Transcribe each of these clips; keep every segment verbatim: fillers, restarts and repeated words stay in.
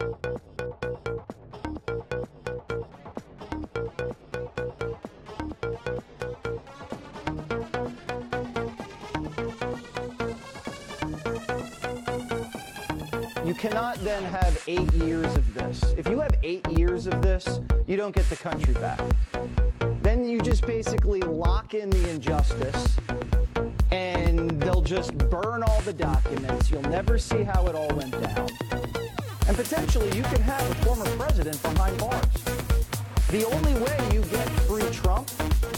You cannot then have eight years of this. If you have eight years of this, you don't get the country back. Then you just basically lock in the injustice, and they'll just burn all the documents. You'll never see how it all went down. And potentially, you could have a former president behind bars. The only way you get free Trump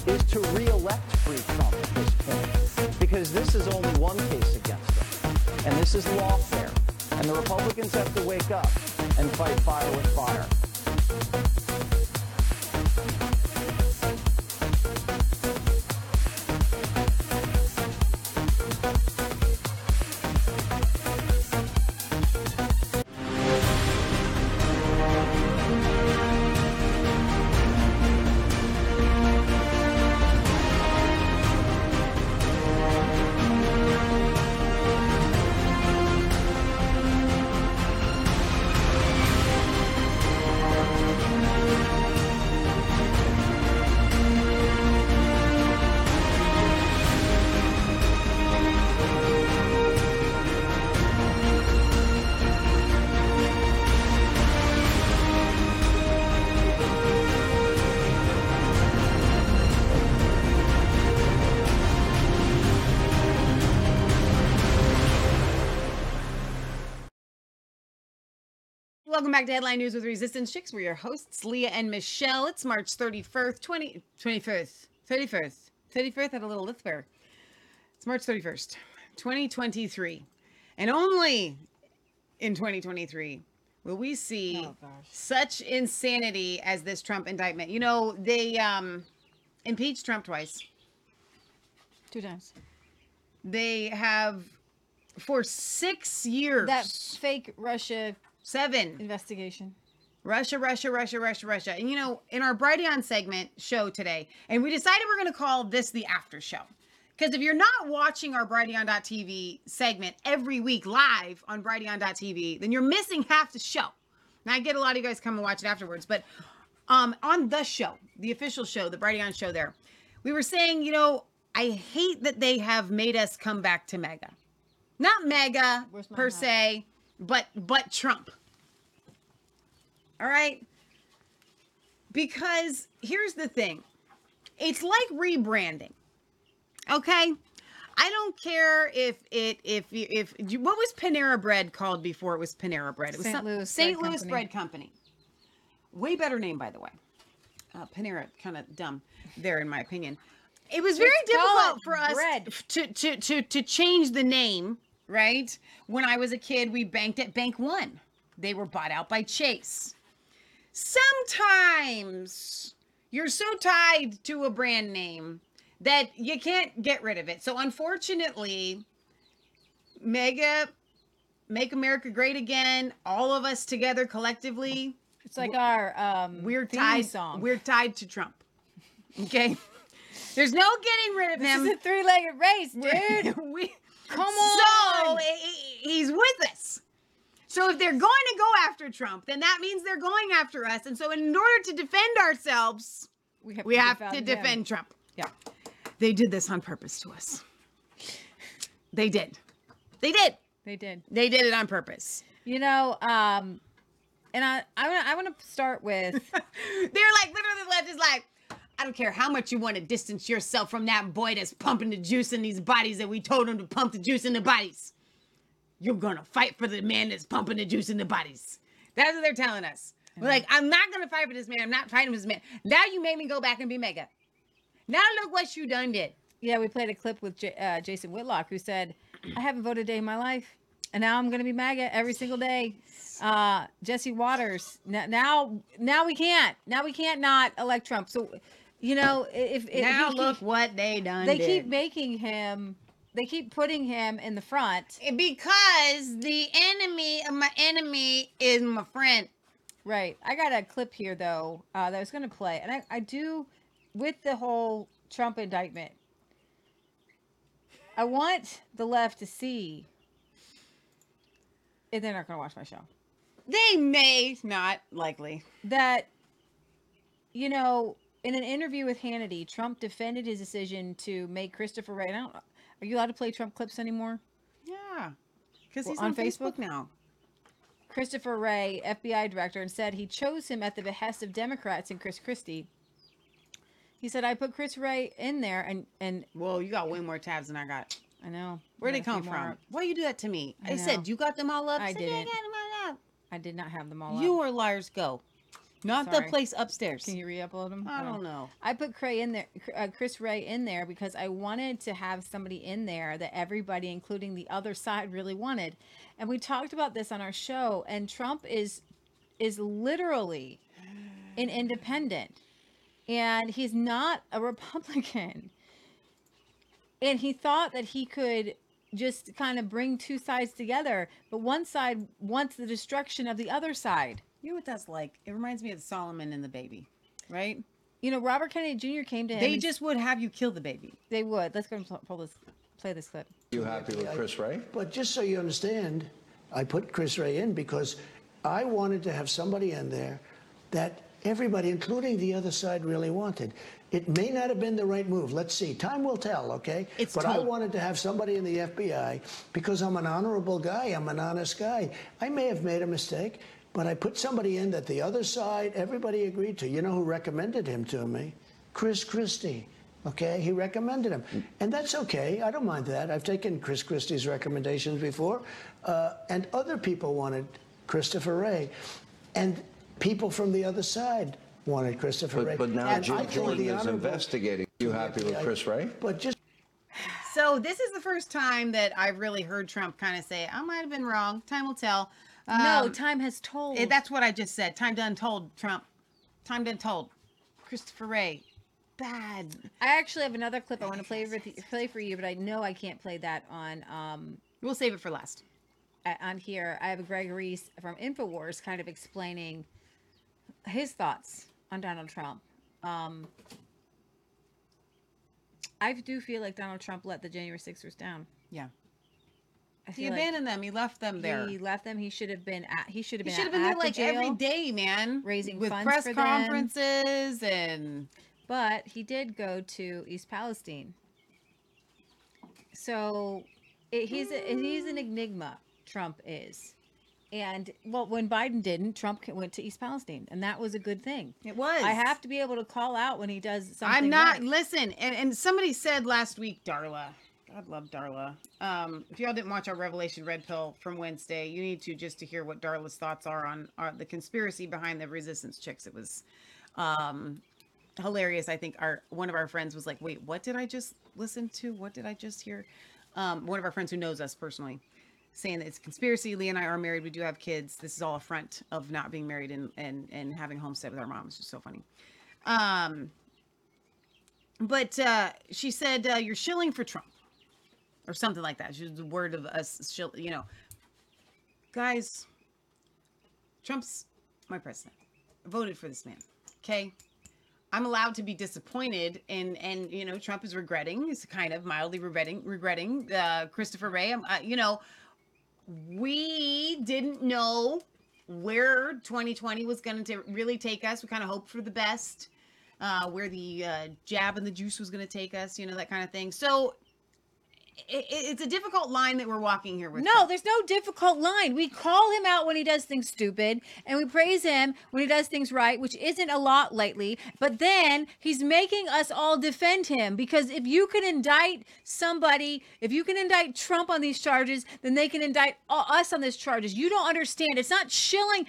is to re-elect free Trump at this point, because this is only one case against him, and this is lawfare. And the Republicans have to wake up and fight fire with fire. Welcome back to Headline News with Resistance Chicks. We're your hosts, Leah and Michelle. It's March thirty-first, twenty, twenty-first, thirty-first, thirty-first, had a little lift there. It's March thirty-first, twenty twenty-three. And only in twenty twenty-three will we see oh, such insanity as this Trump indictment. You know, they um, impeached Trump twice. Two times. They have for six years. That fake Russia... Seven. Investigation. Russia, Russia, Russia, Russia, Russia. And, you know, in our Brighteon segment show today, and we decided we're going to call this the after show. Because if you're not watching our Brighteon dot T V segment every week live on Brighteon dot T V, then you're missing half the show. And I get a lot of you guys come and watch it afterwards. But um, on the show, the official show, the Brighteon show there, we were saying, you know, I hate that they have made us come back to MAGA. Not MAGA per se. But but Trump. All right? Because here's the thing. It's like rebranding. Okay? I don't care if it if if, if what was Panera Bread called before it was Panera Bread? It was Saint Louis Bread Company. Way better name, by the way. Uh, Panera, kind of dumb there in my opinion. It was very it's difficult for us bread. to to to to change the name. Right? When I was a kid, we banked at Bank One. They were bought out by Chase. Sometimes you're so tied to a brand name that you can't get rid of it. So unfortunately, mega, Make America Great Again, all of us together collectively. It's like our um, we're tied, song. We're tied to Trump. Okay? There's no getting rid of this him. This is a three-legged race, dude. We're, we... Come on. So he's with us. So if they're going to go after Trump, then that means they're going after us. And so in order to defend ourselves, we have, we to, have defend to defend him. Trump. Yeah. They did this on purpose to us. They did. They did. They did. They did it on purpose. You know, um, and I I want I want to start with they're like literally the left is like, I don't care how much you want to distance yourself from that boy that's pumping the juice in these bodies that we told him to pump the juice in the bodies. You're going to fight for the man that's pumping the juice in the bodies. That's what they're telling us. Mm-hmm. We're like, I'm not going to fight for this man. I'm not fighting for this man. Now you made me go back and be mega. Now look what you done did. Yeah, we played a clip with J- uh, Jason Whitlock who said, I haven't voted a day in my life. And now I'm going to be MAGA every single day. Uh, Jesse Waters. Now, now, now we can't. Now we can't not elect Trump. So... You know, if, if now look keep, what they done. They did. keep making him. They keep putting him in the front because the enemy of my enemy is my friend. Right. I got a clip here though uh, that I was going to play, and I, I do with the whole Trump indictment. I want the left to see, and they're not going to watch my show. They may not, likely. That, you know, in an interview with Hannity, Trump defended his decision to make Christopher Wray. I don't, are you allowed to play Trump clips anymore? Yeah. Because well, he's on, on Facebook? Facebook now. Christopher Wray, F B I director, and said he chose him at the behest of Democrats and Chris Christie. He said, I put Chris Wray in there and... and well, you got way more tabs than I got. I know. Where'd they come from? Why do you do that to me? I, I said, you got them all up? I didn't. I got them all up. I did not have them all up. You or liars go. Not Sorry. The place upstairs. Can you re-upload them? I don't know. I put Cray in there, uh, Chris Wray in there because I wanted to have somebody in there that everybody, including the other side, really wanted. And we talked about this on our show. And Trump is is literally an independent, and he's not a Republican. And he thought that he could just kind of bring two sides together, but one side wants the destruction of the other side. You know what that's like? It reminds me of Solomon and the baby, right? You know, Robert Kennedy Junior came to him. They just would have you kill the baby. They would. Let's go and pull this, play this clip. You happy with Chris Wray? But just so you understand, I put Chris Wray in because I wanted to have somebody in there that everybody, including the other side, really wanted. It may not have been the right move. Let's see. Time will tell, okay? It's but total. I wanted to have somebody in the F B I because I'm an honorable guy. I'm an honest guy. I may have made a mistake, but I put somebody in that the other side, everybody agreed to. You know who recommended him to me? Chris Christie. Okay? He recommended him. And that's okay. I don't mind that. I've taken Chris Christie's recommendations before. Uh, and other people wanted Christopher Wray. And people from the other side wanted Christopher Wray. But, but now and Jim Jordan is investigating. You happy with Chris Wray? But just so this is the first time that I've really heard Trump kind of say, I might have been wrong. Time will tell. Um, no, time has told. It, that's what I just said. Time done told, Trump. Time done told. Christopher Wray. Bad. I actually have another clip I want to play, with, play for you, but I know I can't play that on... Um, we'll save it for last. On here, I have a Greg Reese from InfoWars kind of explaining his thoughts on Donald Trump. Um, I do feel like Donald Trump let the January sixers down. Yeah. He abandoned like them. He left them there. He left them. He should have been at, he should have been, he should have been there like jail, every day, man. Raising with funds press for conferences them. And but he did go to East Palestine. So it, he's a, he's an enigma, Trump is. And well, when Biden didn't, Trump went to East Palestine, and that was a good thing. It was. I have to be able to call out when he does something. I'm not right. Listen. And and somebody said last week, Darla. God love Darla. Um, if y'all didn't watch our Revelation Red Pill from Wednesday, you need to just to hear what Darla's thoughts are on uh, the conspiracy behind the resistance chicks. It was um, hilarious. I think our one of our friends was like, "Wait, what did I just listen to? What did I just hear?" Um, one of our friends who knows us personally, saying that it's a conspiracy. Lee and I are married. We do have kids. This is all a front of not being married and and and having homestead with our mom. It's just so funny. Um, but uh, she said, uh, "You're shilling for Trump." Or something like that. She's the word of us, she'll, you know. Guys, Trump's my president. I voted for this man, okay? I'm allowed to be disappointed, and, and you know, Trump is regretting, is kind of mildly regretting, regretting uh, Christopher Wray. I'm, uh, you know, we didn't know where twenty twenty was going to really take us. We kind of hoped for the best, uh, where the uh, jab and the juice was going to take us, you know, that kind of thing. So... it's a difficult line that we're walking here with. No, Trump. There's no difficult line. We call him out when he does things stupid, and we praise him when he does things right, which isn't a lot lately. But then he's making us all defend him, because if you can indict somebody, if you can indict Trump on these charges, then they can indict us on these charges. You don't understand. It's not shilling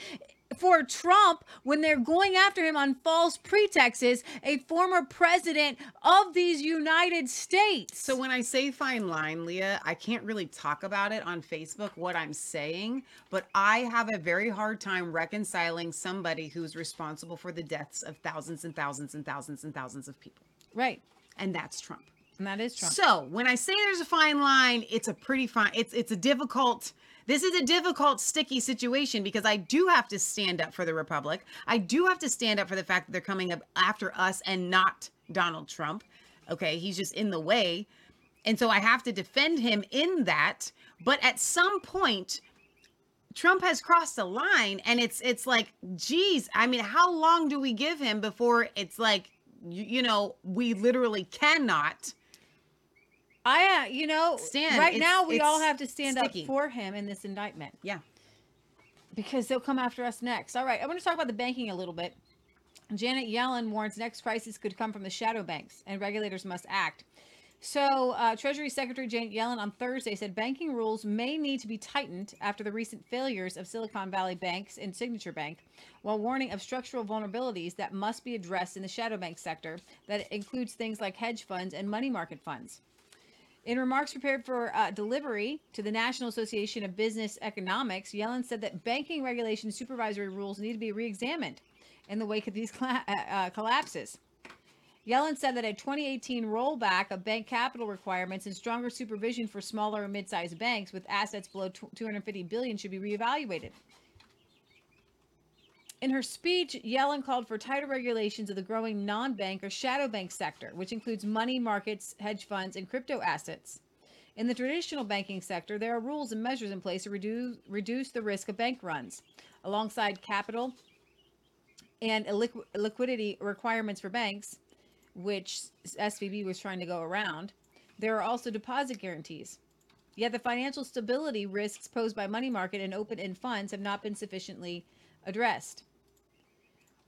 for Trump when they're going after him on false pretexts, a former president of these United States. So when I say fine line, Leah, I can't really talk about it on Facebook, what I'm saying, but I have a very hard time reconciling somebody who's responsible for the deaths of thousands and thousands and thousands and thousands of people. Right. And that's Trump. And that is Trump. So when I say there's a fine line, it's a pretty fine, it's, it's a difficult... This is a difficult, sticky situation because I do have to stand up for the Republic. I do have to stand up for the fact that they're coming up after us and not Donald Trump. Okay, he's just in the way. And so I have to defend him in that. But at some point, Trump has crossed the line, and it's it's like, geez, I mean, how long do we give him before it's like, you, you know, we literally cannot. I, you know, stand. Right it's, now we all have to stand sticky. Up for him in this indictment. Yeah. Because they'll come after us next. All right, I want to talk about the banking a little bit. Janet Yellen warns next crisis could come from the shadow banks and regulators must act. So uh, Treasury Secretary Janet Yellen on Thursday said banking rules may need to be tightened after the recent failures of Silicon Valley banks and Signature Bank, while warning of structural vulnerabilities that must be addressed in the shadow bank sector that includes things like hedge funds and money market funds. In remarks prepared for uh, delivery to the National Association of Business Economics, Yellen said that banking regulation supervisory rules need to be re-examined in the wake of these cla- uh, collapses. Yellen said that a twenty eighteen rollback of bank capital requirements and stronger supervision for smaller and mid-sized banks with assets below two hundred fifty billion dollars should be reevaluated. In her speech, Yellen called for tighter regulations of the growing non-bank or shadow bank sector, which includes money markets, hedge funds, and crypto assets. In the traditional banking sector, there are rules and measures in place to reduce, reduce the risk of bank runs, alongside capital and illiqu- liquidity requirements for banks, which S V B was trying to go around. There are also deposit guarantees. Yet the financial stability risks posed by money market and open-end funds have not been sufficiently addressed.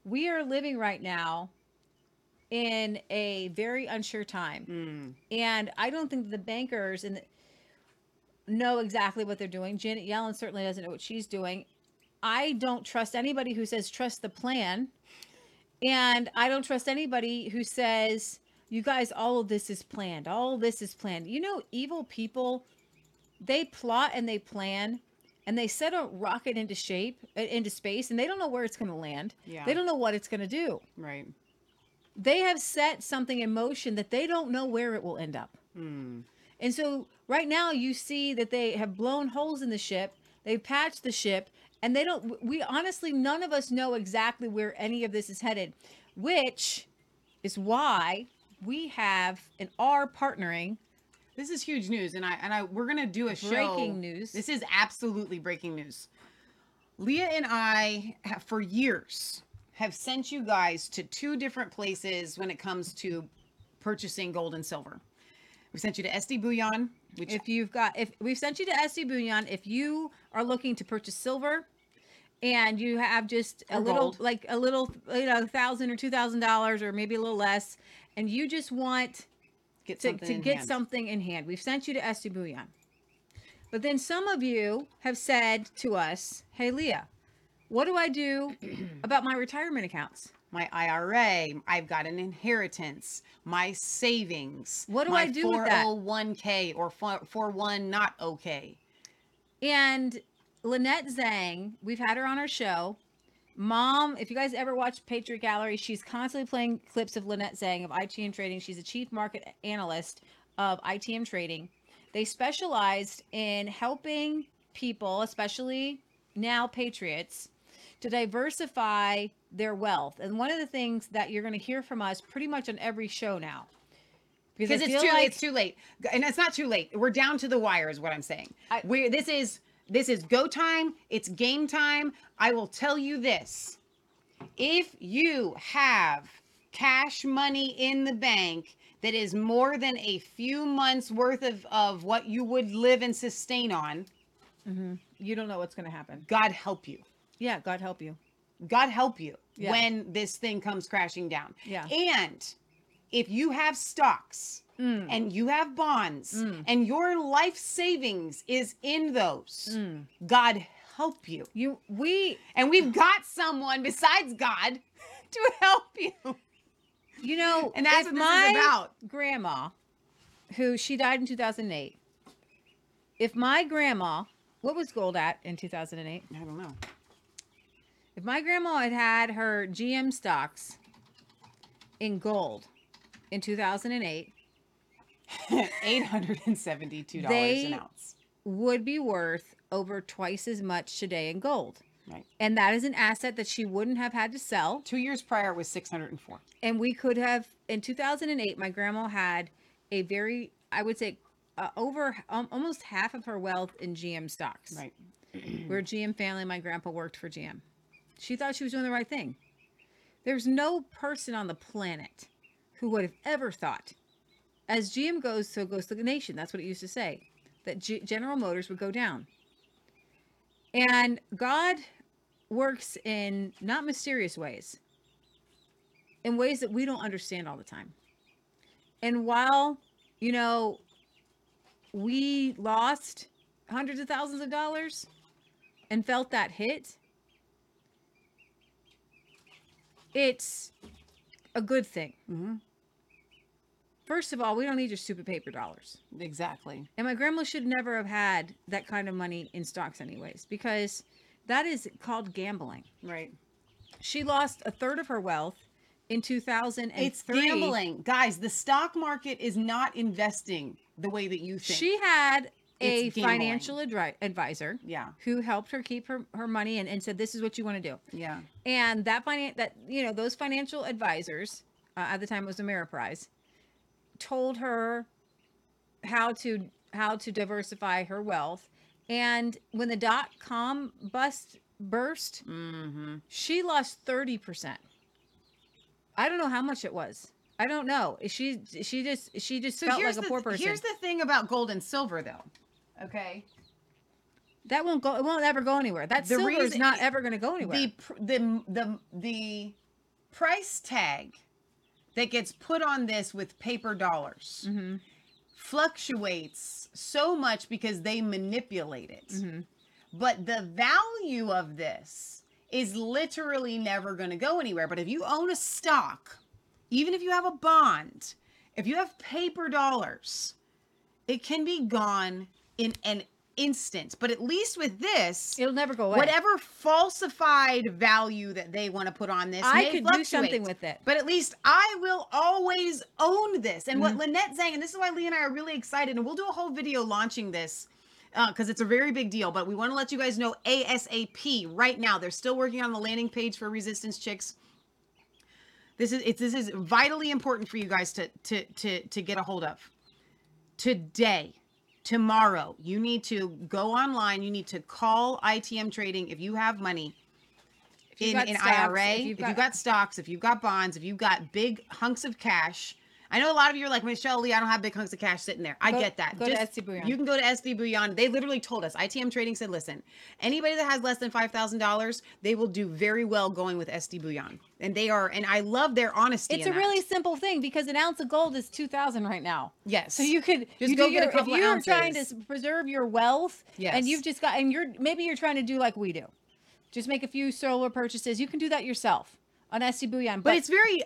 We are living right now in a very unsure time. Mm. And I don't think the bankers in the, know exactly what they're doing. Janet Yellen certainly doesn't know what she's doing. I don't trust anybody who says, trust the plan. And I don't trust anybody who says, you guys, all of this is planned. All of this is planned. You know, evil people, they plot and they plan and they set a rocket into shape, into space, and they don't know where it's going to land. Yeah. They don't know what it's going to do. Right. They have set something in motion that they don't know where it will end up. Mm. And so right now you see that they have blown holes in the ship. They've patched the ship. And they don't, we honestly, none of us know exactly where any of this is headed, which is why we have and are partnering. This is huge news. And I, and I, we're going to do a breaking show. Breaking news. This is absolutely breaking news. Leah and I have, for years, have sent you guys to two different places when it comes to purchasing gold and silver. We sent you to S D Bullion. Which if you've got, if we've sent you to S D Bullion, if you are looking to purchase silver and you have just a little, gold. like a little, you know, thousand or two thousand dollars or maybe a little less, and you just want get to, to get hand. something in hand, we've sent you to S D Bullion. But then some of you have said to us, hey, Leah, what do I do about my retirement accounts? My I R A, I've got an inheritance, my savings. What do I do with that? My four oh one k or four one not okay. And Lynette Zang, we've had her on our show. Mom, if you guys ever watch Patriot Gallery, she's constantly playing clips of Lynette Zang of I T M Trading. She's a chief market analyst of I T M Trading. They specialized in helping people, especially now patriots, to diversify their wealth. And one of the things that you're going to hear from us pretty much on every show now. Because it's too like... late. It's too late. And it's not too late. We're down to the wire is what I'm saying. I... We're, this is this is go time. It's game time. I will tell you this. If you have cash money in the bank that is more than a few months worth of, of what you would live and sustain on. Mm-hmm. You don't know what's going to happen. God help you. Yeah, God help you. God help you yeah. when this thing comes crashing down. Yeah. And if you have stocks mm. and you have bonds mm. and your life savings is in those, mm. God help you. You we and we've got someone besides God to help you. You know, and that's what this my is about. Grandma, who she died in two thousand eight. If my grandma, what was gold at in two thousand eight? I don't know. If my grandma had had her G M stocks in gold in two thousand eight, eight hundred seventy-two dollars they an ounce would be worth over twice as much today in gold. Right. And that is an asset that she wouldn't have had to sell. Two years prior it was six hundred four. And we could have, in two thousand eight, my grandma had a very, I would say, uh, over um, almost half of her wealth in G M stocks. Right. We're a G M family. My grandpa worked for G M. She thought she was doing the right thing. There's no person on the planet who would have ever thought, as G M goes, so goes the nation. That's what it used to say, that G- General Motors would go down. And God works in not mysterious ways, in ways that we don't understand all the time. And while, you know, we lost hundreds of thousands of dollars and felt that hit, it's a good thing. Mm-hmm. First of all, we don't need your stupid paper dollars. Exactly. And my grandma should never have had that kind of money in stocks anyways, because that is called gambling. Right. She lost a third of her wealth in two thousand three. It's gambling. Guys, the stock market is not investing the way that you think. She had a financial adri- advisor yeah. who helped her keep her, her money and, and said, this is what you want to do. Yeah. And that, finan- that you know, those financial advisors, uh, at the time it was Ameriprise, told her how to how to diversify her wealth. And when the dot-com bust burst, mm-hmm. she lost thirty percent. I don't know how much it was. I don't know. She she just she just so felt like a the, poor person. Here's the thing about gold and silver, though. Okay, that won't go. It won't ever go anywhere. That the silver is not ever going to go anywhere. The, the the the price tag that gets put on this with paper dollars mm-hmm. fluctuates so much because they manipulate it. Mm-hmm. But the value of this is literally never going to go anywhere. But if you own a stock, even if you have a bond, if you have paper dollars, it can be gone in an instant. But at least with this, it'll never go away. Whatever falsified value that they want to put on this, I may could fluctuate, do something with it. But at least I will always own this. And mm-hmm. what Lynette Zang, and this is why Lee and I are really excited, and we'll do a whole video launching this because uh, it's a very big deal. But we want to let you guys know ASAP right now. They're still working on the landing page for Resistance Chicks. This is it's, this is vitally important for you guys to to to to get a hold of today. Tomorrow, you need to go online. You need to call I T M Trading if you have money in an I R A. If you've got stocks, if you've got bonds, if you've got big hunks of cash. I know a lot of you are like, Michelle Lee, I don't have big hunks of cash sitting there. I get that. Go to S D Bullion. You can go to S D Bullion. They literally told us. I T M Trading said, listen, anybody that has less than five thousand dollars, they will do very well going with S D Bullion. And they are, and I love their honesty. It's a really simple thing because an ounce of gold is two thousand right now. Yes. So you could just go get a couple of ounces. If you're trying to preserve your wealth, yes. and you've just got, and you're maybe you're trying to do like we do, just make a few solar purchases. You can do that yourself on S D Bullion. But, but it's very.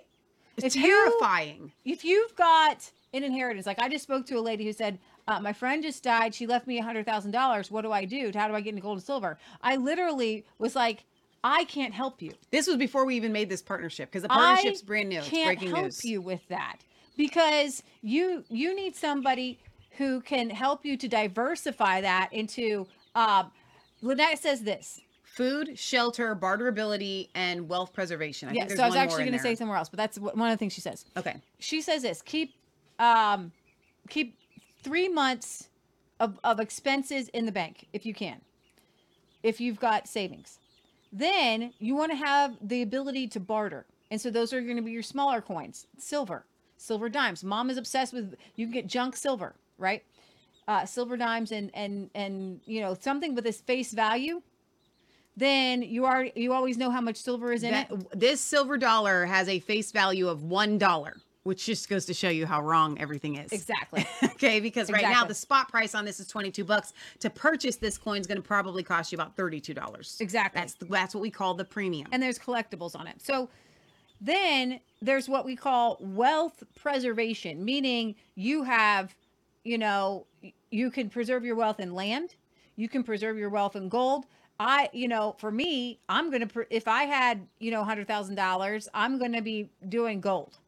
It's if terrifying. You, if you've got an inheritance, like I just spoke to a lady who said, uh, my friend just died. She left me one hundred thousand dollars. What do I do? How do I get into gold and silver? I literally was like, I can't help you. This was before we even made this partnership because the partnership's I brand new. It's breaking news. I can't help you with that because you you need somebody who can help you to diversify that into, uh, Lynette says this. Food, shelter, barterability, and wealth preservation. I yeah, think so I was actually going to say somewhere else, but that's one of the things she says. Okay. She says this, keep um, keep three months of, of expenses in the bank, if you can, if you've got savings. Then you want to have the ability to barter. And so those are going to be your smaller coins, silver, silver dimes. Mom is obsessed with, you can get junk silver, right? Uh, silver dimes and, and, and, you know, something with this face value. Then you are you always know how much silver is in that, it. This silver dollar has a face value of one dollar, which just goes to show you how wrong everything is. Exactly. Okay, because exactly. right now the spot price on this is twenty-two bucks. To purchase this coin is going to probably cost you about thirty-two dollars. Exactly. That's the, that's what we call the premium. And there's collectibles on it. So then there's what we call wealth preservation, meaning you have, you know, you can preserve your wealth in land, you can preserve your wealth in gold. I, you know, for me, I'm going to, if I had, you know, one hundred thousand dollars, I'm going to be doing gold.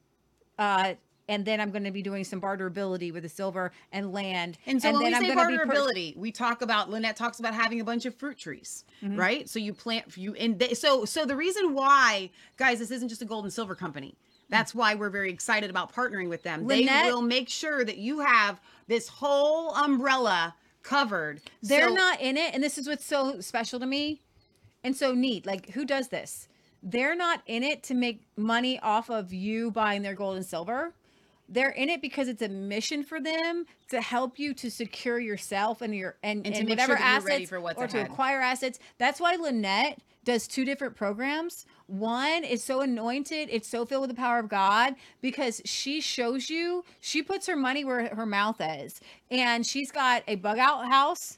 Uh, and then I'm going to be doing some barterability with the silver and land. And so and when then we say barterability, pers- we talk about, Lynette talks about having a bunch of fruit trees, mm-hmm. right? So you plant, you, and they, so, so the reason why, guys, this isn't just a gold and silver company. That's why we're very excited about partnering with them. Lynette, they will make sure that you have this whole umbrella covered. They're so, not in it. And this is what's so special to me and so neat. Like, who does this? They're not in it to make money off of you buying their gold and silver. They're in it because it's a mission for them to help you to secure yourself and your and, and, and whatever sure assets for what's or ahead. to acquire assets. That's why Lynette does two different programs. One is so anointed, it's so filled with the power of God, because she shows you, she puts her money where her mouth is. And she's got a bug out house.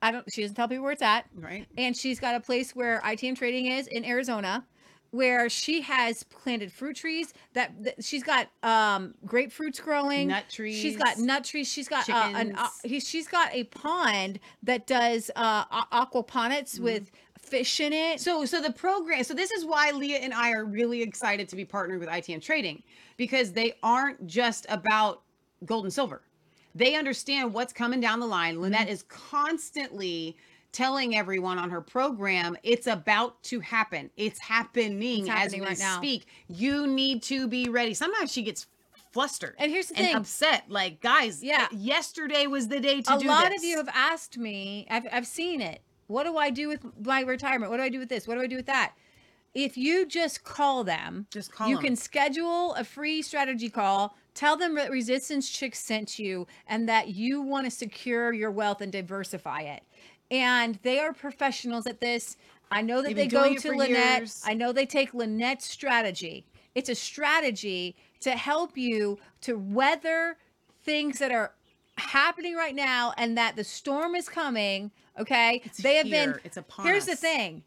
I don't, she doesn't tell people where it's at. Right. And she's got a place where I T M Trading is in Arizona, where she has planted fruit trees that, that she's got um, grapefruits growing, nut trees. She's got nut trees. She's got uh, an uh, he, she's got a pond that does uh, aquaponics mm. with fish in it. So, so the program. So this is why Leah and I are really excited to be partnered with I T M Trading, because they aren't just about gold and silver. They understand what's coming down the line. Lynette mm. is constantly telling everyone on her program, it's about to happen. It's happening, it's happening as we right speak. Now. You need to be ready. Sometimes she gets flustered and here's the and thing, upset. Like, guys, yeah, yesterday was the day to a do this. A lot of you have asked me. I've I've seen it. What do I do with my retirement? What do I do with this? What do I do with that? If you just call them, just call you them. can schedule a free strategy call. Tell them that Resistance Chick sent you and that you want to secure your wealth and diversify it. And they are professionals at this. I know that they go to Lynette. Years. I know they take Lynette's strategy. It's a strategy to help you to weather things that are happening right now and that the storm is coming. Okay. It's they have here. been. It's upon Here's us. the thing.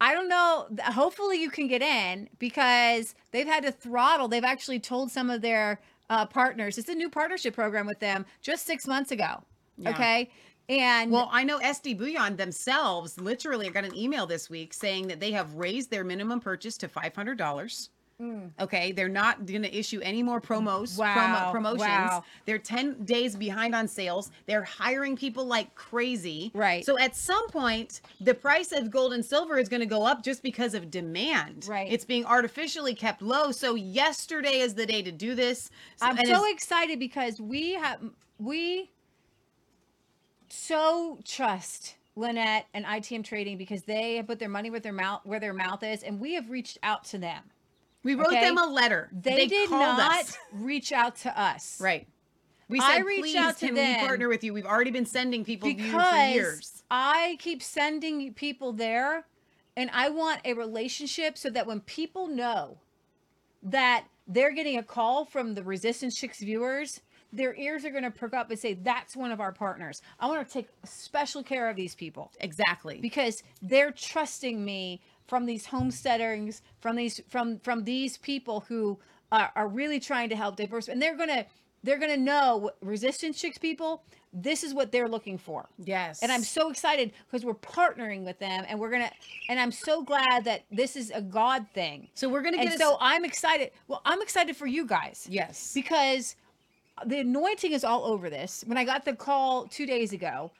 I don't know. Hopefully you can get in, because they've had to throttle. They've actually told some of their uh, partners. It's a new partnership program with them just six months ago. Yeah. Okay. And well, I know S D Bullion themselves literally got an email this week saying that they have raised their minimum purchase to five hundred dollars. Mm. Okay. They're not going to issue any more promos, wow. promo, promotions. Wow. They're ten days behind on sales. They're hiring people like crazy. Right. So at some point, the price of gold and silver is going to go up just because of demand. Right. It's being artificially kept low. So yesterday is the day to do this. I'm and so excited because we have, we... so trust Lynette and I T M Trading, because they have put their money with their mouth where their mouth is, and we have reached out to them. We wrote okay? them a letter. They, they did not us. reach out to us. Right. We said, I reached please out to can them we partner with you? We've already been sending people to you for years. I keep sending people there, and I want a relationship so that when people know that they're getting a call from the Resistance Chicks viewers, their ears are going to perk up and say, that's one of our partners. I want to take special care of these people. Exactly. Because they're trusting me from these homesteadings, from these from from these people who are, are really trying to help diversify. And they're going to they're going to know, Resistance Chicks people, this is what they're looking for. Yes. And I'm so excited because we're partnering with them, and we're going to and I'm so glad that this is a God thing. So we're going to get And so I'm excited. Well, I'm excited for you guys. Yes. Because the anointing is all over this. When I got the call two days ago,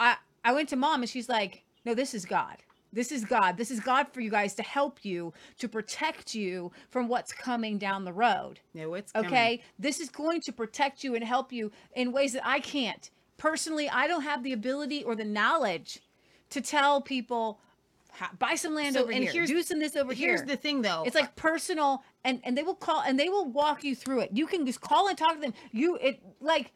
I, I went to Mom and she's like, no, this is God. This is God. This is God for you guys to help you, to protect you from what's coming down the road. No, it's coming. Okay? This is going to protect you and help you in ways that I can't. Personally, I don't have the ability or the knowledge to tell people, buy some land so, over and here, do some this over here's here. Here's the thing, though. It's like personal, and, and they will call, and they will walk you through it. You can just call and talk to them. You, it like,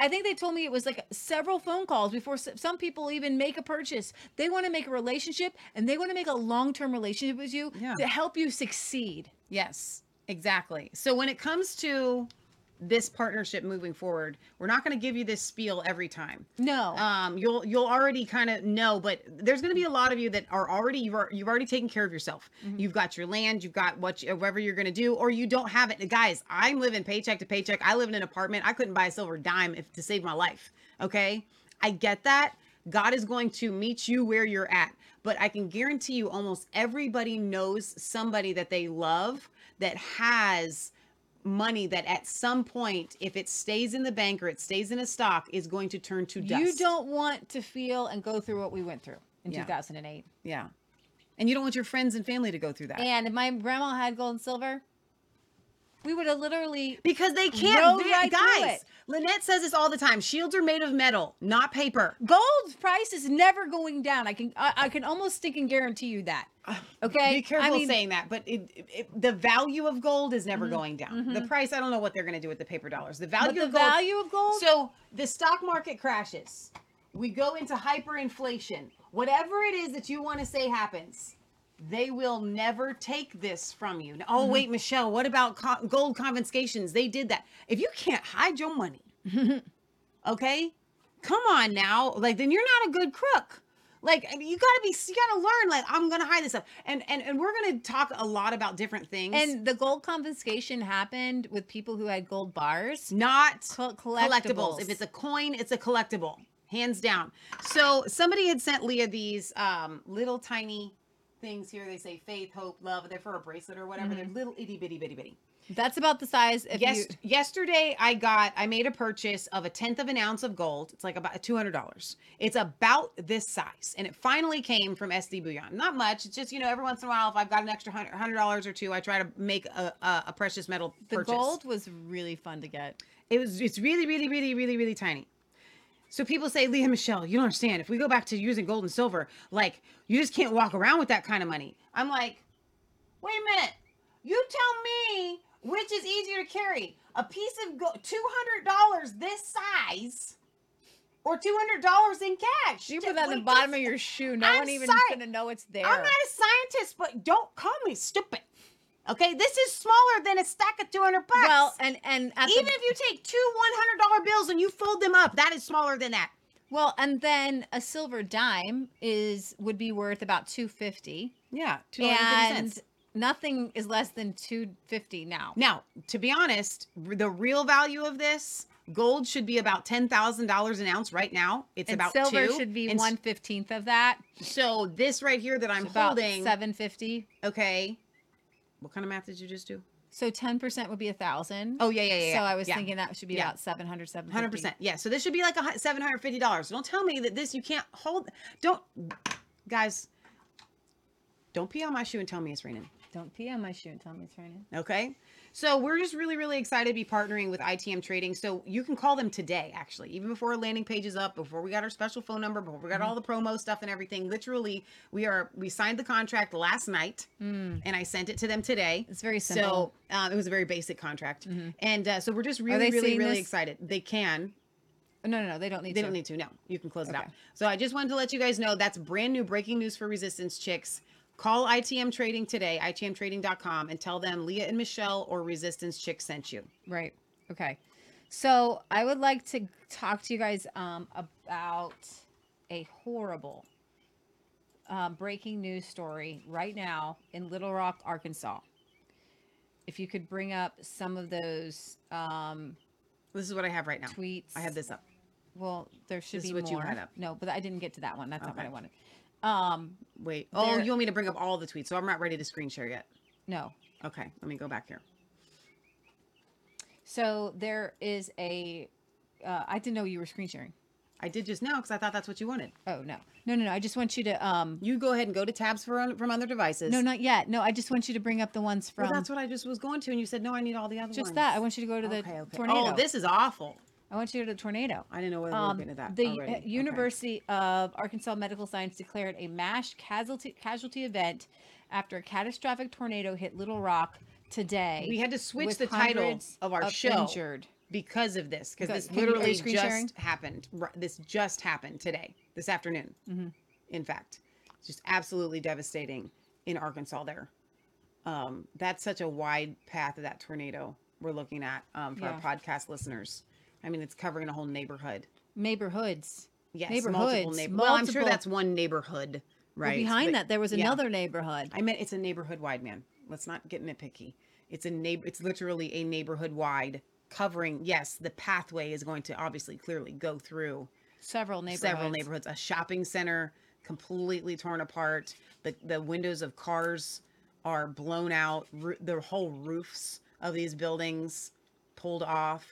I think they told me it was like several phone calls before some people even make a purchase. They want to make a relationship, and they want to make a long-term relationship with you yeah. to help you succeed. Yes, exactly. So when it comes to this partnership moving forward, we're not going to give you this spiel every time. No, um, you'll you'll already kind of know, but there's going to be a lot of you that are already you've are, you've already taken care of yourself. Mm-hmm. You've got your land, you've got what you, whatever you're going to do, or you don't have it. Guys, I'm living paycheck to paycheck. I live in an apartment. I couldn't buy a silver dime if to save my life. Okay, I get that. God is going to meet you where you're at, but I can guarantee you, almost everybody knows somebody that they love that has money that at some point, if it stays in the bank or it stays in a stock, is going to turn to dust. You don't want to feel and go through what we went through in yeah. two thousand eight. Yeah. And you don't want your friends and family to go through that. And if my grandma had gold and silver, We would have literally, because they can't. They, right guys, Lynette says this all the time. Shields are made of metal, not paper. Gold price is never going down. I can, I, I can almost think and guarantee you that. Okay, be careful I mean, saying that, but it, it, the value of gold is never mm-hmm, going down. Mm-hmm. The price, I don't know what they're going to do with the paper dollars. The value the of gold. The value of gold. So the stock market crashes. We go into hyperinflation. Whatever it is that you want to say happens. They will never take this from you. Oh, mm-hmm. wait, Michelle, what about co- gold confiscations? They did that. If you can't hide your money, okay, come on now. Like, then you're not a good crook. Like, I mean, you gotta be, you gotta learn, like, I'm gonna hide this stuff. And, and and we're gonna talk a lot about different things. And the gold confiscation happened with people who had gold bars. Not Co- collectibles. collectibles. If it's a coin, it's a collectible. Hands down. So somebody had sent Leah these um, little tiny things here. They say faith, hope, love. They're for a bracelet or whatever. Mm-hmm. They're little itty bitty bitty bitty. That's about the size. If yes, you... Yesterday I got, I made a purchase of a tenth of an ounce of gold. It's like about two hundred dollars. It's about this size. And it finally came from S D Bullion. Not much. It's just, you know, every once in a while, if I've got an extra one hundred dollars or two, I try to make a, a, a precious metal purchase. The gold was really fun to get. It was, it's really, really, really, really, really tiny. So people say, Leah, Michelle, you don't understand. If we go back to using gold and silver, like, you just can't walk around with that kind of money. I'm like, wait a minute. You tell me which is easier to carry, a piece of gold, two hundred dollars this size, or two hundred dollars in cash. You put that in the bottom of your shoe. No one even's going to know it's there. I'm not a scientist, but don't call me stupid. Okay, this is smaller than a stack of two hundred bucks. Well, and and at even the, if you take two one hundred dollar bills and you fold them up, that is smaller than that. Well, and then a silver dime is would be worth about two fifty. Yeah, two hundred fifty cents. And nothing is less than two fifty now. Now, to be honest, the real value of this, gold should be about ten thousand dollars an ounce right now. It's and about silver two. Should be and one fifteenth of that. So this right here that I'm it's holding about seven fifty. Okay. What kind of math did you just do? So ten percent would be a thousand. Oh, yeah, yeah, yeah. So I was yeah. thinking that should be yeah. about seven hundred, seven hundred fifty. one hundred percent. Yeah. So this should be like a seven hundred fifty dollars. Don't tell me that this, you can't hold. Don't, guys, don't pee on my shoe and tell me it's raining. Don't pee on my shoe and tell me it's raining. Okay. So we're just really, really excited to be partnering with I T M Trading. So you can call them today, actually, even before our landing page is up, before we got our special phone number, before we got mm-hmm. all the promo stuff and everything. Literally, we are we signed the contract last night, mm. and I sent it to them today. It's very simple. So um, it was a very basic contract, mm-hmm. and uh, so we're just really, really, really this? excited. They can. No, no, no, they don't need they to. They don't need to. No, you can close okay. it out. So I just wanted to let you guys know that's brand new breaking news for Resistance Chicks. Call I T M Trading today, I T M trading dot com, and tell them Leah and Michelle or Resistance Chick sent you. Right. Okay. So I would like to talk to you guys um, about a horrible um, breaking news story right now in Little Rock, Arkansas. If you could bring up some of those. Um, this is what I have right now. Tweets. I have this up. Well, there should this be is what more. You had up. No, but I didn't get to that one. That's okay. Not what I wanted. Um, wait, oh, you want me to bring up all the tweets, so I'm not ready to screen share yet. No. Okay. Let me go back here. So there is a, uh, I didn't know you were screen sharing. I did just now, cause I thought that's what you wanted. Oh, no, no, no, no. I just want you to, um, you go ahead and go to tabs for, on, from other devices. No, not yet. No, I just want you to bring up the ones from, well, that's what I just was going to. And you said, no, I need all the other just ones. Just that. I want you to go to the okay, okay. tornado. Oh, this is awful. I want you to go to the tornado. I didn't know whether we were getting to that. The already. University okay. of Arkansas Medical Science declared a mass casualty casualty event after a catastrophic tornado hit Little Rock today. We had to switch the title of our of show injured. because of this, because this literally just sharing? happened. This just happened today, this afternoon. Mm-hmm. In fact, it's just absolutely devastating in Arkansas there. Um, that's such a wide path of that tornado we're looking at um, for yeah. our podcast listeners. I mean, it's covering a whole neighborhood. Neighborhoods. Yes, neighborhoods. Multiple neighbor- multiple. Well, I'm sure that's one neighborhood, right? Well, behind but, that, there was yeah. another neighborhood. I mean, it's a neighborhood-wide, man. Let's not get nitpicky. It's a neighbor. It's literally a neighborhood-wide covering. Yes, the pathway is going to obviously clearly go through several neighborhoods. Several neighborhoods. A shopping center completely torn apart. The the windows of cars are blown out. Ro- the whole roofs of these buildings pulled off.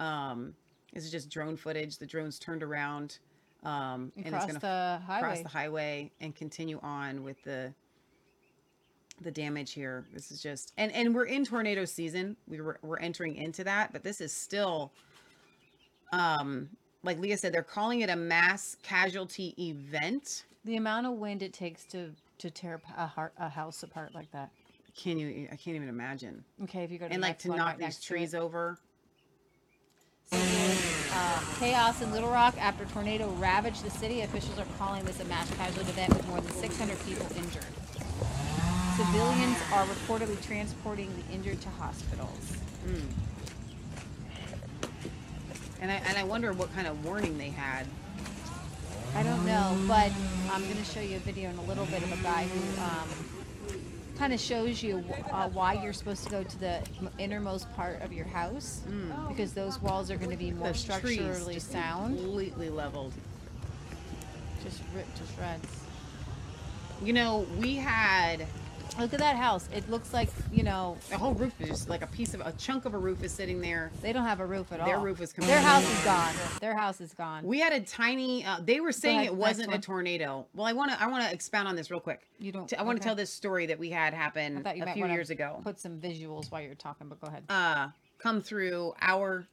Um, this is just drone footage. The drone's turned around, um, and, and it's going to f- cross the highway and continue on with the, the damage here. This is just, and, and we're in tornado season. We were, we're entering into that, but this is still, um, like Leah said, they're calling it a mass casualty event. The amount of wind it takes to, to tear a, heart, a house apart like that. Can you, I can't even imagine. Okay. If you go to and like to knock these trees over. Uh, chaos in Little Rock after tornado ravaged the city. Officials are calling this a mass casualty event with more than six hundred people injured. Civilians are reportedly transporting the injured to hospitals. Mm. And I and I wonder what kind of warning they had. I don't know, but I'm going to show you a video in a little bit of a guy who um, kind of shows you uh, why you're supposed to go to the innermost part of your house mm. because those walls are going to be more the structurally just sound, completely leveled. Just ripped, just reds. You know, we had. Look at that house. It looks like, you know. The whole roof is just like a piece of, a chunk of a roof is sitting there. They don't have a roof at all. Their roof is completely. Their house is gone. Their house is gone. We had a tiny, uh, they were saying it wasn't a tornado. Well, I want to, I want to expound on this real quick. You don't. I want to okay. tell this story that we had happen a few years ago. Put some visuals while you're talking, but go ahead. Uh, come through our,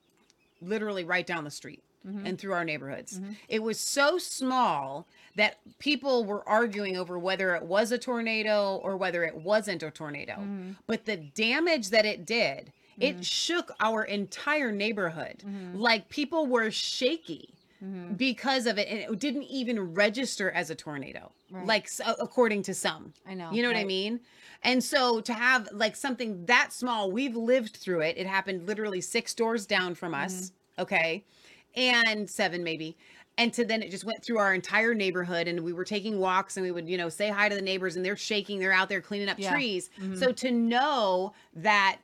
literally right down the street. Mm-hmm. And through our neighborhoods. Mm-hmm. It was so small that people were arguing over whether it was a tornado or whether it wasn't a tornado. Mm-hmm. But the damage that it did, mm-hmm. it shook our entire neighborhood. Mm-hmm. Like people were shaky mm-hmm. because of it. And it didn't even register as a tornado, right. like so, according to some. I know. You know right. what I mean? And so to have like something that small, we've lived through it. It happened literally six doors down from us. Mm-hmm. Okay. And seven maybe. And to then it just went through our entire neighborhood and we were taking walks and we would, you know, say hi to the neighbors and they're shaking, they're out there cleaning up yeah. trees. Mm-hmm. So to know that,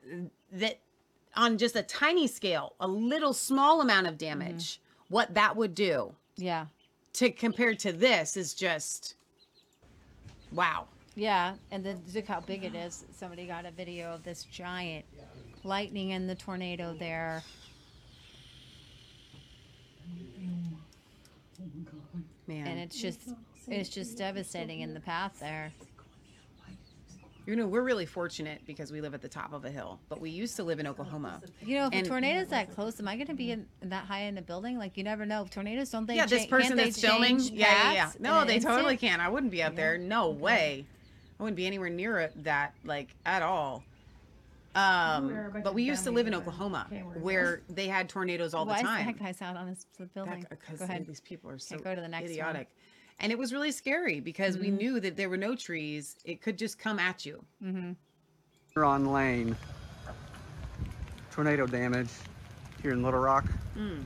that on just a tiny scale, a little small amount of damage, mm-hmm. what that would do. Yeah. To compare to this is just, wow. Yeah. And then look how big it is. Somebody got a video of this giant lightning and the tornado there. Man. And it's just it's just devastating in the path there. You know, we're really fortunate because we live at the top of a hill, but we used to live in Oklahoma. You know, if and, a tornado's that close, am I going to be in, that high in the building? Like, you never know. Tornadoes, don't they? Yeah, this person that's filming. Yeah, yeah, yeah. No, they instant? totally can. I wouldn't be up yeah. there. No okay. way. I wouldn't be anywhere near that, like, at all. Um, but we used to live in Oklahoma where they had tornadoes all the time. Why is that guy sound on this building? Go ahead. These people are so idiotic. And it was really scary because we knew that there were no trees. It could just come at you. Mm-hmm. We're on lane. Tornado damage here in Little Rock. Mm.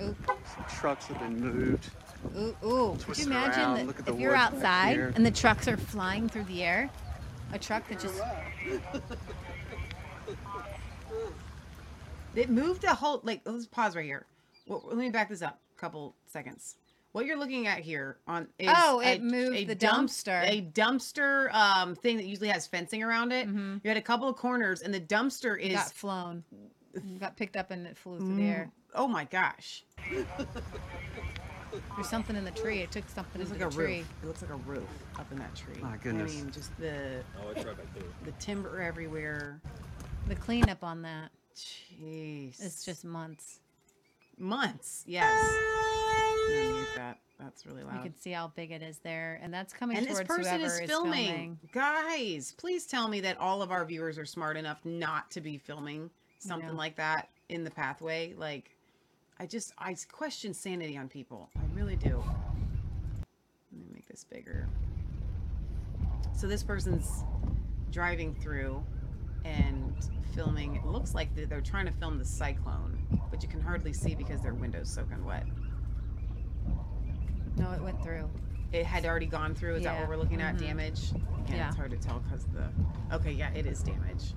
Oops. Trucks have been moved. Ooh, ooh. Could you imagine that if you're outside and the trucks are flying through the air? A truck that just... It moved the whole, like, let's pause right here. Well, let me back this up a couple seconds. What you're looking at here on is oh, it a, moved a the dump, dumpster, a dumpster um thing that usually has fencing around it. Mm-hmm. You had a couple of corners, and the dumpster is it got flown, it got picked up, and it flew through mm, the air. Oh my gosh! There's something in the tree. It took something in like the a tree. Roof. It looks like a roof up in that tree. My goodness! I mean, just the oh, it's right back there. The timber everywhere. The cleanup on that. Jeez. It's just months. Months, yes. That. That's really loud. You can see how big it is there. And that's coming and towards whoever is filming. And this person is filming. filming. Guys, please tell me that all of our viewers are smart enough not to be filming something no. like that in the pathway. Like, I just, I question sanity on people. I really do. Let me make this bigger. So this person's driving through and filming. It looks like they're trying to film the cyclone, but you can hardly see because their window's soaking wet. No, it went through. It had already gone through. Is yeah. that what we're looking at? Mm-hmm. Damage? Again, yeah. It's hard to tell because the... Okay, yeah, it is damage.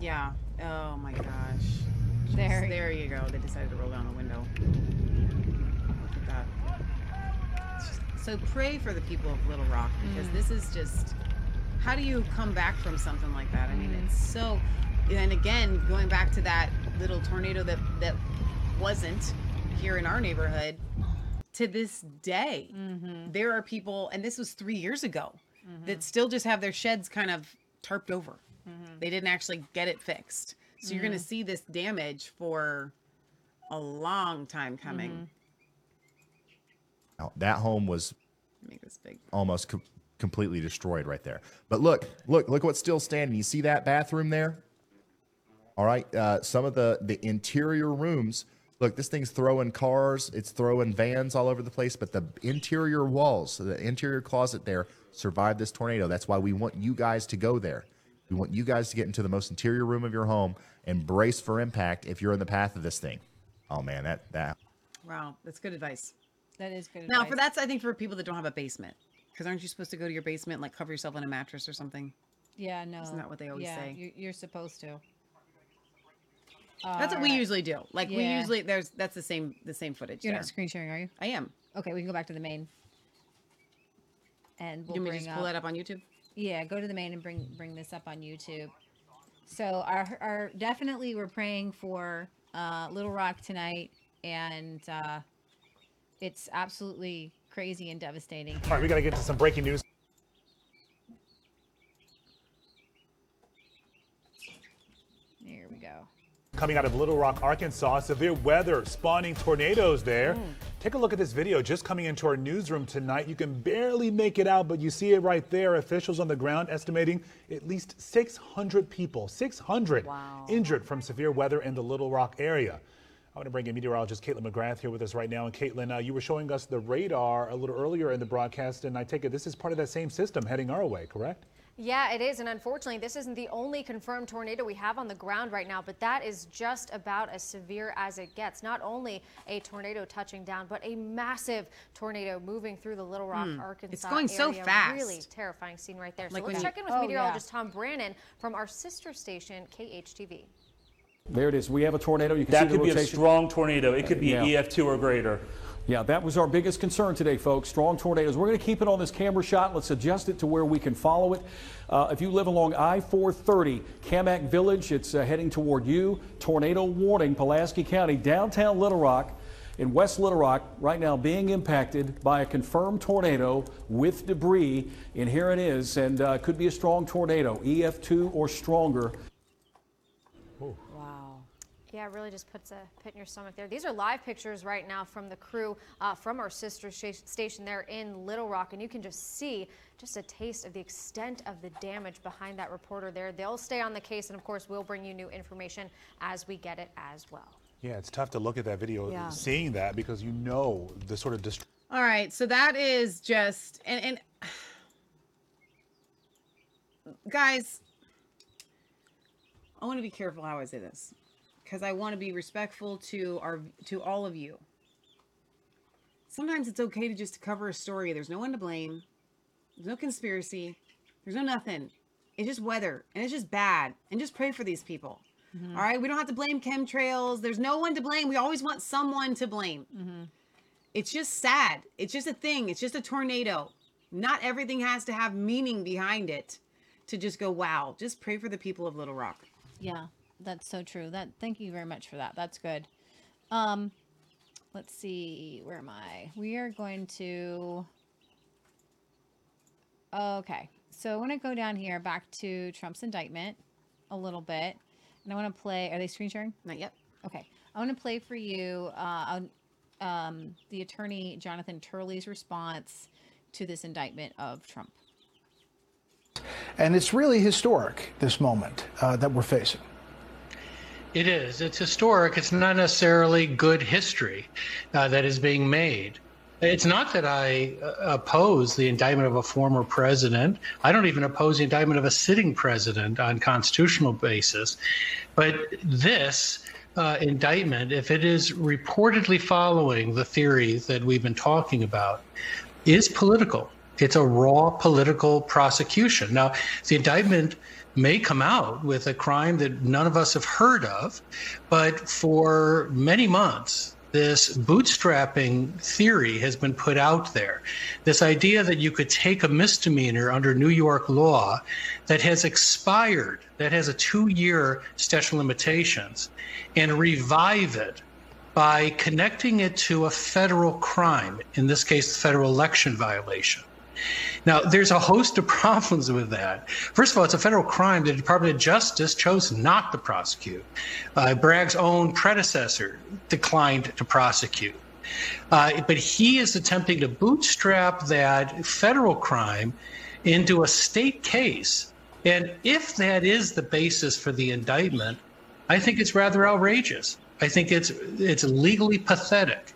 Yeah. Oh, my gosh. Just, there. There you go. They decided to roll down a window. Look at that. Just, so pray for the people of Little Rock because mm. this is just... How do you come back from something like that? I mean, it's so, and again, going back to that little tornado that, that wasn't here in our neighborhood, to this day, mm-hmm. there are people, and this was three years ago, mm-hmm. that still just have their sheds kind of tarped over. Mm-hmm. They didn't actually get it fixed. So mm-hmm. you're going to see this damage for a long time coming. Mm-hmm. Now, that home was Make this big. almost co- completely destroyed right there. But look, look, look what's still standing. You see that bathroom there? All right. Uh, some of the, the interior rooms. Look, this thing's throwing cars. It's throwing vans all over the place. But the interior walls, so the interior closet there survived this tornado. That's why we want you guys to go there. We want you guys to get into the most interior room of your home and brace for impact if you're in the path of this thing. Oh, man, that that. Wow, that's good advice. That is good advice. Now, for that's, I think, for people that don't have a basement. Because aren't you supposed to go to your basement and, like, cover yourself in a mattress or something? Yeah, no. Isn't that what they always yeah, say? Yeah, you're supposed to. That's what we usually do. Like yeah. we usually there's that's the same the same footage. You're there. Not screen sharing, are you? I am. Okay, we can go back to the main. And we'll you bring just up, pull that up on YouTube. Yeah, go to the main and bring bring this up on YouTube. So our our definitely we're praying for uh, Little Rock tonight, and uh, it's absolutely crazy and devastating. All right, we got to get to some breaking news. Here we go. Coming out of Little Rock, Arkansas, severe weather spawning tornadoes there. Mm. Take a look at this video just coming into our newsroom tonight. You can barely make it out, but you see it right there. Officials on the ground estimating at least six hundred people, six hundred wow. injured from severe weather in the Little Rock area. I want to bring in meteorologist Caitlin McGrath here with us right now. And Caitlin, uh, you were showing us the radar a little earlier in the broadcast, and I take it this is part of that same system heading our way, correct? Yeah, it is. And unfortunately, this isn't the only confirmed tornado we have on the ground right now, but that is just about as severe as it gets. Not only a tornado touching down, but a massive tornado moving through the Little Rock, mm. Arkansas It's going area. so fast. Really terrifying scene right there. Like so let's you, check in with oh, meteorologist yeah. Tom Brannon from our sister station, K H T V. There it is. We have a tornado. You can that see could the rotation. be a strong tornado. It could be yeah. an E F two or greater. Yeah, that was our biggest concern today, folks. Strong tornadoes. We're going to keep it on this camera shot. Let's adjust it to where we can follow it. Uh, if you live along I four thirty, Kamak Village, it's uh, heading toward you. Tornado warning, Pulaski County, downtown Little Rock, in West Little Rock, right now being impacted by a confirmed tornado with debris. And here it is, and uh, could be a strong tornado, E F two or stronger. Yeah, it really just puts a pit in your stomach there. These are live pictures right now from the crew uh, from our sister sh- station there in Little Rock, and you can just see just a taste of the extent of the damage behind that reporter there. They'll stay on the case, and of course, we'll bring you new information as we get it as well. Yeah, it's tough to look at that video, yeah. seeing that, because you know the sort of dist- All right, so that is just, and, and guys, I want to be careful how I say this. Because I want to be respectful to our to all of you. Sometimes it's okay to just cover a story. There's no one to blame. There's no conspiracy. There's no nothing. It's just weather, and it's just bad. And just pray for these people. Mm-hmm. All right, we don't have to blame chemtrails. There's no one to blame. We always want someone to blame. Mm-hmm. It's just sad. It's just a thing. It's just a tornado. Not everything has to have meaning behind it. To just go, wow. Just pray for the people of Little Rock. Yeah. That's so true. That thank you very much for that. That's good. Um, let's see. Where am I? We are going to. Okay. So I want to go down here back to Trump's indictment a little bit, and I want to play. Are they screen sharing? Not yet. Okay. I want to play for you uh, um, the attorney Jonathan Turley's response to this indictment of Trump. And it's really historic, this moment uh, that we're facing. It is. It's historic. It's not necessarily good history uh, that is being made. It's not that I uh, oppose the indictment of a former president. I don't even oppose the indictment of a sitting president on constitutional basis. But this uh, indictment, if it is reportedly following the theories that we've been talking about, is political. It's a raw political prosecution. Now, the indictment may come out with a crime that none of us have heard of, but for many months, this bootstrapping theory has been put out there. This idea that you could take a misdemeanor under New York law that has expired, that has a two-year statute of limitations, and revive it by connecting it to a federal crime, in this case, the federal election violation. Now, there's a host of problems with that. First of all, it's a federal crime the Department of Justice chose not to prosecute. Uh, Bragg's own predecessor declined to prosecute. Uh, but he is attempting to bootstrap that federal crime into a state case. And if that is the basis for the indictment, I think it's rather outrageous. I think it's it's legally pathetic.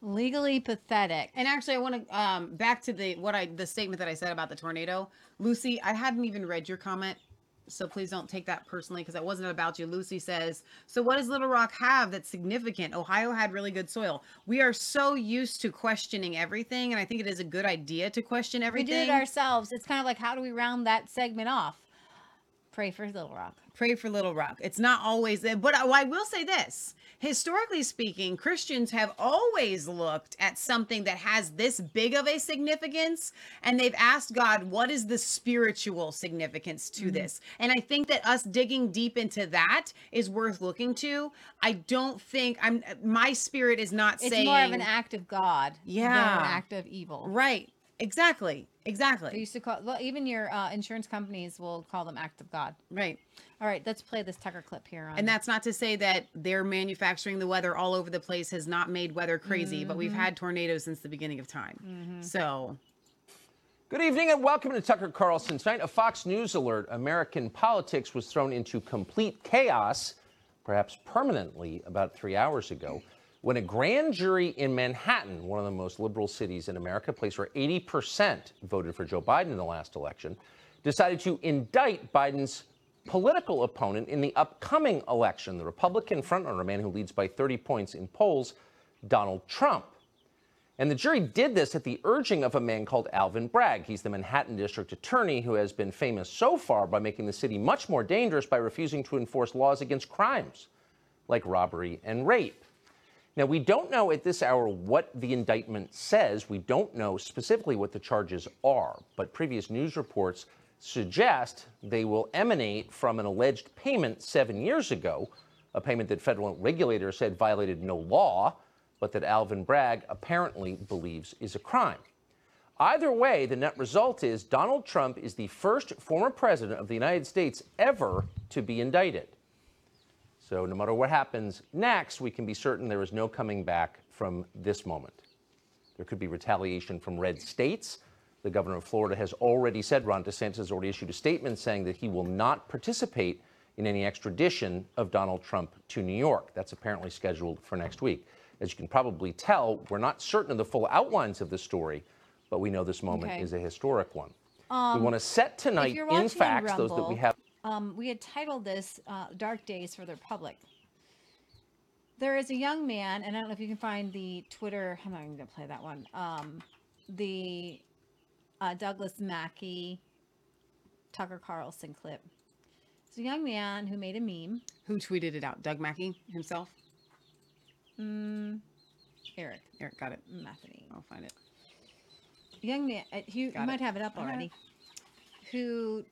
Legally pathetic. And actually, I want to um, back to the what I the statement that I said about the tornado. Lucy, I hadn't even read your comment, so please don't take that personally because it wasn't about you. Lucy says, so what does Little Rock have that's significant? Ohio had really good soil. We are so used to questioning everything, and I think it is a good idea to question everything. We do it ourselves. It's kind of like, how do we round that segment off? Pray for Little Rock. Pray for Little Rock. It's not always there. But I will say this. Historically speaking, Christians have always looked at something that has this big of a significance, and they've asked God, what is the spiritual significance to mm-hmm. this? And I think that us digging deep into that is worth looking to. I don't think I'm, my spirit is not it's saying. It's more of an act of God. Yeah. Than an act of evil. Right. Exactly. Exactly. They used to call, well, even your uh, insurance companies will call them acts of God. Right. All right, let's play this Tucker clip here. On. And that's not to say that they're manufacturing the weather all over the place has not made weather crazy, mm-hmm. but we've had tornadoes since the beginning of time. Mm-hmm. So. Good evening and welcome to Tucker Carlson Tonight. A Fox News alert. American politics was thrown into complete chaos, perhaps permanently, about three hours ago, when a grand jury in Manhattan, one of the most liberal cities in America, a place where eighty percent voted for Joe Biden in the last election, decided to indict Biden's political opponent in the upcoming election, the Republican frontrunner, a man who leads by thirty points in polls, Donald Trump. And the jury did this at the urging of a man called Alvin Bragg. He's the Manhattan district attorney who has been famous so far by making the city much more dangerous by refusing to enforce laws against crimes like robbery and rape. Now, we don't know at this hour what the indictment says. We don't know specifically what the charges are, but previous news reports suggest they will emanate from an alleged payment seven years ago, a payment that federal regulators said violated no law, but that Alvin Bragg apparently believes is a crime. Either way, the net result is Donald Trump is the first former president of the United States ever to be indicted. So no matter what happens next, we can be certain there is no coming back from this moment. There could be retaliation from red states. The governor of Florida has already said, Ron DeSantis has already issued a statement saying that he will not participate in any extradition of Donald Trump to New York. That's apparently scheduled for next week. As you can probably tell, we're not certain of the full outlines of the story, but we know this moment okay. is a historic one. Um, we want to set tonight in facts Rumble, those that we have. Um, we had titled this uh, Dark Days for the Republic. There is a young man, and I don't know if you can find the Twitter. I'm not even going to play that one. Um, the uh, Douglas Mackey, Tucker Carlson clip. It's a young man who made a meme. Who tweeted it out? Doug Mackey himself? Mm, Eric. Eric, got it. Matheny. I'll find it. Young man. Uh, you got might it. have it up already. Uh-huh. Who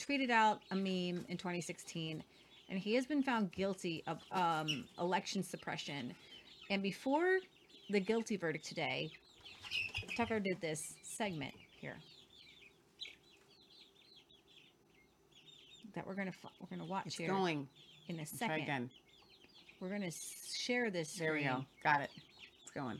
tweeted out a meme in twenty sixteen, and he has been found guilty of um, election suppression. And before the guilty verdict today, Tucker did this segment here that we're gonna we're gonna watch it's here going. in a second. Try again. We're gonna share this. There screen. we go. Got it. It's going.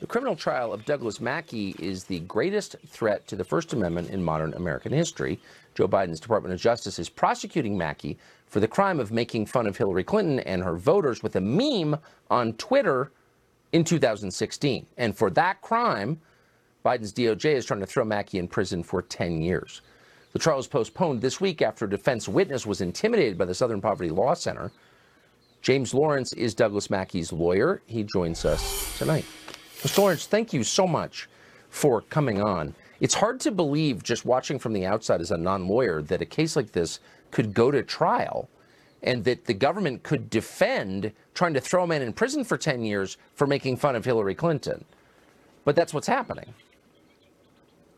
The criminal trial of Douglas Mackey is the greatest threat to the First Amendment in modern American history. Joe Biden's Department of Justice is prosecuting Mackey for the crime of making fun of Hillary Clinton and her voters with a meme on Twitter in two thousand sixteen. And for that crime, Biden's D O J is trying to throw Mackey in prison for ten years. The trial was postponed this week after a defense witness was intimidated by the Southern Poverty Law Center. James Lawrence is Douglas Mackey's lawyer. He joins us tonight. Mister Lawrence, thank you so much for coming on. It's hard to believe, just watching from the outside as a non-lawyer, that a case like this could go to trial and that the government could defend trying to throw a man in prison for ten years for making fun of Hillary Clinton. But that's what's happening.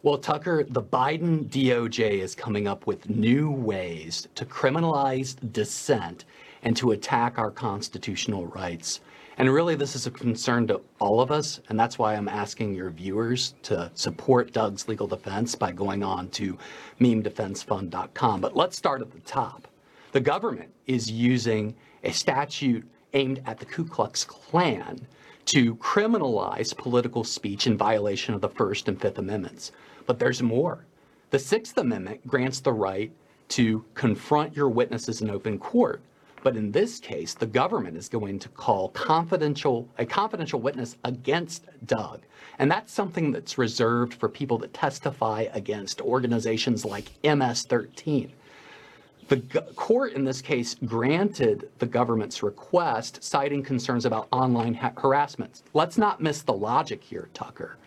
Well, Tucker, the Biden D O J is coming up with new ways to criminalize dissent and to attack our constitutional rights. And really, this is a concern to all of us, and that's why I'm asking your viewers to support Doug's legal defense by going on to meme defense fund dot com. But let's start at the top. The government is using a statute aimed at the Ku Klux Klan to criminalize political speech in violation of the First and Fifth Amendments. But there's more. The Sixth Amendment grants the right to confront your witnesses in open court. But in this case, the government is going to call confidential a confidential witness against Doug. And that's something that's reserved for people that testify against organizations like M S thirteen. The court in this case granted the government's request, citing concerns about online ha- harassment. Let's not miss the logic here, Tucker.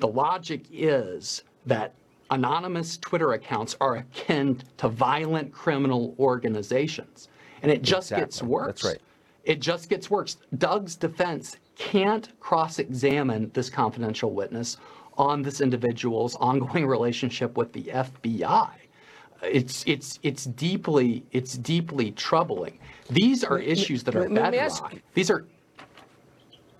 The logic is that anonymous Twitter accounts are akin to violent criminal organizations. And it just exactly. gets worse. That's right. It just gets worse. Doug's defense can't cross-examine this confidential witness on this individual's ongoing relationship with the F B I. It's it's it's deeply it's deeply troubling. These are issues that are bedrock. These are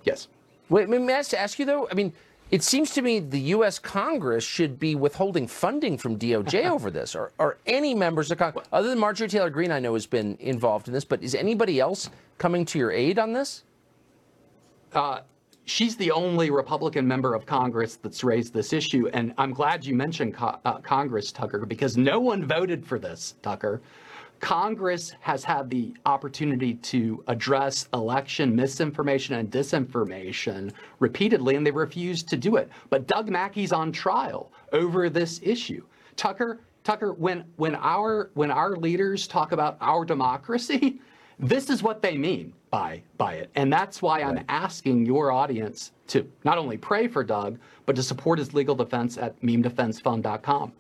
yes. Wait, may I ask you though? I mean, it seems to me the U S. Congress should be withholding funding from D O J over this, or, or any members of Congress. Other than Marjorie Taylor Greene, I know, has been involved in this, but is anybody else coming to your aid on this? Uh, she's the only Republican member of Congress that's raised this issue, and I'm glad you mentioned co- uh, Congress, Tucker, because no one voted for this, Tucker. Congress has had the opportunity to address election misinformation and disinformation repeatedly, and they refused to do it. But Doug Mackey's on trial over this issue. Tucker, Tucker, when when our when our leaders talk about our democracy, this is what they mean by by it. And that's why I'm asking your audience to not only pray for Doug, but to support his legal defense at meme defense fund dot com.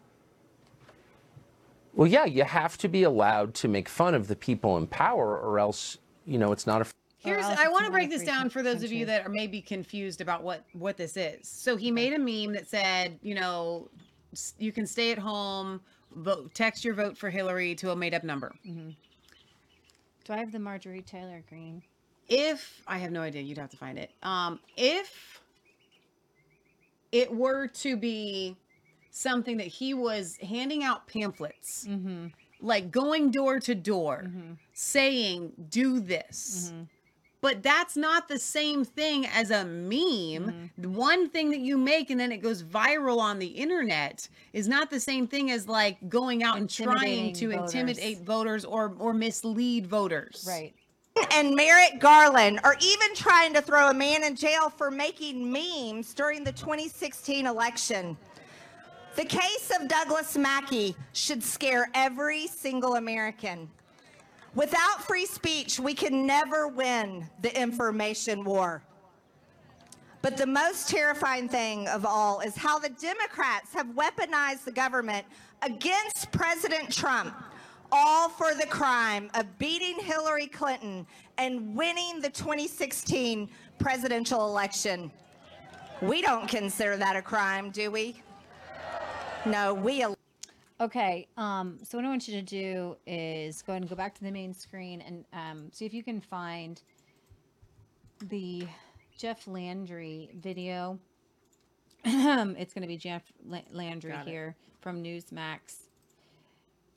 Well, yeah, you have to be allowed to make fun of the people in power, or else, you know, it's not a. Here's I want to break this down for those of you that are maybe confused about what what this is. So he made a meme that said, you know, you can stay at home, vote, text your vote for Hillary to a made up number. Mm-hmm. Do I have the Marjorie Taylor Greene? If I have no idea, you'd have to find it. Um, if it were to be something that he was handing out pamphlets, mm-hmm. like going door to door, mm-hmm. saying, do this. Mm-hmm. But that's not the same thing as a meme. Mm-hmm. One thing that you make and then it goes viral on the internet is not the same thing as like going out and trying to voters. intimidate voters or, or mislead voters. Right. And Merrick Garland are even trying to throw a man in jail for making memes during the twenty sixteen election. The case of Douglas Mackey should scare every single American. Without free speech, we can never win the information war. But the most terrifying thing of all is how the Democrats have weaponized the government against President Trump, all for the crime of beating Hillary Clinton and winning the twenty sixteen presidential election. We don't consider that a crime, do we? No, we. Okay, um, so what I want you to do is go ahead and go back to the main screen and um, see if you can find the Jeff Landry video. It's going to be Jeff Landry here from Newsmax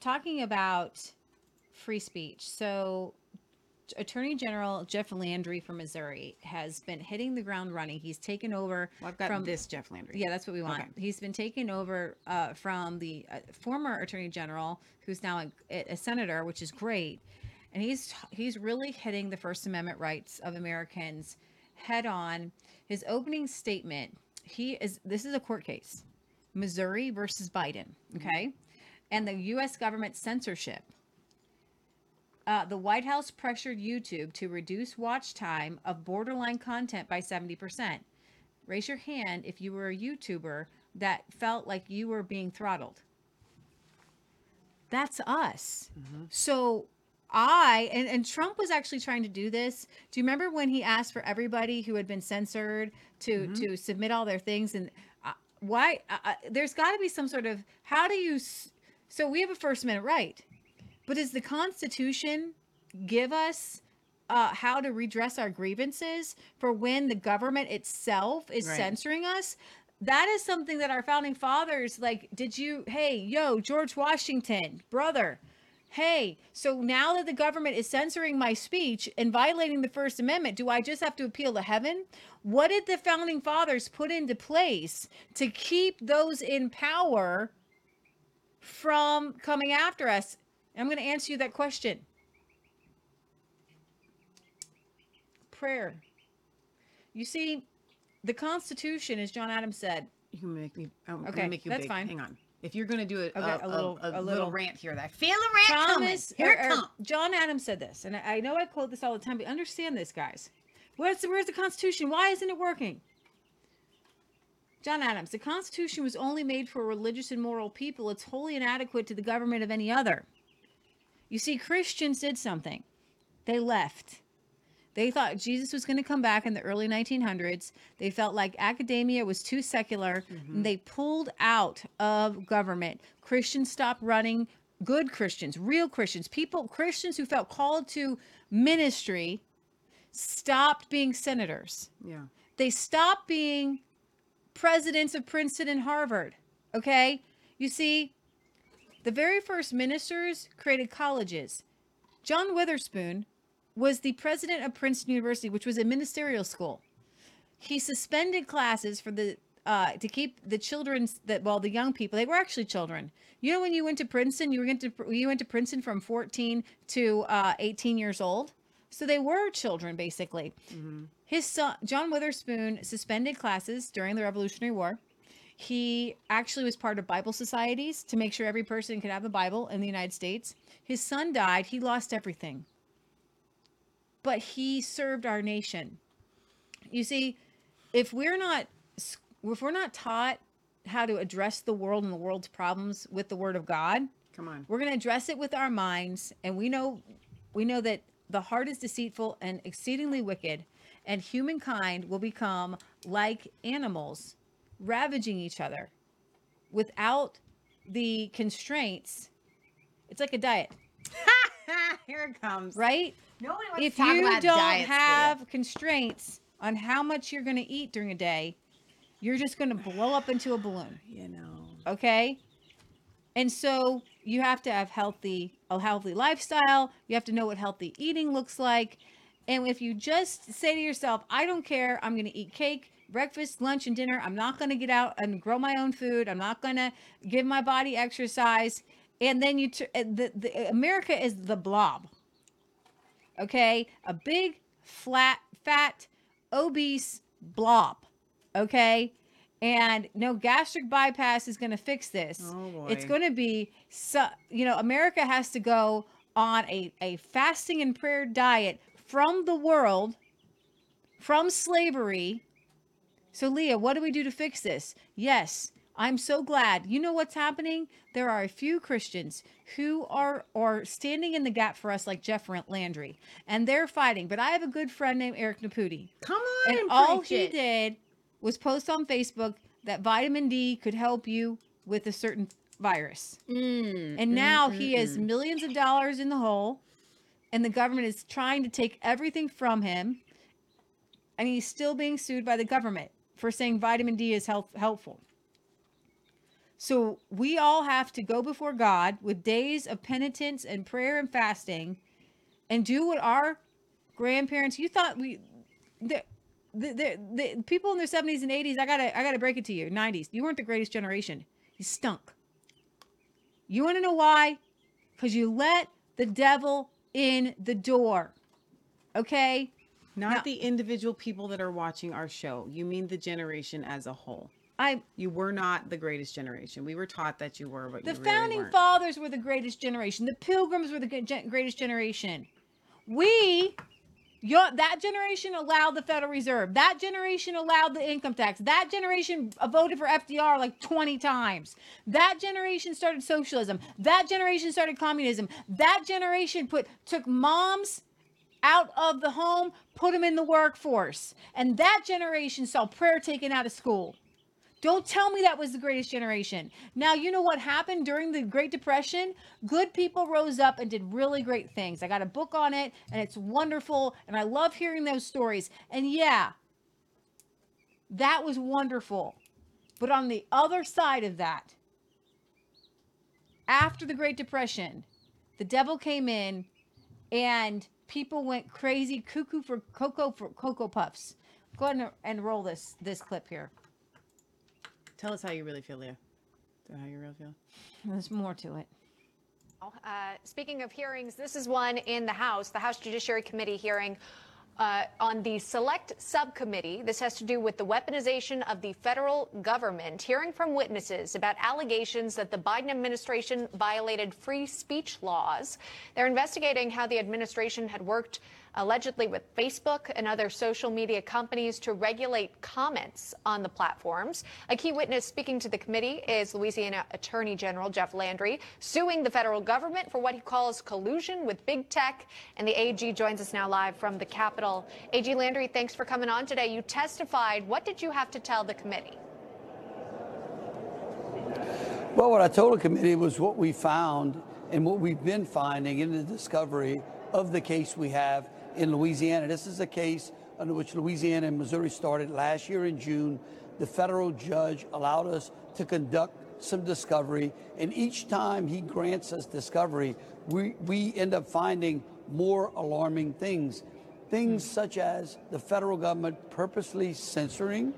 talking about free speech. So Attorney General Jeff Landry from Missouri has been hitting the ground running. He's taken over. Well, I've got from, this Jeff Landry. Yeah, that's what we want. Okay. He's been taken over uh, from the uh, former Attorney General, who's now a, a senator, which is great. And he's he's really hitting the First Amendment rights of Americans head on. His opening statement, he is. This is a court case, Missouri versus Biden. Okay, mm-hmm. And the U S government censorship. Uh, the White House pressured YouTube to reduce watch time of borderline content by seventy percent. Raise your hand if you were a YouTuber that felt like you were being throttled. That's us. Mm-hmm. So I, and, and Trump was actually trying to do this. Do you remember when he asked for everybody who had been censored to, mm-hmm. to submit all their things? And uh, why, uh, there's gotta be some sort of, how do you, so we have a First Amendment right. But does the Constitution give us uh, how to redress our grievances for when the government itself is right. censoring us. That is something that our founding fathers, like, did you, hey, yo, George Washington, brother, hey, so now that the government is censoring my speech and violating the First Amendment, do I just have to appeal to heaven? What did the founding fathers put into place to keep those in power from coming after us? I'm going to answer you that question. Prayer. You see, the Constitution, as John Adams said. You can make me. I'm okay, make you that's big. Fine. Hang on. If you're going to do a, okay, a, a, little, a, a little, little rant here, that I feel a rant Thomas, coming. Here or, it comes. John Adams said this, and I, I know I quote this all the time, but understand this, guys. Where's the, where's the Constitution? Why isn't it working? John Adams, the Constitution was only made for religious and moral people. It's wholly inadequate to the government of any other. You see, Christians did something. They left. They thought Jesus was going to come back in the early nineteen hundreds. They felt like academia was too secular. Mm-hmm. And they pulled out of government. Christians stopped running. Good Christians, real Christians, people, Christians who felt called to ministry stopped being senators. Yeah. They stopped being presidents of Princeton and Harvard. Okay? You see, the very first ministers created colleges. John Witherspoon was the president of Princeton University, which was a ministerial school. He suspended classes for the uh, to keep the children that well the young people they were actually children. You know, when you went to Princeton, you were going to you went to Princeton from fourteen to uh, eighteen years old, so they were children basically. Mm-hmm. His son John Witherspoon suspended classes during the Revolutionary War. He actually was part of Bible societies to make sure every person could have a Bible in the United States. His son died; he lost everything. But he served our nation. You see, if we're not if we're not taught how to address the world and the world's problems with the Word of God, come on, we're going to address it with our minds. And we know we know that the heart is deceitful and exceedingly wicked, and humankind will become like animals, ravaging each other without the constraints. It's like a diet. Here it comes. Right? Nobody wants if to talk you about don't diets have here. Constraints on how much you're going to eat during a day, you're just going to blow up into a balloon. You know. Okay? And so you have to have healthy, a healthy lifestyle. You have to know what healthy eating looks like. And if you just say to yourself, I don't care, I'm going to eat cake, breakfast, lunch, and dinner. I'm not going to get out and grow my own food. I'm not going to give my body exercise. And then you, t- the, the, America is the blob. Okay, a big, flat, fat, obese blob. Okay, and no gastric bypass is going to fix this. Oh boy. It's going to be, so, you know, America has to go on a, a fasting and prayer diet from the world, from slavery. So, Leah, what do we do to fix this? Yes, I'm so glad. You know what's happening? There are a few Christians who are, are standing in the gap for us, like Jeff Landry, and they're fighting. But I have a good friend named Eric Naputi. Come on, and, and all he it. did was post on Facebook that vitamin D could help you with a certain virus. Mm, and now mm, he mm, has mm. millions of dollars in the hole, and the government is trying to take everything from him. And he's still being sued by the government for saying vitamin D is health helpful. So we all have to go before God with days of penitence and prayer and fasting and do what our grandparents, you thought we, the, the, the, the people in their seventies and eighties, I gotta, I gotta break it to you, nineties, you weren't the greatest generation. You stunk. You wanna know why? Because you let the devil in the door, okay? Not now, the individual people that are watching our show. You mean the generation as a whole. I, you were not the greatest generation. We were taught that you were, but the you really founding weren't. fathers were the greatest generation. The Pilgrims were the greatest generation. We, your, that generation allowed the Federal Reserve. That generation allowed the income tax. That generation voted for F D R like twenty times. That generation started socialism. That generation started communism. That generation put took moms out of the home, put them in the workforce, and that generation saw prayer taken out of school. Don't tell me that was the greatest generation. Now, you know what happened during the Great Depression? Good people rose up and did really great things. I got a book on it, and it's wonderful, and I love hearing those stories. And yeah, that was wonderful. But on the other side of that, after the Great Depression, the devil came in and people went crazy cuckoo for Cocoa for Cocoa Puffs. Go ahead and, and roll this this clip here. Tell us how you really feel, Leah. Tell us how you really feel. There's more to it. Uh, speaking of hearings, this is one in the House, the House Judiciary Committee hearing uh, on the Select Subcommittee. This has to do with the weaponization of the federal government, hearing from witnesses about allegations that the Biden administration violated free speech laws. They're investigating how the administration had worked allegedly with Facebook and other social media companies to regulate comments on the platforms. A key witness speaking to the committee is Louisiana Attorney General Jeff Landry, suing the federal government for what he calls collusion with big tech. And the A G joins us now live from the Capitol. A G Landry, thanks for coming on today. You testified. What did you have to tell the committee? Well, what I told the committee was what we found and what we've been finding in the discovery of the case we have in Louisiana. This is a case under which Louisiana and Missouri started last year in June. The federal judge allowed us to conduct some discovery, and each time he grants us discovery, we, we end up finding more alarming things. Things such as the federal government purposely censoring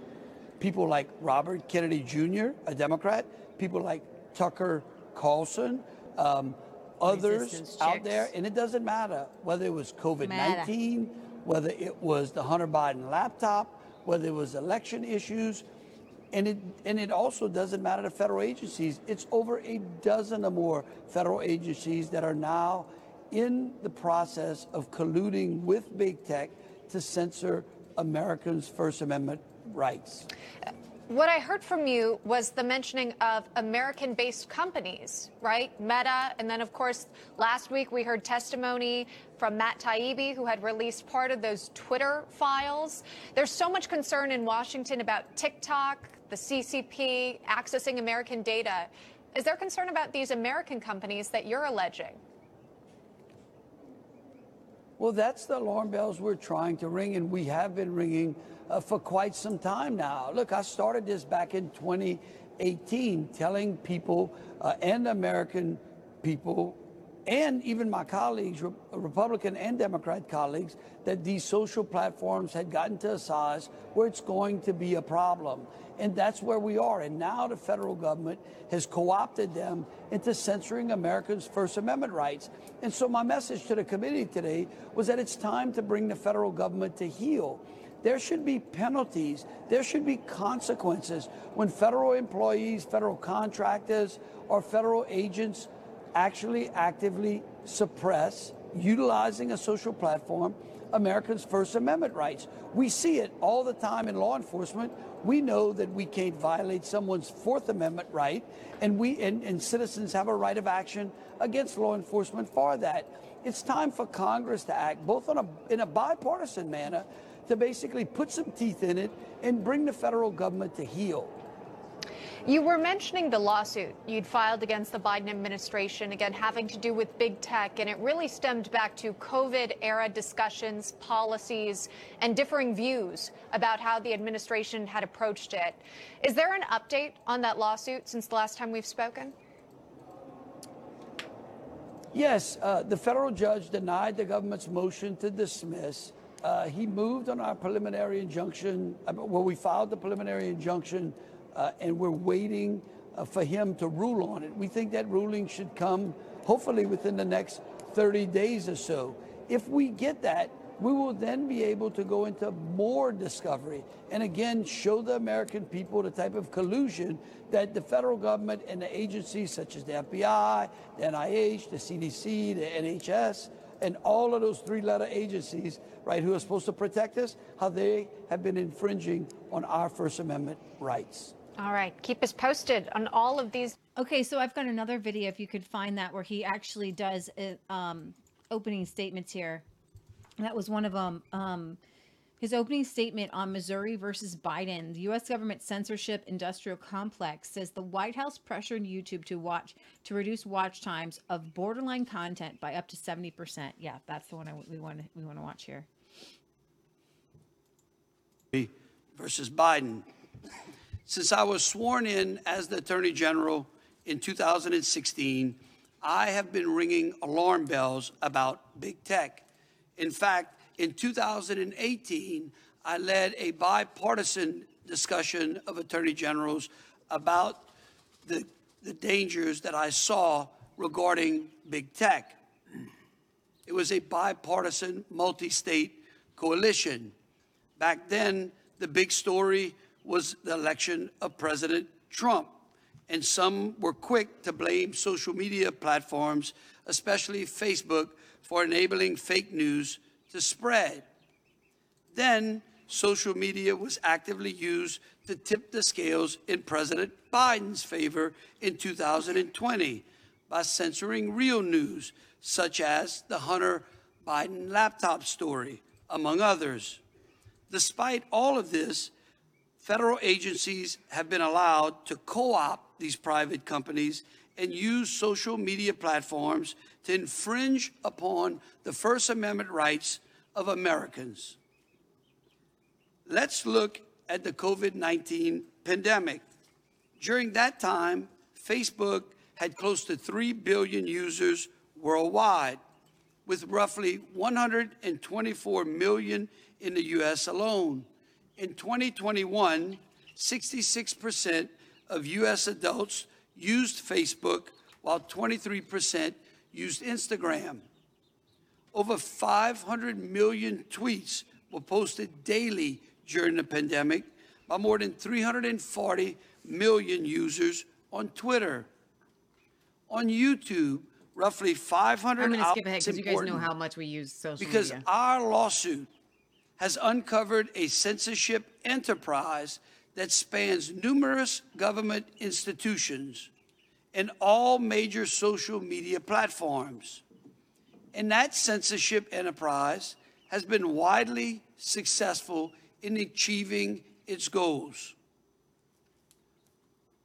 people like Robert Kennedy Junior, a Democrat, people like Tucker Carlson, um, others out there, and it doesn't matter whether it was COVID nineteen, whether it was the Hunter Biden laptop, whether it was election issues, and it and it also doesn't matter to federal agencies. It's over a dozen or more federal agencies that are now in the process of colluding with big tech to censor Americans' First Amendment rights. Uh, What I heard from you was the mentioning of American-based companies, right? Meta, and then, of course, last week we heard testimony from Matt Taibbi, who had released part of those Twitter files. There's so much concern in Washington about TikTok, the C C P, accessing American data. Is there concern about these American companies that you're alleging? Well, that's the alarm bells we're trying to ring, and we have been ringing uh, for quite some time now. Look, I started this back in twenty eighteen, telling people uh, and American people and even my colleagues, Re- Republican and Democrat colleagues, that these social platforms had gotten to a size where it's going to be a problem. And that's where we are. And now the federal government has co-opted them into censoring Americans' First Amendment rights. And so my message to the committee today was that it's time to bring the federal government to heel. There should be penalties. There should be consequences when federal employees, federal contractors, or federal agents actually actively suppress, utilizing a social platform, Americans' First Amendment rights. We see it all the time in law enforcement. We know that we can't violate someone's Fourth Amendment right, and we and, and citizens have a right of action against law enforcement for that. It's time for Congress to act, both on a, in a bipartisan manner, to basically put some teeth in it and bring the federal government to heel. You were mentioning the lawsuit you'd filed against the Biden administration, again, having to do with big tech, and it really stemmed back to COVID-era discussions, policies, and differing views about how the administration had approached it. Is there an update on that lawsuit since the last time we've spoken? Yes. Uh, the federal judge denied the government's motion to dismiss. Uh, he moved on our preliminary injunction, well, we filed the preliminary injunction Uh, and we're waiting uh, for him to rule on it. We think that ruling should come hopefully within the next thirty days or so. If we get that, we will then be able to go into more discovery and again show the American people the type of collusion that the federal government and the agencies such as the F B I, the N I H, the C D C, the N H S, and all of those three-letter agencies, right, who are supposed to protect us, how they have been infringing on our First Amendment rights. All right. Keep us posted on all of these. Okay. So I've got another video, if you could find that, where he actually does um, opening statements here. That was one of them. Um, His opening statement on Missouri versus Biden, the U S government censorship industrial complex, says the White House pressured YouTube to watch to reduce watch times of borderline content by up to seventy percent. Yeah, that's the one I, we want to, we want to watch here. Versus Biden. Since I was sworn in as the Attorney General in two thousand sixteen, I have been ringing alarm bells about big tech. In fact, in two thousand eighteen, I led a bipartisan discussion of attorney generals about the, the dangers that I saw regarding big tech. It was a bipartisan, multi-state coalition. Back then, the big story was the election of President Trump, and some were quick to blame social media platforms, especially Facebook, for enabling fake news to spread. Then social media was actively used to tip the scales in President Biden's favor in two thousand twenty by censoring real news, such as the Hunter Biden laptop story, among others. Despite all of this, federal agencies have been allowed to co-opt these private companies and use social media platforms to infringe upon the First Amendment rights of Americans. Let's look at the COVID nineteen pandemic. During that time, Facebook had close to three billion users worldwide, with roughly one hundred twenty-four million in the U S alone. In twenty twenty-one, sixty-six percent of U S adults used Facebook, while twenty-three percent used Instagram. Over five hundred million tweets were posted daily during the pandemic by more than three hundred forty million users on Twitter. On YouTube, roughly five hundred I'm going to skip ahead because you guys know how much we use social because media. Because our lawsuit has uncovered a censorship enterprise that spans numerous government institutions and all major social media platforms. And that censorship enterprise has been widely successful in achieving its goals.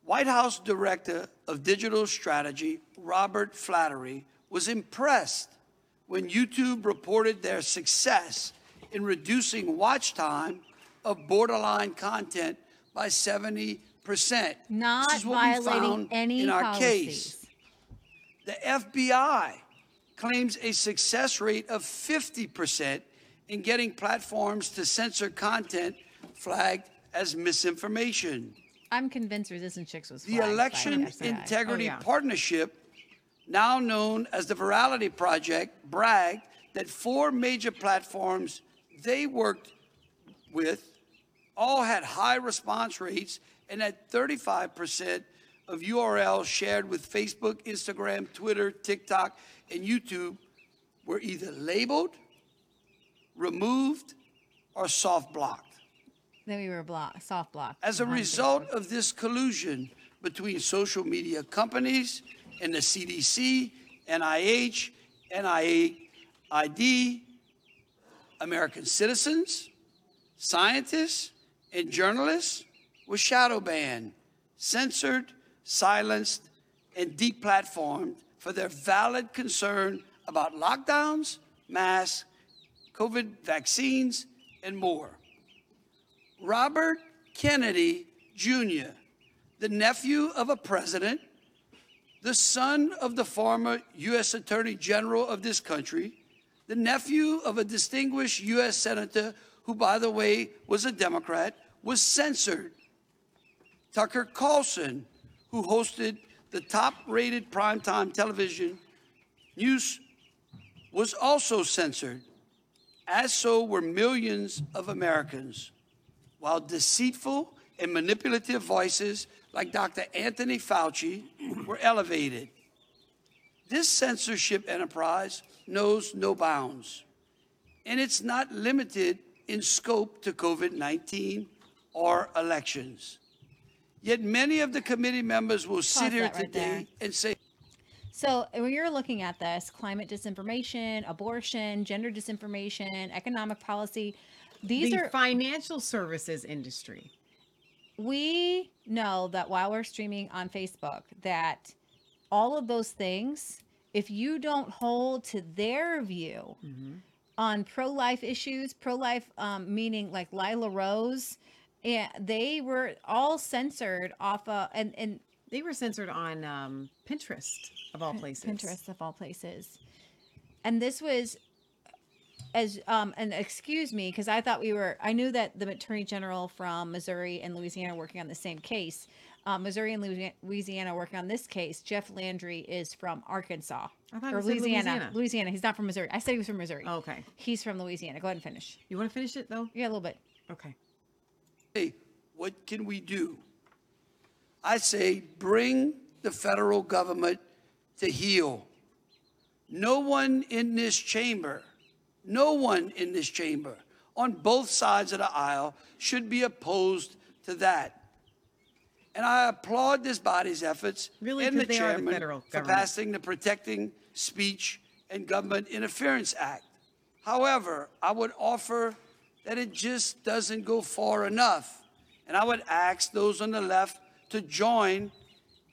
White House Director of Digital Strategy, Robert Flattery, was impressed when YouTube reported their success in reducing watch time of borderline content by seventy percent. Not violating any policies. This is what we found in our case. The F B I claims a success rate of fifty percent in getting platforms to censor content flagged as misinformation. I'm convinced Resistance Chicks was flagged. The Election Integrity oh, yeah. Partnership, now known as the Virality Project, bragged that four major platforms they worked with all had high response rates and that thirty-five percent of U R Ls shared with Facebook, Instagram, Twitter, TikTok, and YouTube were either labeled, removed, or soft blocked. Then we were blocked, soft blocked. As a result of this collusion between social media companies and the C D C, N I H, N I A I D, American citizens, scientists, and journalists were shadow banned, censored, silenced, and deplatformed for their valid concern about lockdowns, masks, COVID vaccines, and more. Robert Kennedy Junior, the nephew of a president, the son of the former U S Attorney General of this country, the nephew of a distinguished U S senator who, by the way, was a Democrat, was censored. Tucker Carlson, who hosted the top-rated primetime television news, was also censored, as so were millions of Americans, while deceitful and manipulative voices like Doctor Anthony Fauci were elevated. This censorship enterprise knows no bounds, and it's not limited in scope to COVID nineteen or elections. Yet many of the committee members will sit here today and say. So when you're looking at this, climate disinformation, abortion, gender disinformation, economic policy, These the are financial services industry. We know that while we're streaming on Facebook, that all of those things, if you don't hold to their view mm-hmm. on pro-life issues, pro-life um, meaning like Lila Rose, and they were all censored off of, and, and they were censored on um, Pinterest of all places. Pinterest of all places. And this was as, um, and excuse me, because I thought we were, I knew that the attorney general from Missouri and Louisiana are working on the same case. Uh, Missouri and Louisiana working on this case. Jeff Landry is from Arkansas I thought or Louisiana. Louisiana. Louisiana. He's not from Missouri. I said he was from Missouri. Oh, okay. He's from Louisiana. Go ahead and finish. You want to finish it though? Yeah, a little bit. Okay. Hey, what can we do? I say, bring the federal government to heel. No one in this chamber, no one in this chamber on both sides of the aisle should be opposed to that. And I applaud this body's efforts really, and the chairman the for passing the Protecting Speech and Government Interference Act. However, I would offer that it just doesn't go far enough. And I would ask those on the left to join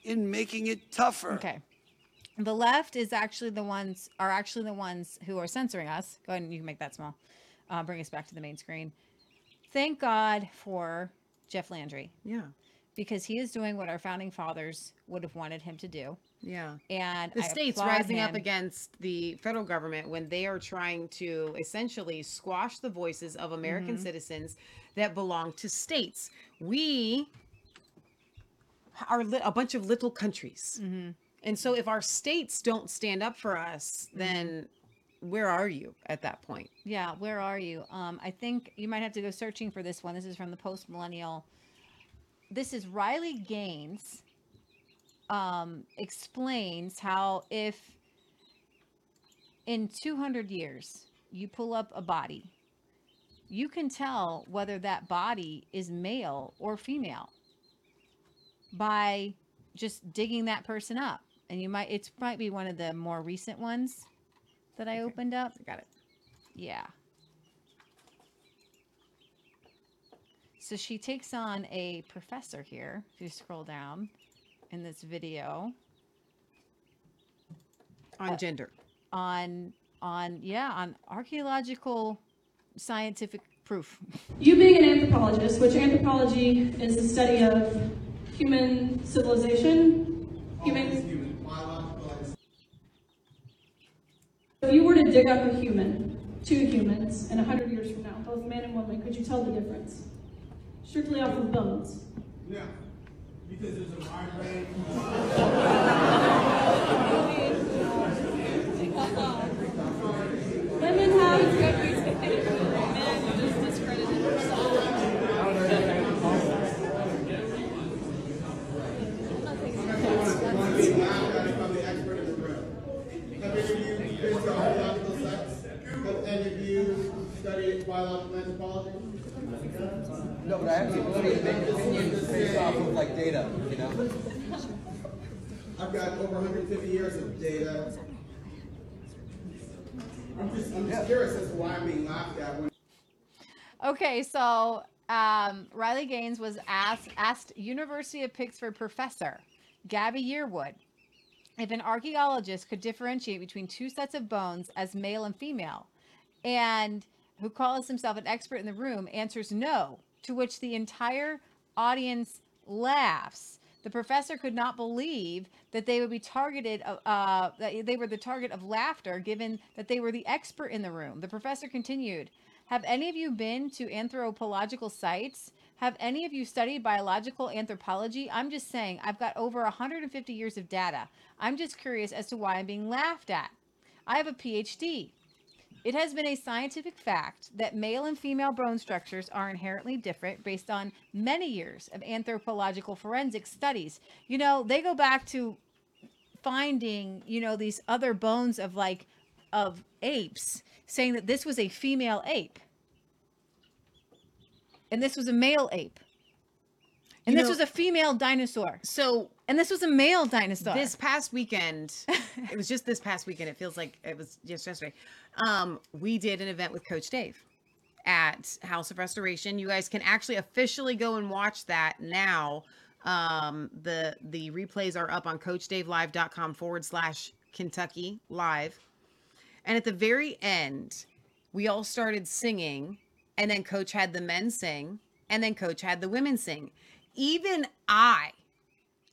in making it tougher. Okay. The left is actually the ones, are actually the ones who are censoring us. Go ahead and you can make that small. Uh, bring us back to the main screen. Thank God for Jeff Landry. Yeah. Because he is doing what our founding fathers would have wanted him to do. Yeah. And the I states rising him. up against the federal government when they are trying to essentially squash the voices of American mm-hmm. citizens that belong to states. We are li- a bunch of little countries. Mm-hmm. And so if our states don't stand up for us, mm-hmm. then where are you at that point? Yeah, where are you? Um, I think you might have to go searching for this one. This is from the Post-Millennial. This is Riley Gaines um, explains how if in two hundred years you pull up a body, you can tell whether that body is male or female by just digging that person up. And you might, it might be one of the more recent ones that I okay. opened up. I got it. Yeah. So she takes on a professor here. If you scroll down in this video. On uh, gender. On, on yeah, on archaeological scientific proof. You being an anthropologist, which anthropology is the study of human civilization. Humans. Human. If you were to dig up a human, two humans, and one hundred years from now, both man and woman, could you tell the difference? Strictly off of bones. Yeah, because there's a wide range. Women have just discredited herself. No, but I have the ability to make opinions based off of like data, you know? I've got over one hundred fifty years of data. I'm just, I'm just curious as to why I'm being laughed at when. Okay, so um, Riley Gaines was asked, asked University of Pittsburgh professor Gabby Yearwood if an archaeologist could differentiate between two sets of bones as male and female, and who calls himself an expert in the room, answers no, to which the entire audience laughs. The professor could not believe that they would be targeted, uh, that they were the target of laughter, given that they were the expert in the room. The professor continued, have any of you been to anthropological sites? Have any of you studied biological anthropology? I'm just saying, I've got over one hundred fifty years of data. I'm just curious as to why I'm being laughed at. I have a P H D. It has been a scientific fact that male and female bone structures are inherently different based on many years of anthropological forensic studies. You know, they go back to finding, you know, these other bones of like, of apes, saying that this was a female ape. And this was a male ape. And you this know, was a female dinosaur. So, and this was a male dinosaur. This past weekend, it was just this past weekend. It feels like it was just yesterday. Um, we did an event with Coach Dave. at House of Restoration. You guys can actually officially go and watch that now. Um, the the replays are up on coachdavelive.com forward slash Kentucky Live. And at the very end, we all started singing, and then Coach had the men sing, and then Coach had the women sing. Even I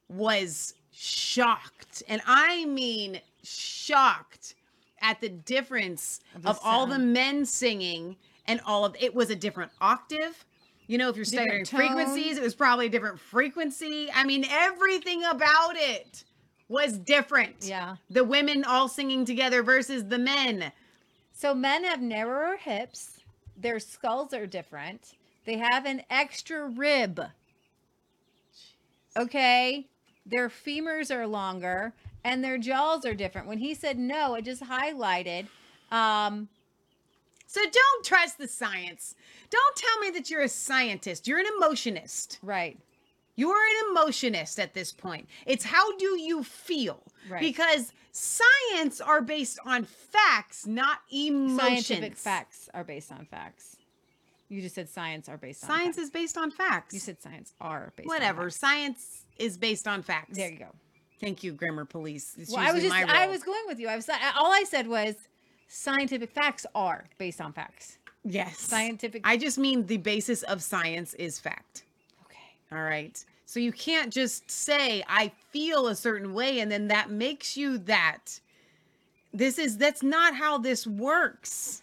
was shocked, and I mean shocked, at the difference the of sound. All the men singing and all of it was a different octave. You know, if you're studying frequencies, it was probably a different frequency. I mean, everything about it was different. Yeah. The women all singing together versus the men. So men have narrower hips. Their skulls are different. They have an extra rib. Jeez. Okay. Their femurs are longer and their jaws are different. When he said no, it just highlighted. Um, so don't trust the science. Don't tell me that you're a scientist. You're an emotionist. Right. You're an emotionist at this point. It's how do you feel? Right. Because science are based on facts, not emotions. Scientific facts are based on facts. You just said science are based on science facts. Science is based on facts. You said science are based Whatever. on facts. Whatever. Science is based on facts. There you go. Thank you, Grammar Police. It's well, I was just, I was going with you. I was, all I said was scientific facts are based on facts. Yes. Scientific. I just mean the basis of science is fact. Okay. All right. So you can't just say, I feel a certain way, and then that makes you that. This is, that's not how this works.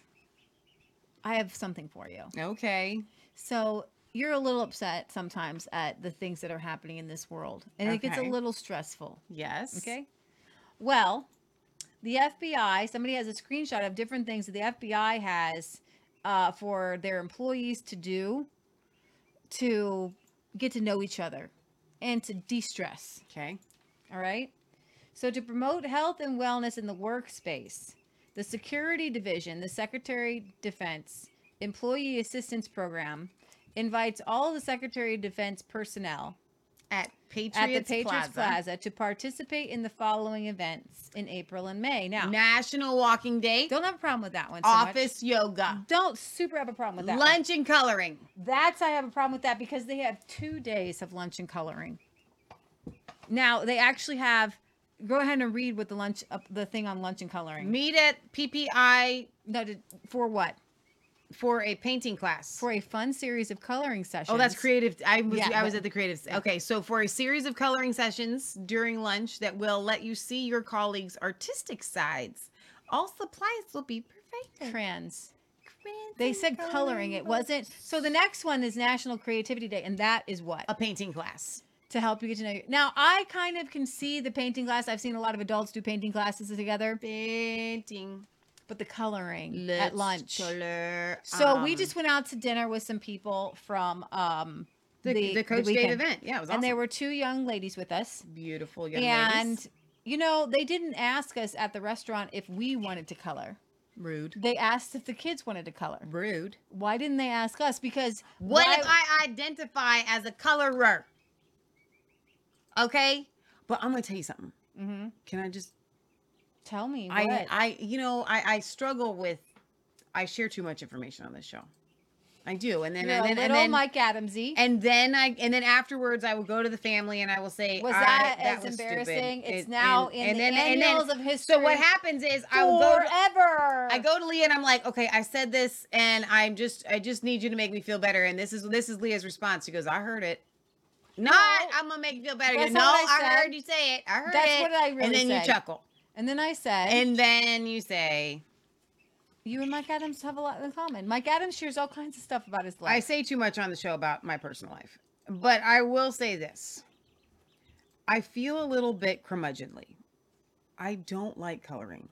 I have something for you. Okay. So you're a little upset sometimes at the things that are happening in this world. And okay. It gets a little stressful. Yes. Okay. Well, the F B I, somebody has a screenshot of different things that the F B I has uh, for their employees to do to get to know each other and to de-stress. Okay. All right. So to promote health and wellness in the workspace, the Security Division, the Secretary of Defense Employee Assistance Program invites all the Secretary of Defense personnel at Patriots, at the Patriots Plaza. Plaza to participate in the following events in April and May. Now, National Walking Day. Don't have a problem with that one. So office much. Yoga. Don't super have a problem with that. Lunch one. And coloring. That's I have a problem with that because they have two days of lunch and coloring. Now they actually have. Go ahead and read what the lunch uh, the thing on lunch and coloring. Meet at P P I. No, to, for what? For a painting class. For a fun series of coloring sessions. Oh, that's creative. I was yeah, I but, was at the creative. Okay, so for a series of coloring sessions during lunch that will let you see your colleagues' artistic sides. All supplies will be provided. Crayons. Crayons. They said coloring. coloring. It wasn't. So the next one is National Creativity Day, and that is what? A painting class. To help you get to know you. Now, I kind of can see the painting class. I've seen a lot of adults do painting classes together. Painting. But the coloring Let's at lunch. Color. So um, we just went out to dinner with some people from um, the, the, the Coach the Dave event. Yeah, it was awesome. And there were two young ladies with us. Beautiful young and, ladies. And, you know, they didn't ask us at the restaurant if we wanted to color. Rude. They asked if the kids wanted to color. Rude. Why didn't they ask us? Because what why... if I identify as a colorer? Okay, but I'm gonna tell you something. Mm-hmm. Can I just tell me? What? I, I, you know, I, I struggle with. I share too much information on this show. I do, and then You're and then, a little and then Mike Adamsy, and then I, and then afterwards, I will go to the family and I will say, "Was that, I, that as was embarrassing?" Stupid. It's it, now and, in and the then, annals then, of history. So what happens is, I will go forever. I go to Leah and I'm like, "Okay, I said this, and I'm just, I just need you to make me feel better." And this is this is Leah's response. She goes, "I heard it." Not, no, I'm going to make you feel better. No, I, I heard you say it. I heard that's it. That's what I really said. And then said. You chuckle. And then I said. And then you say. You and Mike Adams have a lot in common. Mike Adams shares all kinds of stuff about his life. I say too much on the show about my personal life. But I will say this. I feel a little bit curmudgeonly. I don't like coloring.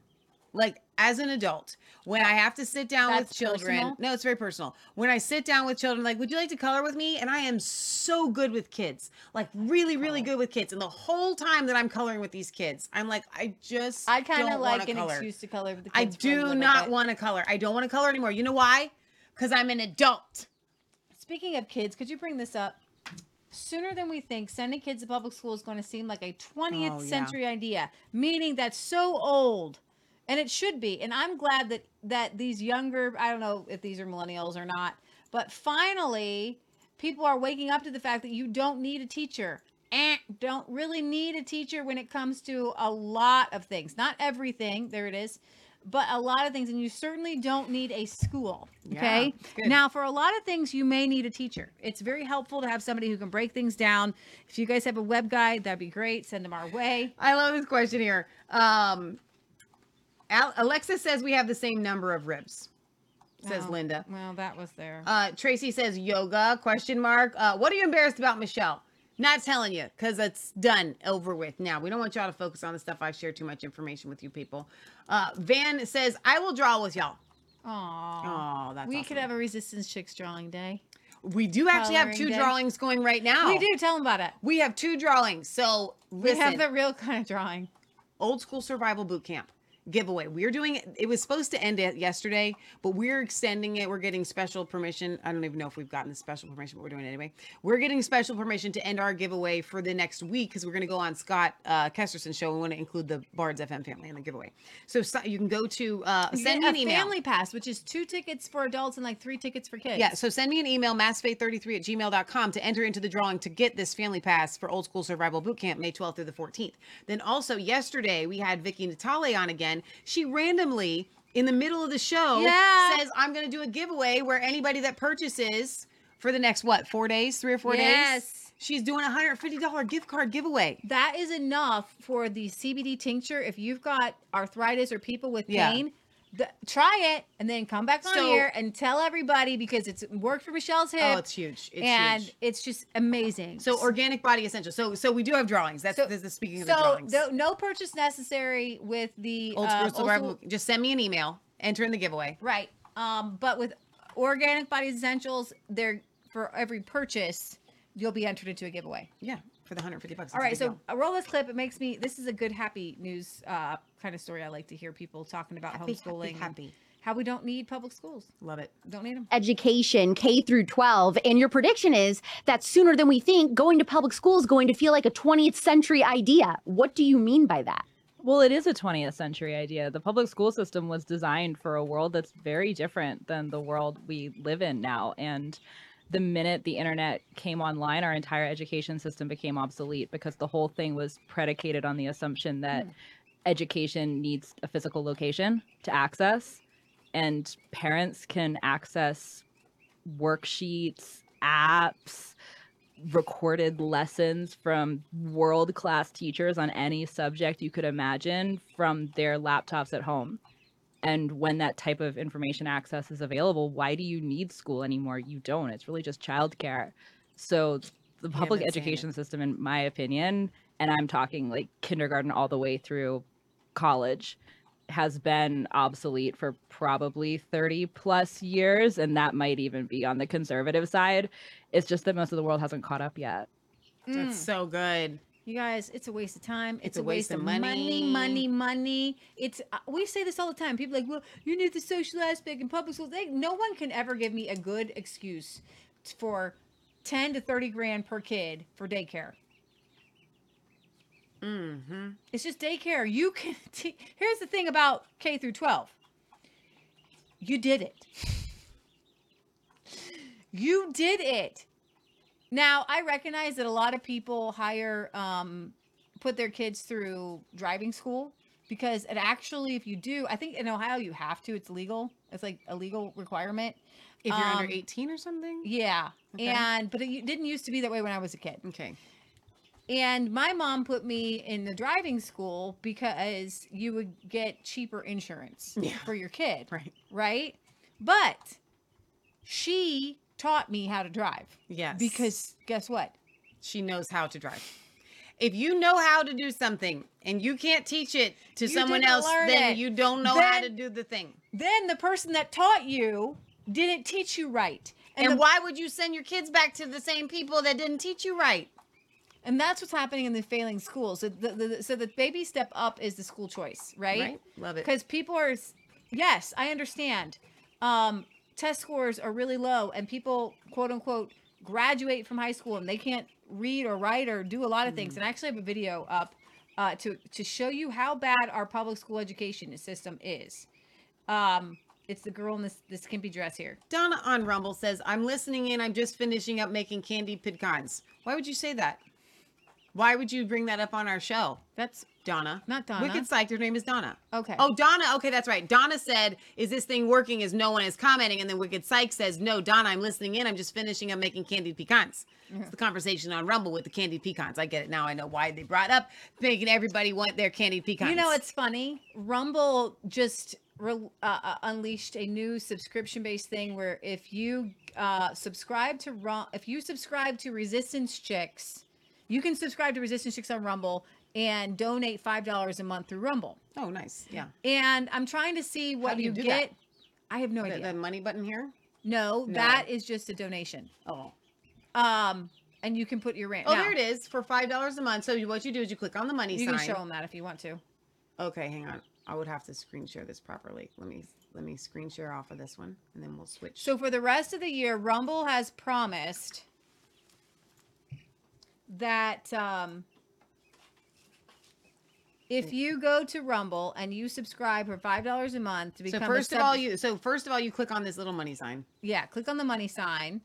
Like, as an adult, when I have to sit down That's with children, personal? No, it's very personal. When I sit down with children, like, would you like to color with me? And I am so good with kids, like really, really oh. good with kids. And the whole time that I'm coloring with these kids, I'm like, I just I kind of like an color. excuse to color with the kids. I do not want to color. I don't want to color anymore. You know why? Because I'm an adult. Speaking of kids, could you bring this up? Sooner than we think, sending kids to public school is going to seem like a twentieth oh, yeah. century idea, meaning that's so old. And it should be. And I'm glad that, that these younger, I don't know if these are millennials or not, but finally people are waking up to the fact that you don't need a teacher. Eh, don't really need a teacher when it comes to a lot of things. Not everything, there it is, but a lot of things. And you certainly don't need a school, okay? Yeah, now, for a lot of things, you may need a teacher. It's very helpful to have somebody who can break things down. If you guys have a web guide, that'd be great. Send them our way. I love this question here. Um, Alexa says we have the same number of ribs, says oh, Linda. Well, that was there. Uh, Tracy says yoga, question mark. Uh, what are you embarrassed about, Michelle? Not telling you, because it's done, over with now. We don't want y'all to focus on the stuff. I share too much information with you people. Uh, Van says, I will draw with y'all. Aww. Oh, that's We awesome. Could have a Resistance Chicks drawing day. We do actually Coloring have two day. drawings going right now. We do. Tell them about it. We have two drawings. So listen. We have the real kind of drawing. Old School Survival Boot Camp giveaway. We're doing it. It was supposed to end it yesterday, but we're extending it. We're getting special permission. I don't even know if we've gotten the special permission, but we're doing it anyway. We're getting special permission to end our giveaway for the next week because we're going to go on Scott uh, Kesterson's show. We want to include the Bards F M family in the giveaway. So, so you can go to uh, send me an email. Family pass, which is two tickets for adults and like three tickets for kids. Yeah. So send me an email, massfaith thirty-three at gmail dot com, to enter into the drawing to get this family pass for Old School Survival Bootcamp, May twelfth through the fourteenth. Then also yesterday we had Vicky Natale on again. She randomly, in the middle of the show, yeah. says, I'm going to do a giveaway where anybody that purchases for the next, what, four days, three or four yes. days? She's doing a one hundred fifty dollars gift card giveaway. That is enough for the C B D tincture. If you've got arthritis or people with pain, yeah. The, try it and then come back on so, here and tell everybody because it's worked for Michelle's hip. Oh, it's huge. It's and huge. It's just amazing. So Organic Body Essentials. So so we do have drawings. That's so, the speaking of so the drawings. So no purchase necessary with the Old School uh, Survival. Old school, just send me an email. Enter in the giveaway. Right. Um, but with Organic Body Essentials, they're for every purchase, you'll be entered into a giveaway. Yeah. For the one hundred fifty bucks. All right, so deal. roll this clip. It makes me, this is a good, happy news uh, kind of story. I like to hear people talking about happy, homeschooling. Happy, happy. How we don't need public schools. Love it. Don't need them. Education, K through twelve. And your prediction is that sooner than we think, going to public school is going to feel like a twentieth century idea. What do you mean by that? Well, it is a twentieth century idea. The public school system was designed for a world that's very different than the world we live in now. And the minute the internet came online, our entire education system became obsolete because the whole thing was predicated on the assumption that mm. education needs a physical location to access, and parents can access worksheets, apps, recorded lessons from world-class teachers on any subject you could imagine from their laptops at home. And when that type of information access is available, why do you need school anymore? You don't. It's really just childcare. So the public education system, in my opinion, and I'm talking like kindergarten all the way through college, has been obsolete for probably thirty plus years. And that might even be on the conservative side. It's just that most of the world hasn't caught up yet. Mm. That's so good. You guys, it's a waste of time. It's, it's a waste, waste of money. Money, money, money. It's uh, we say this all the time. People are like, well, you need the social aspect in public schools. They, no one can ever give me a good excuse for ten to thirty grand per kid for daycare. Mm-hmm. It's just daycare. You can. T- Here's the thing about K through twelve. You did it. You did it. Now, I recognize that a lot of people hire, um, put their kids through driving school because it actually, if you do, I think in Ohio you have to, it's legal. It's like a legal requirement. If you're um, under eighteen or something? Yeah. Okay. And, but it didn't used to be that way when I was a kid. Okay. And my mom put me in the driving school because you would get cheaper insurance yeah. for your kid. Right. Right. But she taught me how to drive. Yes. Because guess what? She knows how to drive. If you know how to do something and you can't teach it to you someone else, then it. you don't know then, how to do the thing. Then the person that taught you didn't teach you right. And, and the, why would you send your kids back to the same people that didn't teach you right? And that's what's happening in the failing schools. So the, the, so the baby step up is the school choice, right? Right. Love it. Because people are, yes, I understand. Um, Test scores are really low and people, quote unquote, graduate from high school and they can't read or write or do a lot of things. Mm. And I actually have a video up uh, to, to show you how bad our public school education system is. Um, it's the girl in this, this skimpy dress here. Donna on Rumble says, I'm listening in. I'm just finishing up making candy pecans. Why would you say that? Why would you bring that up on our show? That's Donna. Not Donna. Wicked Psyched. Her name is Donna. Okay. Oh, Donna. Okay, that's right. Donna said, is this thing working as no one is commenting? And then Wicked Psych says, no, Donna, I'm listening in. I'm just finishing up making candied pecans. Mm-hmm. It's the conversation on Rumble with the candied pecans. I get it now. I know why they brought up making everybody want their candied pecans. You know, it's funny. Rumble just re- uh, unleashed a new subscription-based thing where if you uh, subscribe to Rum- if you subscribe to Resistance Chicks, you can subscribe to Resistance Chicks on Rumble and donate five dollars a month through Rumble. Oh, nice. Yeah. And I'm trying to see what you get. How do you do that? I have no idea. The money button here? No, no, that is just a donation. Oh. Um, and you can put your rant. Oh, now, there it is for five dollars a month. So what you do is you click on the money you sign. You can show them that if you want to. Okay, hang on. I would have to screen share this properly. Let me let me screen share off of this one, and then we'll switch. So for the rest of the year, Rumble has promised that um, if you go to Rumble and you subscribe for five dollars a month to become so first a sub- of all you so first of all you click on this little money sign. Yeah, click on the money sign,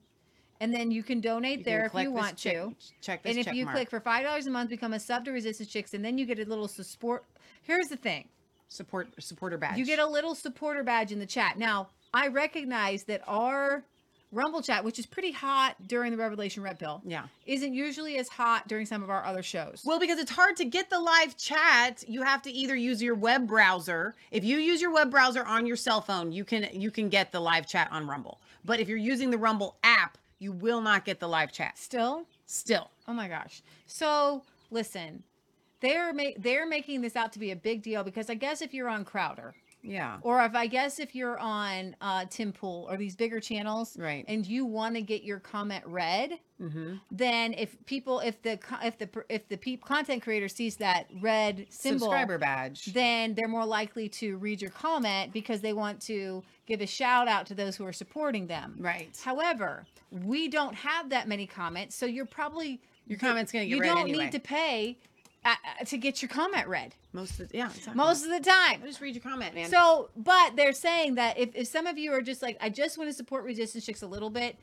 and then you can donate you there can if you want check, to. Check this. And if check you mark. click for five dollars a month, become a sub to Resistance Chicks, and then you get a little support. Here's the thing. Support supporter badge. You get a little supporter badge in the chat. Now, I recognize that our Rumble chat, which is pretty hot during the Revelation Red Pill, yeah, isn't usually as hot during some of our other shows. Well, because it's hard to get the live chat. You have to either use your web browser. If you use your web browser on your cell phone, you can you can get the live chat on Rumble. But if you're using the Rumble app, you will not get the live chat. Still? Still. Oh my gosh. So, listen, they're ma- they're making this out to be a big deal because I guess if you're on Crowder, yeah, or if I guess if you're on uh, Tim Pool or these bigger channels, right, and you want to get your comment read, mm-hmm, then if people, if the if the if the pe- content creator sees that red symbol, subscriber badge, then they're more likely to read your comment because they want to give a shout out to those who are supporting them. Right. However, we don't have that many comments, so you're probably your comment's going to get read anyway. You don't need to pay Uh, to get your comment read. Most of the, yeah, exactly. Most of the time. I'll just read your comment, man. So, but they're saying that if, if some of you are just like, I just want to support Resistance Chicks a little bit,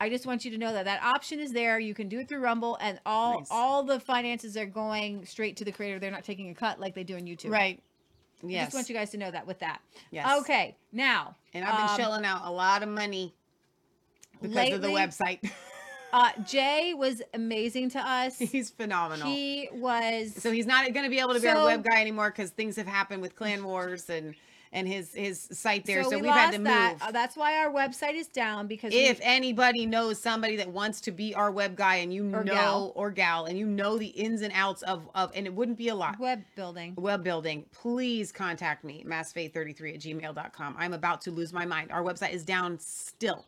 I just want you to know that that option is there. You can do it through Rumble, and all nice. all the finances are going straight to the creator. They're not taking a cut like they do on YouTube. Right. Yes. I just want you guys to know that with that. Yes. Okay. Now. And I've been um, shelling out a lot of money because lately, of the website. Uh, Jay was amazing to us. He's phenomenal. He was. So he's not going to be able to be so, our web guy anymore because things have happened with Clan Wars and, and his, his site there. So, so we we've had to move. That. That's why our website is down because if we, anybody knows somebody that wants to be our web guy and you or know, gal. or gal, and you know the ins and outs of, of, and it wouldn't be a lot. Web building. Web building. Please contact me, massfaith thirty-three at gmail dot com. I'm about to lose my mind. Our website is down still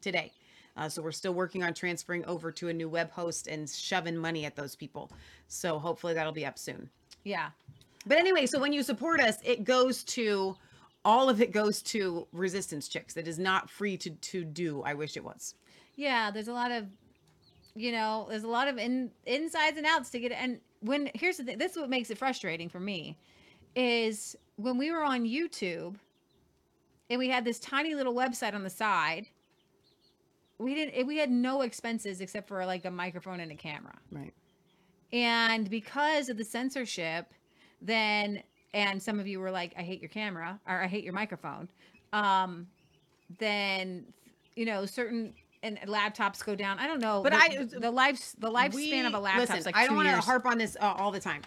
today. Uh, so we're still working on transferring over to a new web host and shoving money at those people. So hopefully that'll be up soon. Yeah. But anyway, so when you support us, it goes to, all of it goes to Resistance Chicks. It is not free to, to do. I wish it was. Yeah. There's a lot of, you know, there's a lot of in, insides and outs to get. And when, here's the thing, this is what makes it frustrating for me is when we were on YouTube and we had this tiny little website on the side, We didn't. We had no expenses except for like a microphone and a camera. Right. And because of the censorship, then and some of you were like, "I hate your camera" or "I hate your microphone." Um, then, you know, certain and laptops go down. I don't know. But the, I the life the lifespan we, of a laptop. Listen, is like I don't want to harp on this uh, all the time.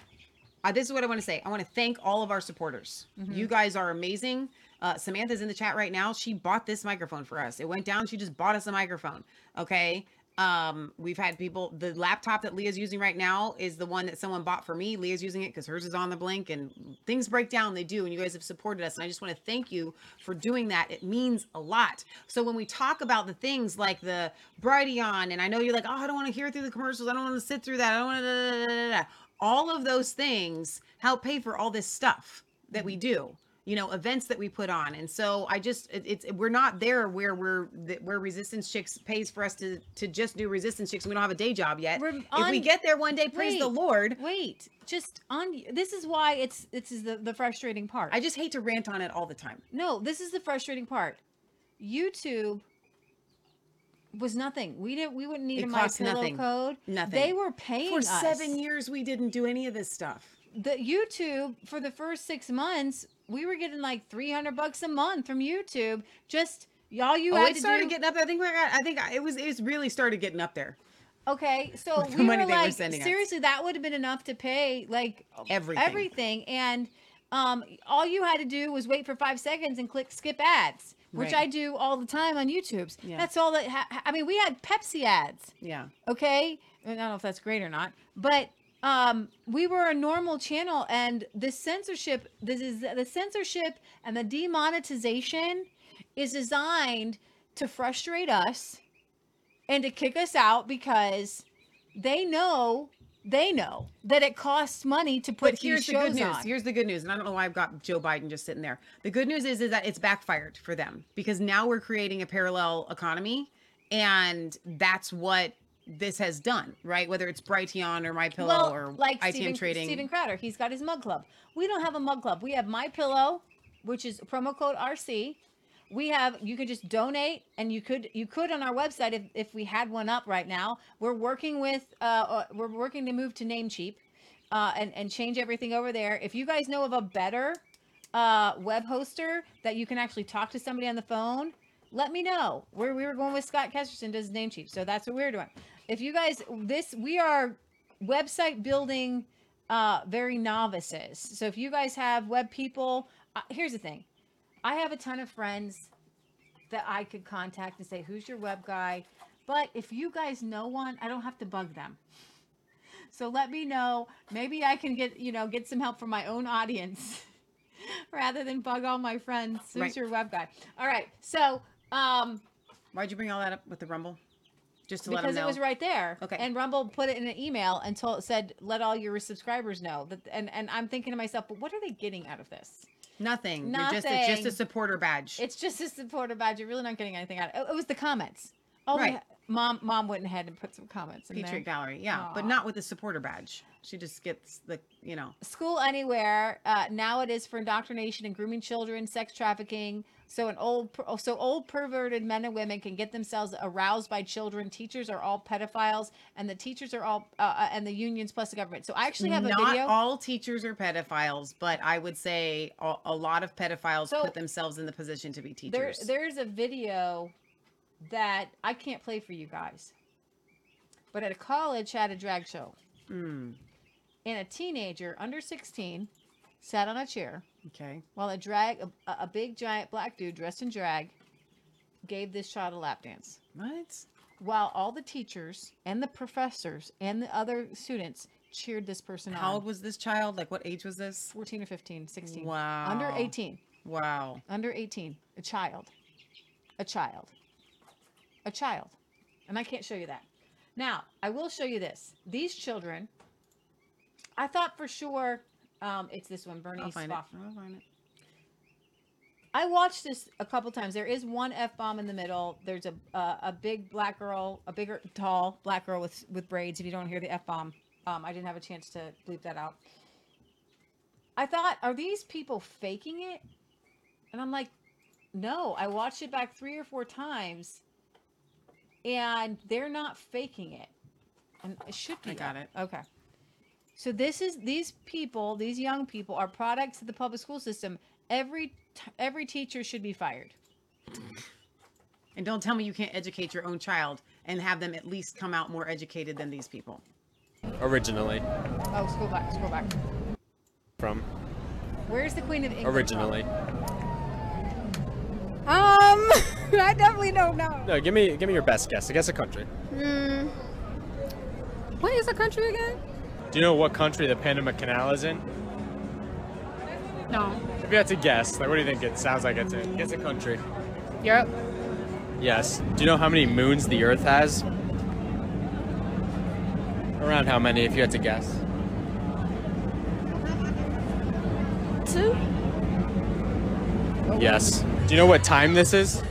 Uh, this is what I want to say. I want to thank all of our supporters. Mm-hmm. You guys are amazing. Uh, Samantha's in the chat right now. She bought this microphone for us. It went down. She just bought us a microphone. Okay. Um, we've had people, the laptop that Leah's using right now is the one that someone bought for me. Leah's using it because hers is on the blink and things break down. They do. And you guys have supported us. And I just want to thank you for doing that. It means a lot. So when we talk about the things like the Brighteon, and I know you're like, oh, I don't want to hear through the commercials. I don't want to sit through that. I don't want to, all of those things help pay for all this stuff that we do. you know, events that we put on. And so I just, it, it's, we're not there where we're, where Resistance Chicks pays for us to, to just do Resistance Chicks. We don't have a day job yet. We're on, if we get there one day, praise wait, the Lord. Wait, just on, this is why it's, this is the, the frustrating part. I just hate to rant on it all the time. No, this is the frustrating part. YouTube was nothing. We didn't, we wouldn't need it a My Pillow nothing. code. Nothing. They were paying for us. seven years. We didn't do any of this stuff. The YouTube for the first six months, we were getting like three hundred bucks a month from YouTube. Just y'all, you oh, had it to started do... getting up. I think we got, I think it was, it's really started getting up there. Okay. So we were like, were seriously, us. that would have been enough to pay like everything. everything. And, um, all you had to do was wait for five seconds and click skip ads, which right. I do all the time on YouTube. Yeah. That's all that, ha- I mean, we had Pepsi ads. Yeah. Okay. I don't know if that's great or not, but um we were a normal channel, and the censorship this is the censorship and the demonetization is designed to frustrate us and to kick us out, because they know they know that it costs money to put but here's these shows the good news on. Here's the good news, and I don't know why I've got Joe Biden just sitting there. The good news is, is that it's backfired for them, because now we're creating a parallel economy, and that's what this has done, right? Whether it's Brighteon or My Pillow well, or like I T M Steven, Trading. Steven Crowder, he's got his mug club. We don't have a mug club. We have My Pillow, which is promo code R C. We have, you could just donate, and you could, you could on our website, if, if we had one up right now, we're working with, uh, we're working to move to Namecheap, uh, and, and change everything over there. If you guys know of a better, uh, web hoster that you can actually talk to somebody on the phone, let me know. Where we were going with Scott Kesterson does Namecheap. So that's what we're doing. If you guys, this, we are website building, uh, very novices. So if you guys have web people, uh, here's the thing. I have a ton of friends that I could contact and say, who's your web guy? But if you guys know one, I don't have to bug them. So let me know. Maybe I can get, you know, get some help from my own audience rather than bug all my friends. Who's right. your web guy? All right. So, um, why'd you bring all that up with the Rumble? Just to because let them know. It was right there. Okay. And Rumble put it in an email and told, said, let all your subscribers know. That, and, and I'm thinking to myself, but what are they getting out of this? Nothing. Nothing. You're just, it's just a supporter badge. It's just a supporter badge. You're really not getting anything out of it. It was the comments. Oh, right. We, mom, mom went ahead and put some comments in Patriot there. Patriot Gallery. Yeah. Aww. But not with the supporter badge. She just gets the, you know. School Anywhere. Uh, now it is for indoctrination and grooming children, sex trafficking. So an old, so old perverted men and women can get themselves aroused by children. Teachers are all pedophiles, and the teachers are all, uh, and the unions plus the government. So I actually have a Not video. Not all teachers are pedophiles, but I would say a, a lot of pedophiles so put themselves in the position to be teachers. There, there's a video that I can't play for you guys, but at a college had a drag show, mm. and a teenager under sixteen sat on a chair. Okay. While a drag, a, a big giant black dude dressed in drag gave this child a lap dance. What? While all the teachers and the professors and the other students cheered this person on. How old was this child? Like what age was this? fourteen or fifteen, sixteen Wow. Under eighteen. Wow. Under eighteen. A child. A child. A child. And I can't show you that. Now, I will show you this. These children, I thought for sure... Um, it's this one, Bernie Soffer. I'll find it. I watched this a couple times. There is one F-bomb in the middle. There's a uh, a big black girl, a bigger, tall black girl with, with braids. If you don't hear the F-bomb, um, I didn't have a chance to bleep that out. I thought, are these people faking it? And I'm like, no. I watched it back three or four times, and they're not faking it. And it should be. I got it. Okay. So this is, these people, these young people are products of the public school system. Every t- every teacher should be fired. And don't tell me you can't educate your own child and have them at least come out more educated than these people. Originally. Oh, scroll back, scroll back. From? Where's the Queen of England originally. From? Um, I definitely don't know. No, give me give me your best guess. I guess a country. Hmm. What is a country again? Do you know what country the Panama Canal is in? No. If you had to guess, like, what do you think it sounds like it's in? Guess a country. Europe. Yes. Do you know how many moons the Earth has? Around how many, if you had to guess? Two? Yes. Do you know what time this is?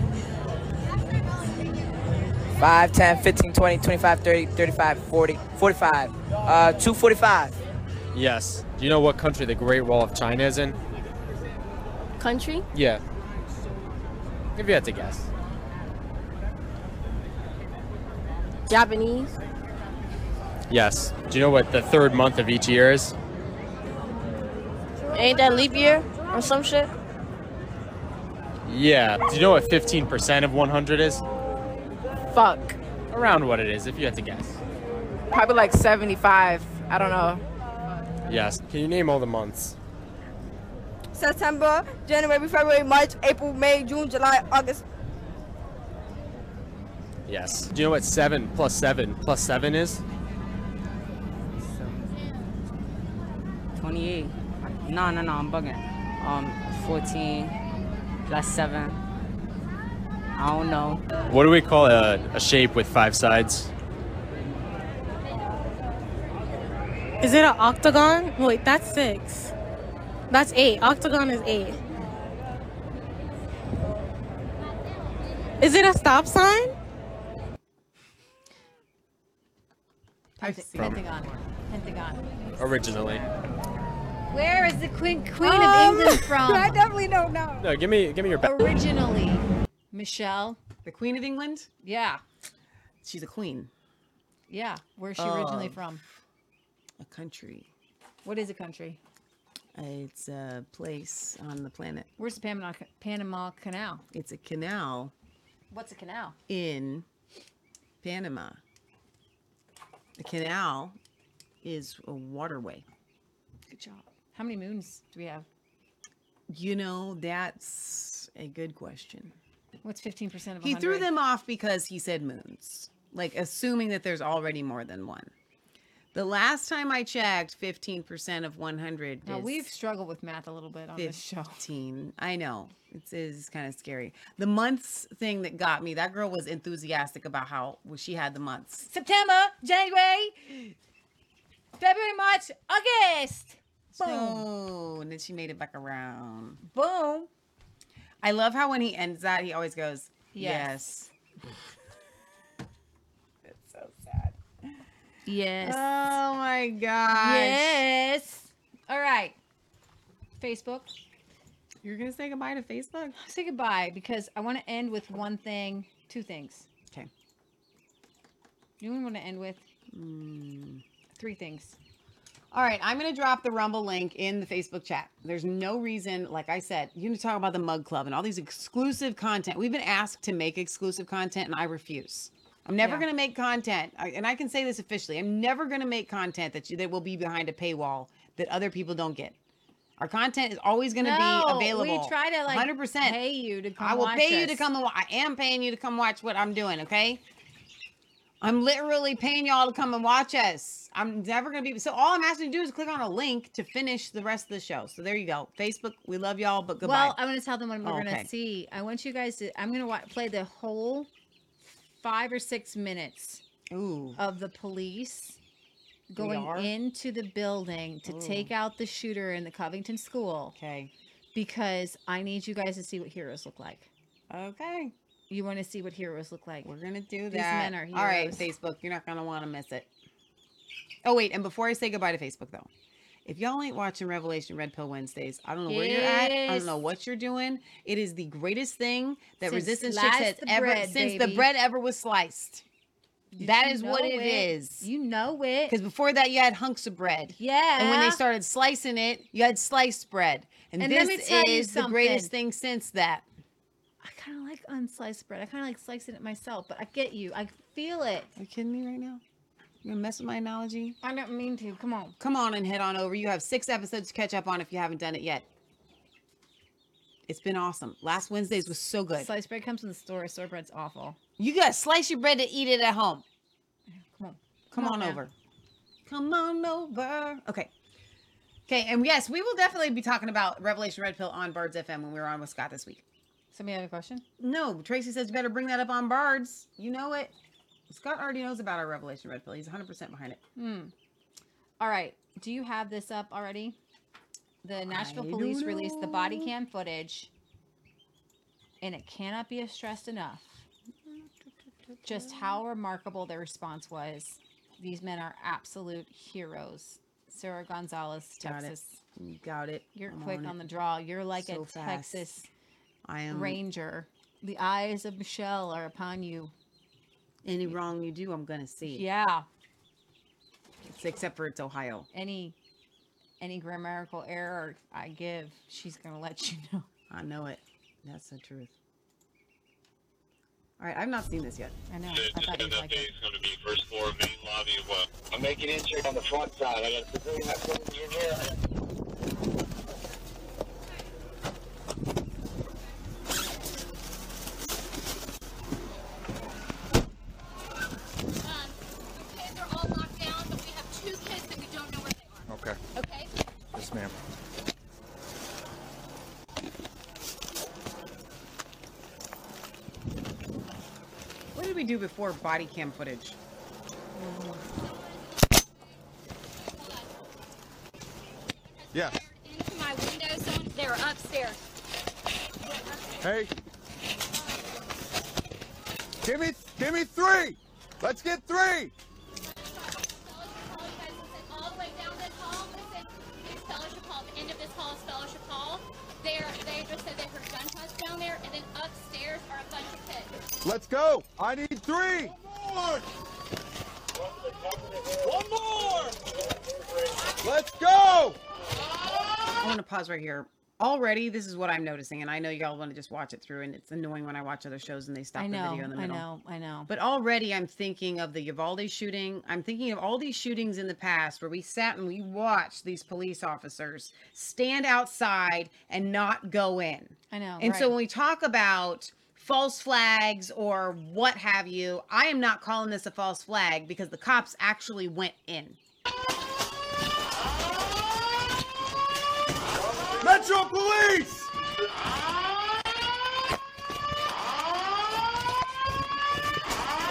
five, ten, fifteen, twenty, twenty-five, thirty, thirty-five, forty, forty-five. Uh, two forty-five. Yes. Do you know what country the Great Wall of China is in? Country? Yeah. If you had to guess. Japanese? Yes. Do you know what the third month of each year is? Ain't that leap year or some shit? Yeah. Do you know what fifteen percent of one hundred is? Fuck. Around what it is, if you had to guess. Probably like seventy-five. I don't know. Yes. Can you name all the months? September, January, February, March, April, May, June, July, August. Yes. Do you know what seven plus seven plus seven is? twenty-eight. No, no, no, I'm bugging. Um, fourteen plus seven. I don't know. What do we call a, a shape with five sides? Is it an octagon? Wait, that's six. That's eight. Octagon is eight. Is it a stop sign? Pentagon. Pentagon. Originally. Where is the Queen Queen um, of England from? I definitely don't know. No, give me give me your back. Originally, Michelle, the Queen of England. Yeah, she's a queen. Yeah, where's she uh, originally from? A country. What is a country? It's a place on the planet. Where's the Panama, Panama Canal? It's a canal. What's a canal? In Panama. A canal is a waterway. Good job. How many moons do we have? You know, that's a good question. What's fifteen percent of one hundred? He threw them off because he said moons, like assuming that there's already more than one. The last time I checked, fifteen percent of one hundred. Now, is we've struggled with math a little bit on fifteen. This show. fifteen. I know. It's, it's kind of scary. The months thing that got me, that girl was enthusiastic about how she had the months. September, January, February, March, August. Boom. Oh, and then she made it back around. Boom. I love how when he ends that, he always goes, yes. yes. It's so sad. Yes. Oh, my gosh. Yes. All right. Facebook. You're going to say goodbye to Facebook? I'll say goodbye because I want to end with one thing, two things. Okay. You want to end with? Mm. Three things. All right, I'm going to drop the Rumble link in the Facebook chat. There's no reason, like I said, you need to talk about the Mug Club and all these exclusive content. We've been asked to make exclusive content, and I refuse. I'm never yeah. going to make content, and I can say this officially. I'm never going to make content that, you, that will be behind a paywall that other people don't get. Our content is always going to no, be available. We try to, like, one hundred percent. Pay you to come watch I will watch pay us. you to come and watch. I am paying you to come watch what I'm doing, okay? I'm literally paying y'all to come and watch us. I'm never going to be. So all I'm asking you to do is click on a link to finish the rest of the show. So there you go. Facebook, we love y'all, but goodbye. Well, I'm going to tell them what we're oh, going to okay. see. I want you guys to, I'm going to wa- play the whole five or six minutes Ooh. Of the police going into the building to Ooh. Take out the shooter in the Covington school. Okay. Because I need you guys to see what heroes look like. Okay. You want to see what heroes look like. We're going to do that. These men are heroes. All right, Facebook, you're not going to want to miss it. Oh, wait, and before I say goodbye to Facebook, though, if y'all ain't watching Revelation Red Pill Wednesdays, I don't know where yes. you're at. I don't know what you're doing. It is the greatest thing that since Resistance Chicks has ever, bread, since baby. the bread ever was sliced. Did that is what it, it is. You know it. Because before that, you had hunks of bread. Yeah. And when they started slicing it, you had sliced bread. And, and this is the greatest thing since that. I kind of like unsliced bread. I kind of like slicing it myself, but I get you. I feel it. Are you kidding me right now? You're gonna mess with my analogy? I don't mean to. Come on. Come on and head on over. You have six episodes to catch up on if you haven't done it yet. It's been awesome. Last Wednesdays was so good. Sliced bread comes from the store. Store bread's awful. You gotta slice your bread to eat it at home. Come on. Come, Come on, on over. Come on over. Okay. Okay, and yes, we will definitely be talking about Revelation Red Pill on Bards F M when we were on with Scott this week. Somebody had a question? No. Tracy says you better bring that up on Bards. You know it. Scott already knows about our Revelation Red Pill. He's one hundred percent behind it. Mm. All right. Do you have this up already? The Nashville I police released the body cam footage and it cannot be stressed enough just how remarkable their response was. These men are absolute heroes. Sarah Gonzalez, Got Texas. It. You got it. You're I'm quick on, on the draw. You're like so a fast. Texas I am... Ranger. The eyes of Michelle are upon you. Any wrong you do, I'm going to see. Yeah. It's, except for it's Ohio. Any any grammatical error I give, she's going to let you know. I know it. That's the truth. All right, I've not seen this yet. I know. The, I thought you'd like it. It's going to be first floor main lobby of what? Uh, I'm making entry on the front side. I got to put my foot in your hair. Do before body cam footage. Yeah. Into my window zone. They're upstairs. Hey. Give me, give me three. Let's get three. All the way down this hall. It's fellowship hall. The end of this hall is fellowship hall. There, they just said they heard gunshots down there, and then upstairs are a bunch of kids. Let's go! I need three! One more! One more! Let's go! I want to pause right here. Already, this is what I'm noticing, and I know y'all want to just watch it through, and it's annoying when I watch other shows and they stop know, the video in the middle. I know, I know. But already I'm thinking of the Uvalde shooting. I'm thinking of all these shootings in the past where we sat and we watched these police officers stand outside and not go in. I know, And right. so when we talk about false flags or what have you, I am not calling this a false flag because the cops actually went in. Metro Police!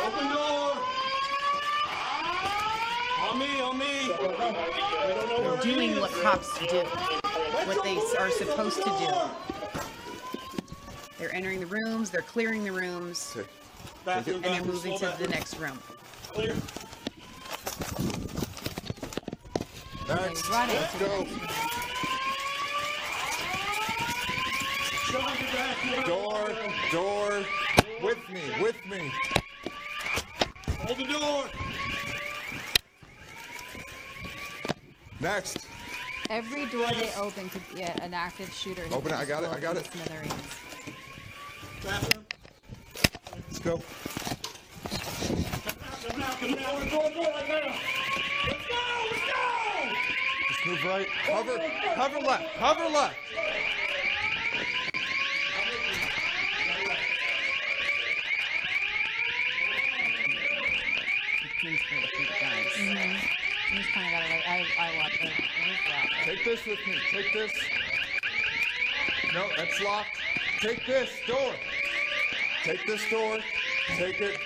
Open door! On me, on me! They're doing what cops do, what they are supposed to do. They're entering the rooms, they're clearing the rooms, and they're moving to the next room. Clear. Next, let's go. Door, door, with me, with me. Hold the door. Next. Every door they open could be an active shooter. Open it, I got it, I got it. Bathroom. Let's go. Come out, come out, come out. Door, door, right now. Let's go, let's go. Let's move right. Cover, cover left, cover left. Mm-hmm. Just kind of gotta, like, I, I watch it. Take this with me. Take this. No, that's locked. Take this door. Take this door. Take it.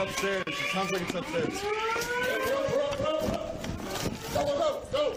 Upstairs. It sounds like it's upstairs. Go, go, go, go, go.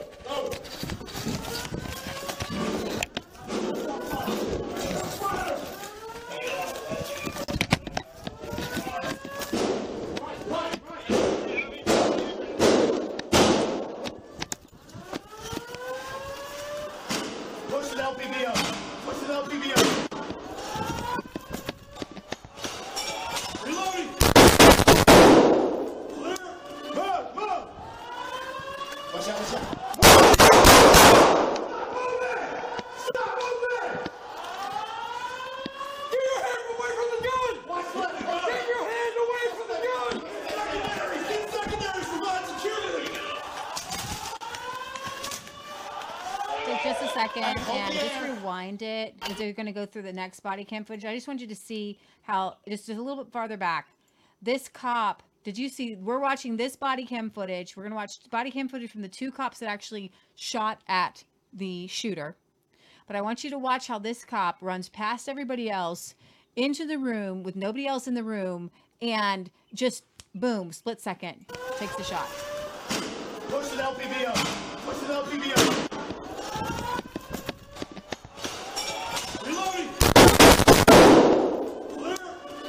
It is they're going to go through the next body cam footage. I just want you to see how just a little bit farther back. This cop, did you see? We're watching this body cam footage. We're going to watch body cam footage from the two cops that actually shot at the shooter. But I want you to watch how this cop runs past everybody else into the room with nobody else in the room and just boom, split second, takes the shot. Push the L P B up. Push the L P B up. Reloading.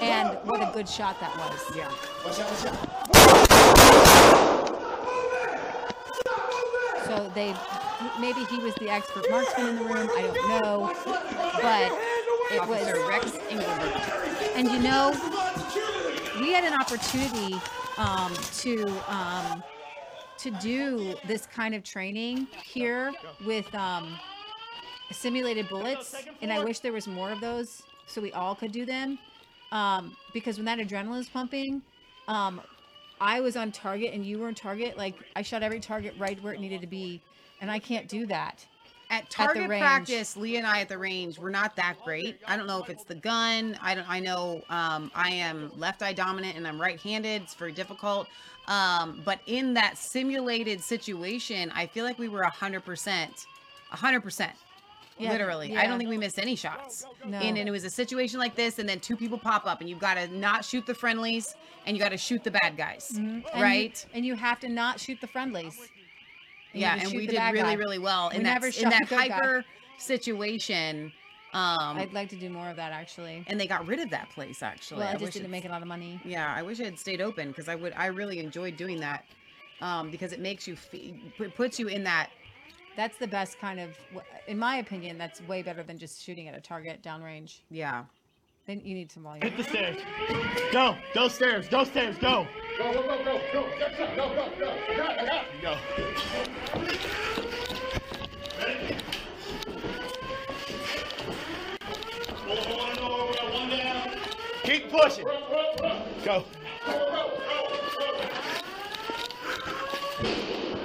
And what a good shot that was. Yeah. Watch out, watch out. Stop moving. So they, maybe he was the expert marksman in the room. I don't know. But it was Rex Engelbert. And you know, we had an opportunity um, to... Um, to do this kind of training here with um, simulated bullets, and I wish there was more of those so we all could do them, um, because when that adrenaline is pumping, um, I was on target and you were on target. Like, I shot every target right where it needed to be, and I can't do that. At target at practice, Lee and I at the range, we're not that great. I don't know if it's the gun. I don't. I know um, I am left-eye dominant and I'm right-handed. It's very difficult. Um, but in that simulated situation, I feel like we were one hundred percent. one hundred percent. Yeah, literally. Yeah. I don't think we missed any shots. No. And, and it was a situation like this, and then two people pop up, and you've got to not shoot the friendlies, and you got to shoot the bad guys, mm-hmm. right? And, and you have to not shoot the friendlies. And yeah, and we did really, guy. really well in we that, in that hyper guy. situation. Um, I'd like to do more of that, actually. And they got rid of that place, actually. Well, I, I just didn't make a lot of money. Yeah, I wish it had stayed open because I would. I really enjoyed doing that um, because it makes you, it puts you in that. That's the best kind of, in my opinion, that's way better than just shooting at a target downrange. Yeah. Then you need some volume. Hit the stairs. Go. Go stairs. Go stairs. Go. Go, go, go, go, go. Go, go, go, go. I got it, I got it. Go. Ready? Hold on, hold on, hold on. We got one down. Keep pushing. Roll, roll, roll. Go. Roll, roll, roll,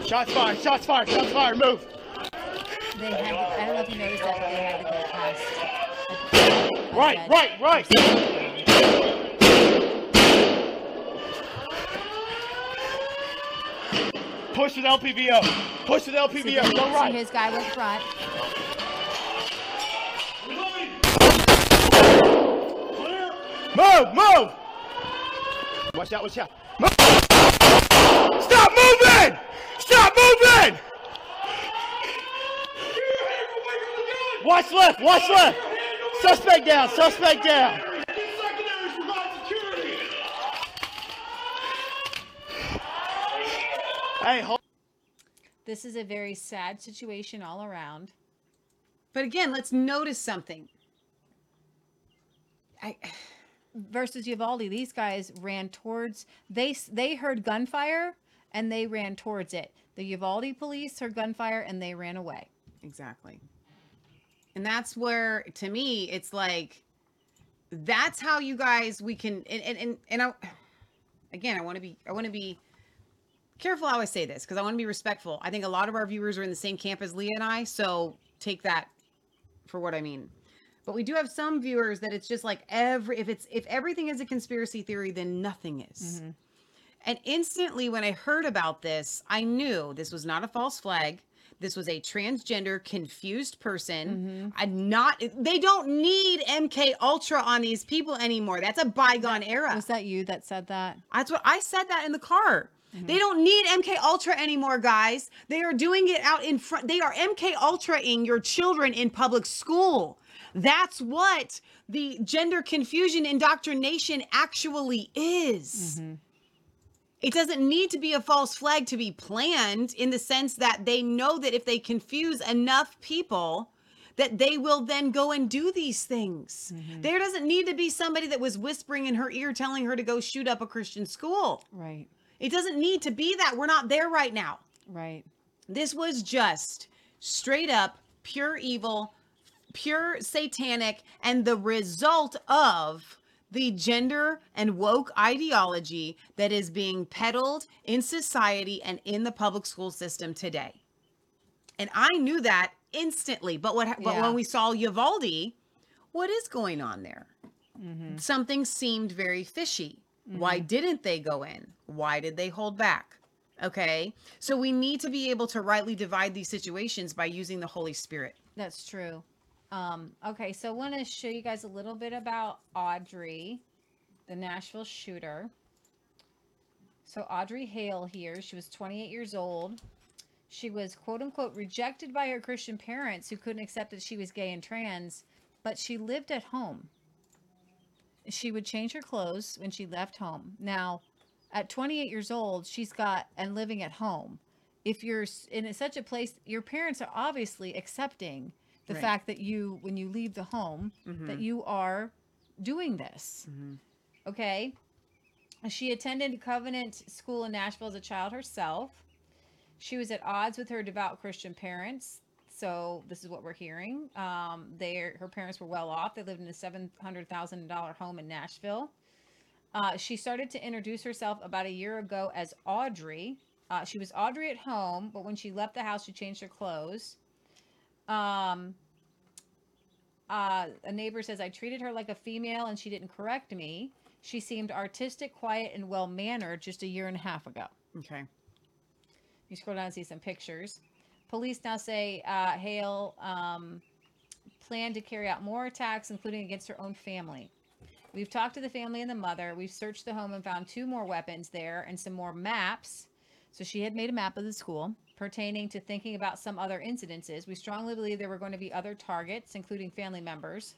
roll. Shots fired. Shots fired. Shots fired. Move. They had to, I don't know if you noticed that, but they had to go past. Right, right, right. Push with L P B up. Push with L P B up. Go right. His guy went front. Move, move. Watch out, watch out. Move. Stop moving. Stop moving. Watch left, watch left. Suspect down! Suspect down! Hey, hold. This is a very sad situation all around. But again, let's notice something. I versus Uvalde, these guys ran towards. They they heard gunfire and they ran towards it. The Uvalde police heard gunfire and they ran away. Exactly. And that's where, to me, it's like, that's how you guys, we can, and, and, and, and I, again, I want to be, I want to be careful how I say this, because I want to be respectful. I think a lot of our viewers are in the same camp as Leah and I, so take that for what I mean. But we do have some viewers that it's just like every, if it's, if everything is a conspiracy theory, then nothing is. Mm-hmm. And instantly when I heard about this, I knew this was not a false flag. This was a transgender, confused person. Mm-hmm. I'm not. They don't need M K Ultra on these people anymore. That's a bygone era. Was that you that said that? That's what I said that in the car. Mm-hmm. They don't need M K Ultra anymore, guys. They are doing it out in front. They are M K Ultra-ing your children in public school. That's what the gender confusion indoctrination actually is. Mm-hmm. It doesn't need to be a false flag to be planned in the sense that they know that if they confuse enough people, that they will then go and do these things. Mm-hmm. There doesn't need to be somebody that was whispering in her ear telling her to go shoot up a Christian school. Right. It doesn't need to be that. We're not there right now. Right. This was just straight up pure evil, pure satanic, and the result of the gender and woke ideology that is being peddled in society and in the public school system today. And I knew that instantly. But what? Yeah. But when we saw Uvalde, what is going on there? Mm-hmm. Something seemed very fishy. Mm-hmm. Why didn't they go in? Why did they hold back? Okay. So we need to be able to rightly divide these situations by using the Holy Spirit. That's true. Um, okay, so I want to show you guys a little bit about Audrey, the Nashville shooter. So Audrey Hale here, she was twenty-eight years old. She was, quote unquote, rejected by her Christian parents who couldn't accept that she was gay and trans, but she lived at home. She would change her clothes when she left home. Now, at twenty-eight years old, she's got, and living at home. If you're in such a place, your parents are obviously accepting the right. fact that you, when you leave the home, mm-hmm. that you are doing this. Mm-hmm. Okay. She attended Covenant School in Nashville as a child herself. She was at odds with her devout Christian parents. So this is what we're hearing. Um, they, her parents were well off. They lived in a seven hundred thousand dollars home in Nashville. Uh, she started to introduce herself about a year ago as Audrey. Uh, she was Audrey at home, but when she left the house, she changed her clothes. Um, uh, a neighbor says, I treated her like a female and she didn't correct me. She seemed artistic, quiet, and well-mannered just a year and a half ago. Okay. You scroll down and see some pictures. Police now say uh, Hale um, planned to carry out more attacks, including against her own family. We've talked to the family and the mother. We've searched the home and found two more weapons there and some more maps. So she had made a map of the school pertaining to thinking about some other incidences. We strongly believe there were going to be other targets, including family members.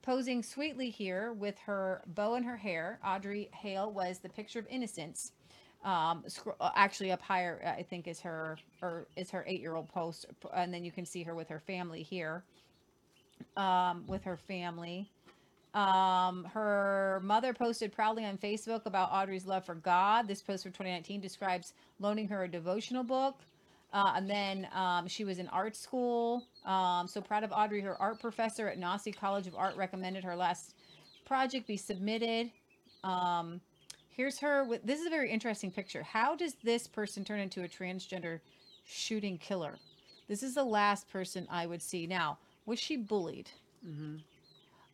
Posing sweetly here with her bow in her hair, Audrey Hale was the picture of innocence. Um, actually up higher, I think is her, or is her eight-year-old post. And then you can see her with her family here, um, with her family. Um, her mother posted proudly on Facebook about Audrey's love for God. This post from twenty nineteen describes loaning her a devotional book. Uh, and then, um, she was in art school. Um, so proud of Audrey, her art professor at Nassau College of Art recommended her last project be submitted. Um, Here's her with, this is a very interesting picture. How does this person turn into a transgender shooting killer? This is the last person I would see. Now, was she bullied? Mm-hmm.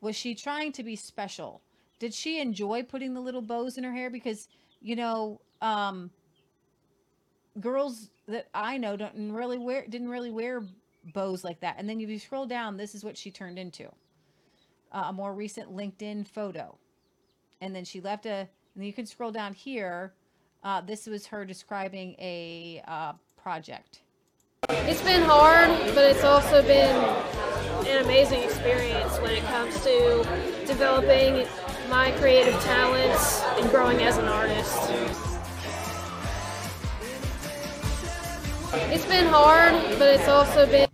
Was she trying to be special? Did she enjoy putting the little bows in her hair? Because, you know, um, girls that I know don't really wear, didn't really wear bows like that. And then if you scroll down, this is what she turned into. Uh, a more recent LinkedIn photo. And then she left a, and you can scroll down here. Uh, this was her describing a uh, project. It's been hard, but it's also been an amazing experience when it comes to developing my creative talents and growing as an artist. It's been hard, but it's also been...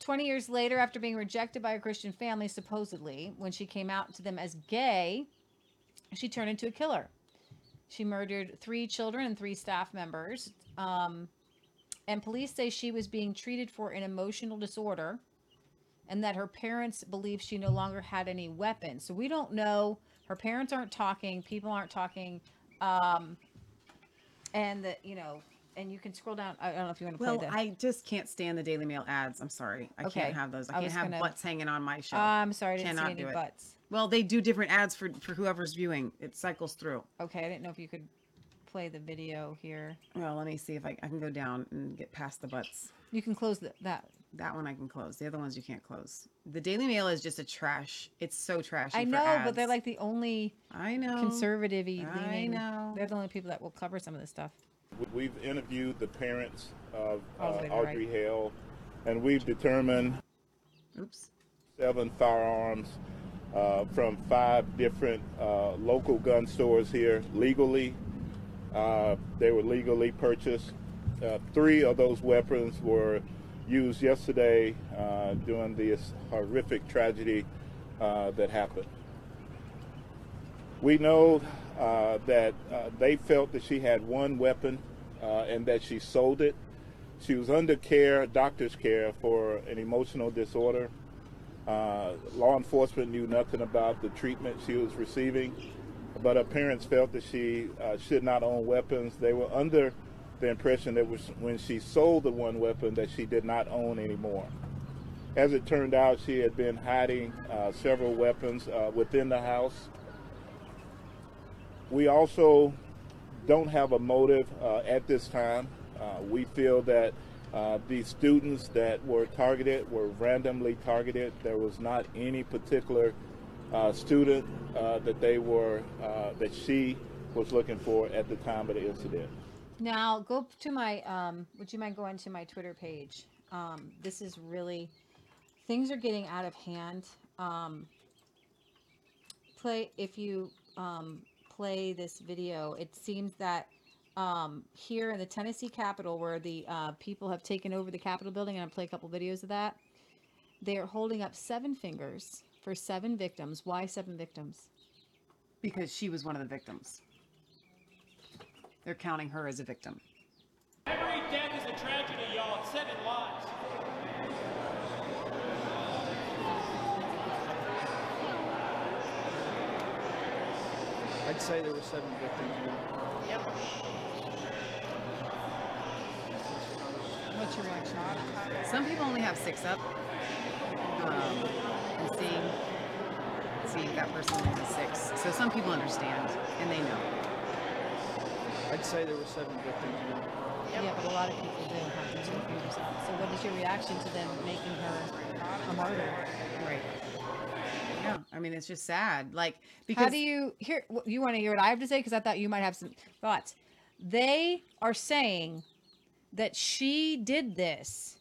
twenty years later, after being rejected by a Christian family, supposedly, when she came out to them as gay, she turned into a killer. She murdered three children and three staff members. Um, and police say she was being treated for an emotional disorder and that her parents believe she no longer had any weapons. So we don't know. Her parents aren't talking. People aren't talking. Um, and, the, you know, and you can scroll down. I don't know if you want to well, play that. Well, I just can't stand the Daily Mail ads. I'm sorry. I okay. can't have those. I, I can't have gonna... butts hanging on my show. Uh, I'm sorry. I didn't Cannot see any butts. It. Well, they do different ads for, for whoever's viewing. It cycles through. Okay, I didn't know if you could play the video here. Well, let me see if I, I can go down and get past the butts. You can close the, that. That one I can close. The other ones you can't close. The Daily Mail is just a trash. It's so trashy. I know, for ads. But they're like the only I know conservative-y I know. They're the only people that will cover some of this stuff. We've interviewed the parents of uh, Audrey right. Hale, and we've determined Oops. seven firearms. Uh, from five different uh, local gun stores here legally. Uh, they were legally purchased. Uh, three of those weapons were used yesterday uh, during this horrific tragedy uh, that happened. We know uh, that uh, they felt that she had one weapon uh, and that she sold it. She was under care, doctor's care, for an emotional disorder. Uh, law enforcement knew nothing about the treatment she was receiving, but her parents felt that she uh, should not own weapons. They were under the impression that was when she sold the one weapon that she did not own anymore. As it turned out, she had been hiding uh, several weapons uh, within the house. We also don't have a motive uh, at this time. Uh, we feel that Uh, the students that were targeted were randomly targeted. There was not any particular uh, student uh, that they were uh, that she was looking for at the time of the incident. Now go to my. Um, would you mind going to my Twitter page? Um, this is really, things are getting out of hand. Um, play if you um, play this video. It seems that um, here in the Tennessee Capitol, where the uh, people have taken over the Capitol building, and I'll play a couple videos of that. They are holding up seven fingers for seven victims. Why seven victims? Because she was one of the victims. They're counting her as a victim. Every death is a tragedy, y'all. It's seven lives. I'd say there were seven victims. Yep. What's your reaction? Some people only have six up. Um, and seeing, seeing that person is a six. So some people understand and they know. I'd say there were seven victims. Yep. Yeah, but a lot of people do have to do fingers up. So what is your reaction to them making her a martyr? Right. Yeah. I mean, it's just sad. Like, because how do you hear? You want to hear what I have to say? Because I thought you might have some thoughts. They are saying that she did this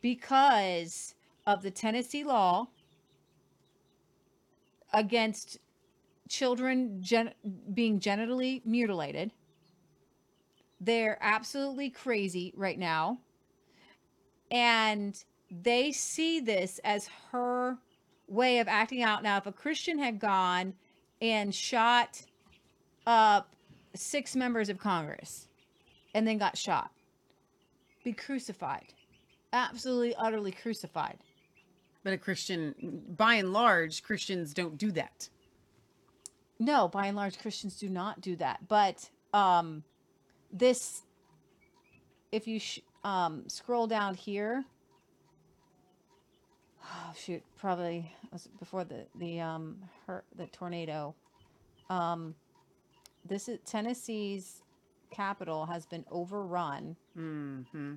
because of the Tennessee law against children gen- being genitally mutilated. They're absolutely crazy right now. And they see this as her way of acting out. Now, if a Christian had gone and shot up six members of Congress and then got shot, be crucified, absolutely, utterly crucified. But a Christian, by and large, Christians don't do that. No, by and large, Christians do not do that. But, um, This, if you sh- um, scroll down here, oh shoot, probably was before the the um her the tornado. Um, this is Tennessee's capital has been overrun mm-hmm.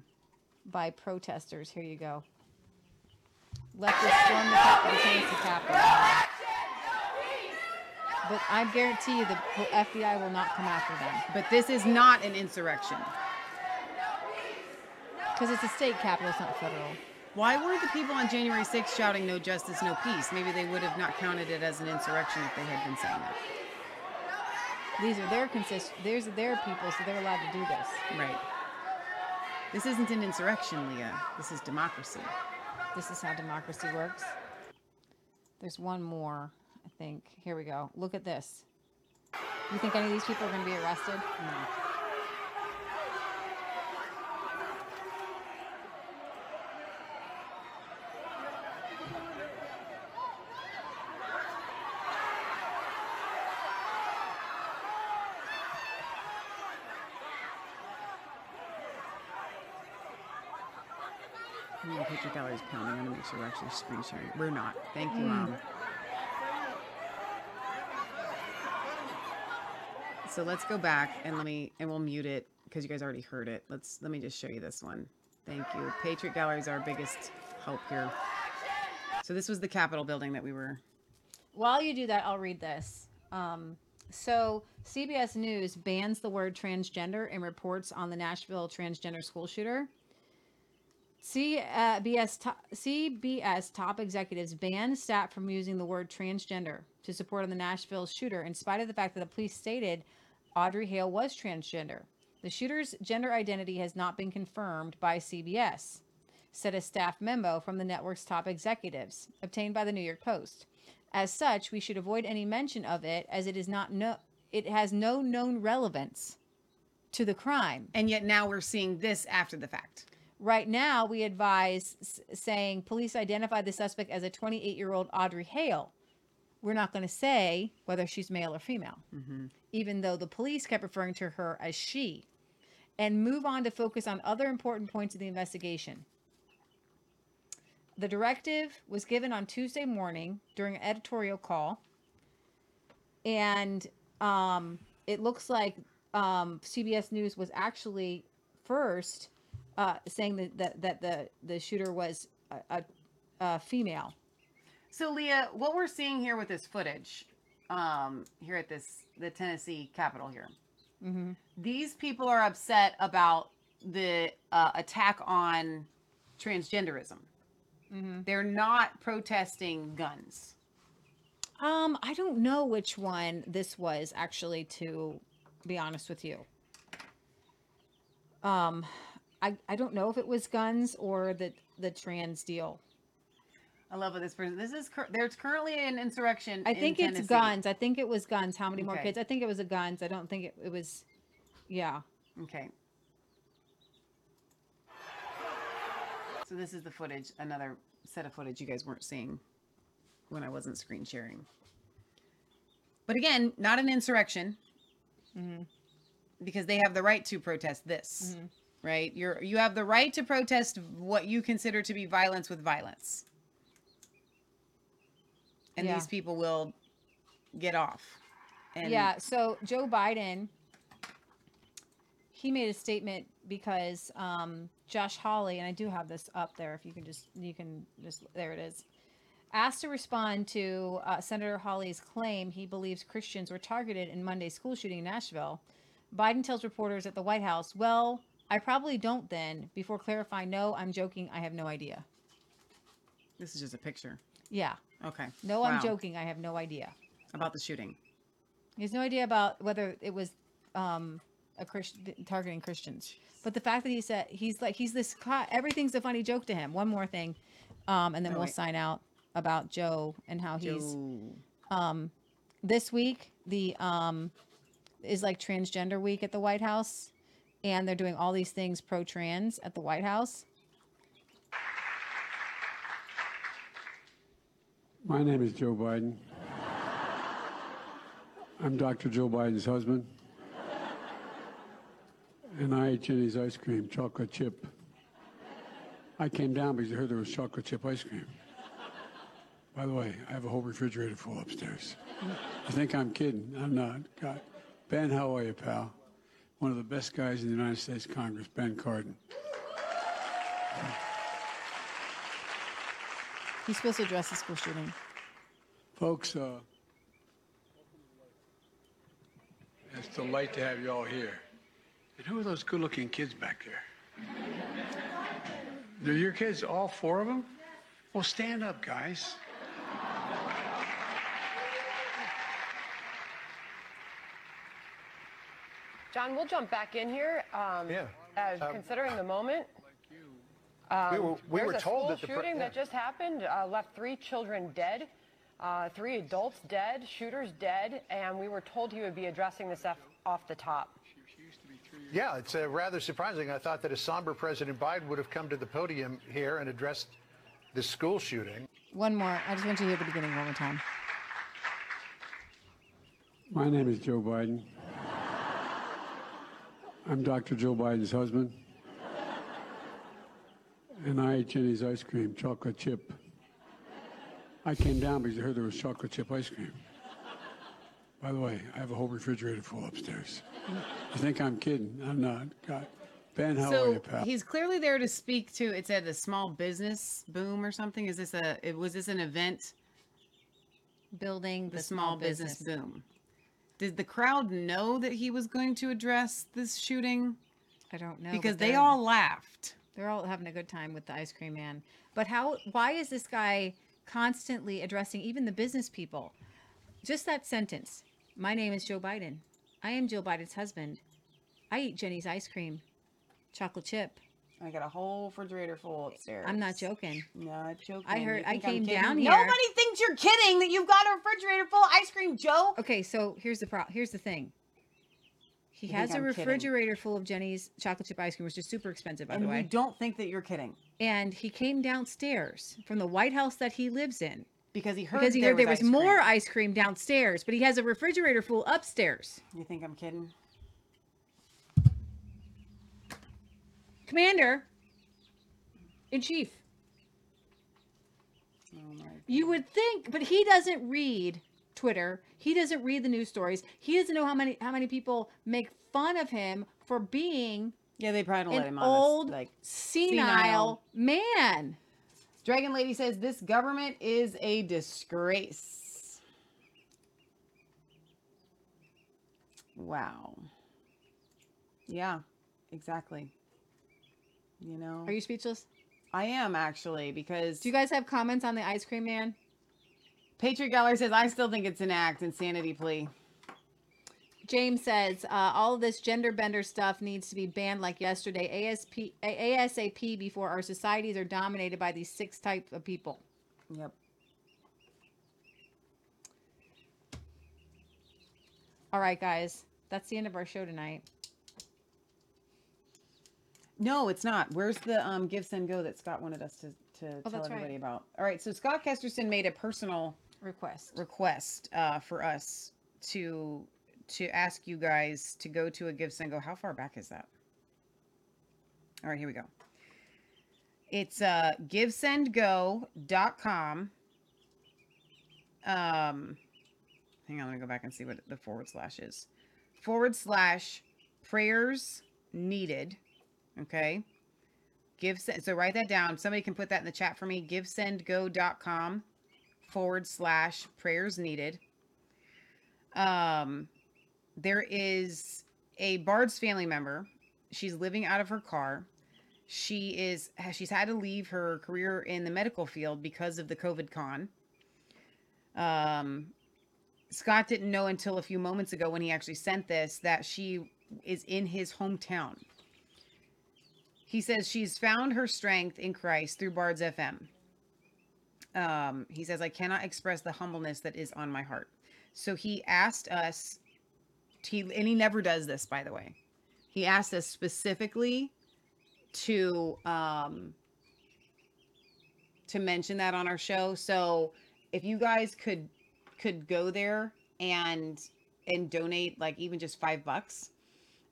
by protesters. Here you go. Leftists stormed the Capitol, Tennessee Capitol. But I guarantee you the F B I will not come after them. But this is not an insurrection. Because it's a state capital, it's not federal. Why were the people on January sixth shouting no justice, no peace? Maybe they would have not counted it as an insurrection if they had been saying that. These are their consist. These are their people, so they're allowed to do this. Right. This isn't an insurrection, Leah. This is democracy. This is how democracy works. There's one more. I think. Here we go. Look at this. You think any of these people are going to be arrested? No. I mean, Patriot Gallery is pounding. I'm going to make sure we're actually screen sharing. We're not. Thank you, mm. Mom. So let's go back and let me, and we'll mute it because you guys already heard it. Let's, let me just show you this one. Thank you. Patriot Gallery is our biggest help here. So this was the Capitol building that we were. While you do that, I'll read this. Um, so C B S News bans the word transgender in reports on the Nashville transgender school shooter. C B S, to- C B S top executives banned staff from using the word transgender to support on the Nashville shooter, in spite of the fact that the police stated Audrey Hale was transgender. The shooter's gender identity has not been confirmed by C B S, said a staff memo from the network's top executives, obtained by the New York Post. As such, we should avoid any mention of it, as it is not no, it has no known relevance to the crime. And yet now we're seeing this after the fact. Right now, we advise s- saying police identified the suspect as a twenty-eight-year-old Audrey Hale. We're not going to say whether she's male or female, mm-hmm. even though the police kept referring to her as she, and move on to focus on other important points of the investigation. The directive was given on Tuesday morning during an editorial call, and um, it looks like um, C B S News was actually first uh, saying that, that, that the, the shooter was a, a, a female. So Leah, what we're seeing here with this footage, um, here at this, the Tennessee Capitol here, mm-hmm. these people are upset about the uh, attack on transgenderism. Mm-hmm. They're not protesting guns. Um, I don't know which one this was, actually, to be honest with you. Um, I, I don't know if it was guns or the, the trans deal. I love what this person, this is, there's currently an insurrection. I think in it's Tennessee. guns. I think it was guns. How many okay. more kids? I think it was a guns. I don't think it, it was. Yeah. Okay. So this is the footage, another set of footage you guys weren't seeing when I wasn't screen sharing. But again, not an insurrection, mm-hmm. because they have the right to protest this, mm-hmm. right? You're, you have the right to protest what you consider to be violence with violence. And yeah. these people will get off. And yeah, so Joe Biden, he made a statement because um, Josh Hawley, and I do have this up there, if you can just, you can just, there it is. Asked to respond to uh, Senator Hawley's claim he believes Christians were targeted in Monday's school shooting in Nashville, Biden tells reporters at the White House, well, I probably don't then, before clarifying, no, I'm joking, I have no idea. This is just a picture. Yeah. Okay. No, wow. I'm joking, I have no idea. About the shooting. He has no idea about whether it was um, a Christ- targeting Christians. But the fact that he said, he's like, he's this, everything's a funny joke to him. One more thing, um, and then oh, we'll wait. sign out. About Joe and how Joe. he's, um, this week, the, um, is like transgender week at the White House, and they're doing all these things pro-trans at the White House. My name is Joe Biden. I'm Doctor Joe Biden's husband. And I ate Jenny's ice cream, chocolate chip. I came down because I heard there was chocolate chip ice cream. By the way, I have a whole refrigerator full upstairs. I think I'm kidding. I'm not. God. Ben, how are you, pal? One of the best guys in the United States Congress, Ben Cardin. He's supposed to address the school shooting. Folks, uh, it's a delight to have you all here. And who are those good-looking kids back there? They're your kids, all four of them? Well, stand up, guys. John, we'll jump back in here, um, yeah. uh, um, considering the moment. Um, we were, we there's were a told that the shooting pr- yeah. that just happened uh, left three children dead, uh, three adults dead, shooters dead, and we were told he would be addressing this f- off the top. Yeah, it's uh, rather surprising. I thought that a somber President Biden would have come to the podium here and addressed the school shooting. One more. I just want you to hear the beginning one more time. My name is Joe Biden. I'm Doctor Joe Biden's husband, and I ate Jenny's ice cream, chocolate chip. I came down because I heard there was chocolate chip ice cream. By the way, I have a whole refrigerator full upstairs. I think I'm kidding. I'm not. God. Ben, how so are you, pal? He's clearly there to speak to, it said the small business boom or something. Is this a, was this an event? Building the, the small, small business, business boom. Did the crowd know that he was going to address this shooting? I don't know. Because they all laughed. They're all having a good time with the ice cream man. But how? Why is this guy constantly addressing even the business people? Just that sentence. My name is Joe Biden. I am Joe Biden's husband. I eat Jenny's ice cream, chocolate chip. I got a whole refrigerator full upstairs. I'm not joking. Not joking. I heard. I came down here. Nobody thinks you're kidding that you've got a refrigerator full of ice cream, Joe. Okay, so here's the pro- Here's the thing. He has a refrigerator full of Jenny's chocolate chip ice cream, which is super expensive, by the way. And we don't think that you're kidding. And he came downstairs from the White House that he lives in because he heard because he heard there was more ice cream downstairs, but he has a refrigerator full upstairs. You think I'm kidding? Commander in chief. Oh my God. You would think, but he doesn't read Twitter. He doesn't read the news stories. He doesn't know how many how many people make fun of him for being Yeah, they probably don't an let him on. Old, like, senile, senile man. Dragon Lady says, this government is a disgrace. Wow. Yeah, exactly. You know. Are you speechless? I am, actually, because... Do you guys have comments on the ice cream man? Patriot Gallery says, I still think it's an act, insanity plea. James says, uh, all of this gender bender stuff needs to be banned like yesterday. A S P, A S A P before our societies are dominated by these six types of people. Yep. All right, guys. That's the end of our show tonight. No, it's not. Where's the um, give, send, go that Scott wanted us to, to oh, tell everybody right. about? All right. So Scott Kesterson made a personal request request uh, for us to... to ask you guys to go to a give, send, go. How far back is that? All right, here we go. It's uh, give send go dot com. Um, hang on, let me go back and see what the forward slash is. Forward slash prayers needed. Okay. Give send, so write that down. Somebody can put that in the chat for me. give send go dot com forward slash prayers needed. Um... There is a Bard's family member. She's living out of her car. She is, she's had to leave her career in the medical field because of the COVID con. Um, Scott didn't know until a few moments ago when he actually sent this that she is in his hometown. He says she's found her strength in Christ through Bard's F M. Um, he says, I cannot express the humbleness that is on my heart. So he asked us, He, and he never does this, by the way. He asked us specifically to um, to mention that on our show. So if you guys could could go there and and donate, like, even just five bucks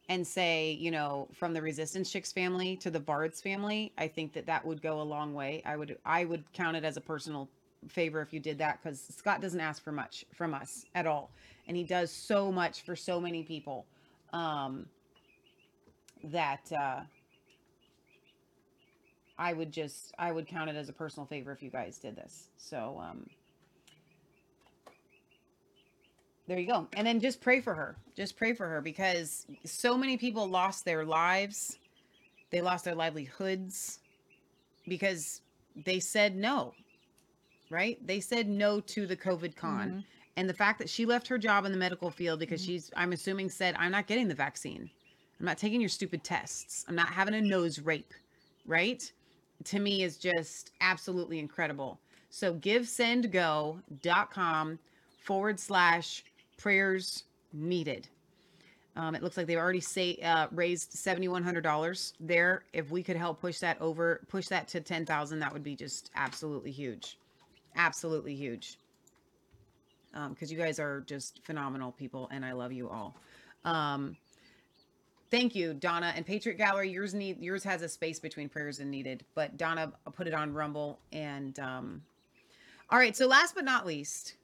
and say, you know, from the Resistance Chicks family to the Bards family, I think that that would go a long way. I would I would count it as a personal favor if you did that, because Scott doesn't ask for much from us at all, and he does so much for so many people um that uh I would just I would count it as a personal favor if you guys did this. So um there you go. And then just pray for her just pray for her because so many people lost their lives, they lost their livelihoods because they said no. Right? They said no to the COVID con. Mm-hmm. And the fact that she left her job in the medical field because mm-hmm. she's, I'm assuming, said, I'm not getting the vaccine. I'm not taking your stupid tests. I'm not having a nose rape. Right? To me is just absolutely incredible. So give send go dot com forward slash prayers needed. Um, it looks like they've already say, uh, raised seven thousand one hundred dollars there. If we could help push that over, push that to ten thousand, that would be just absolutely huge. Absolutely huge. Um, because you guys are just phenomenal people, and I love you all. Um, thank you, Donna and Patriot Gallery. Yours need yours has a space between prayers and needed, but Donna put it on Rumble. And um, all right. So last but not least,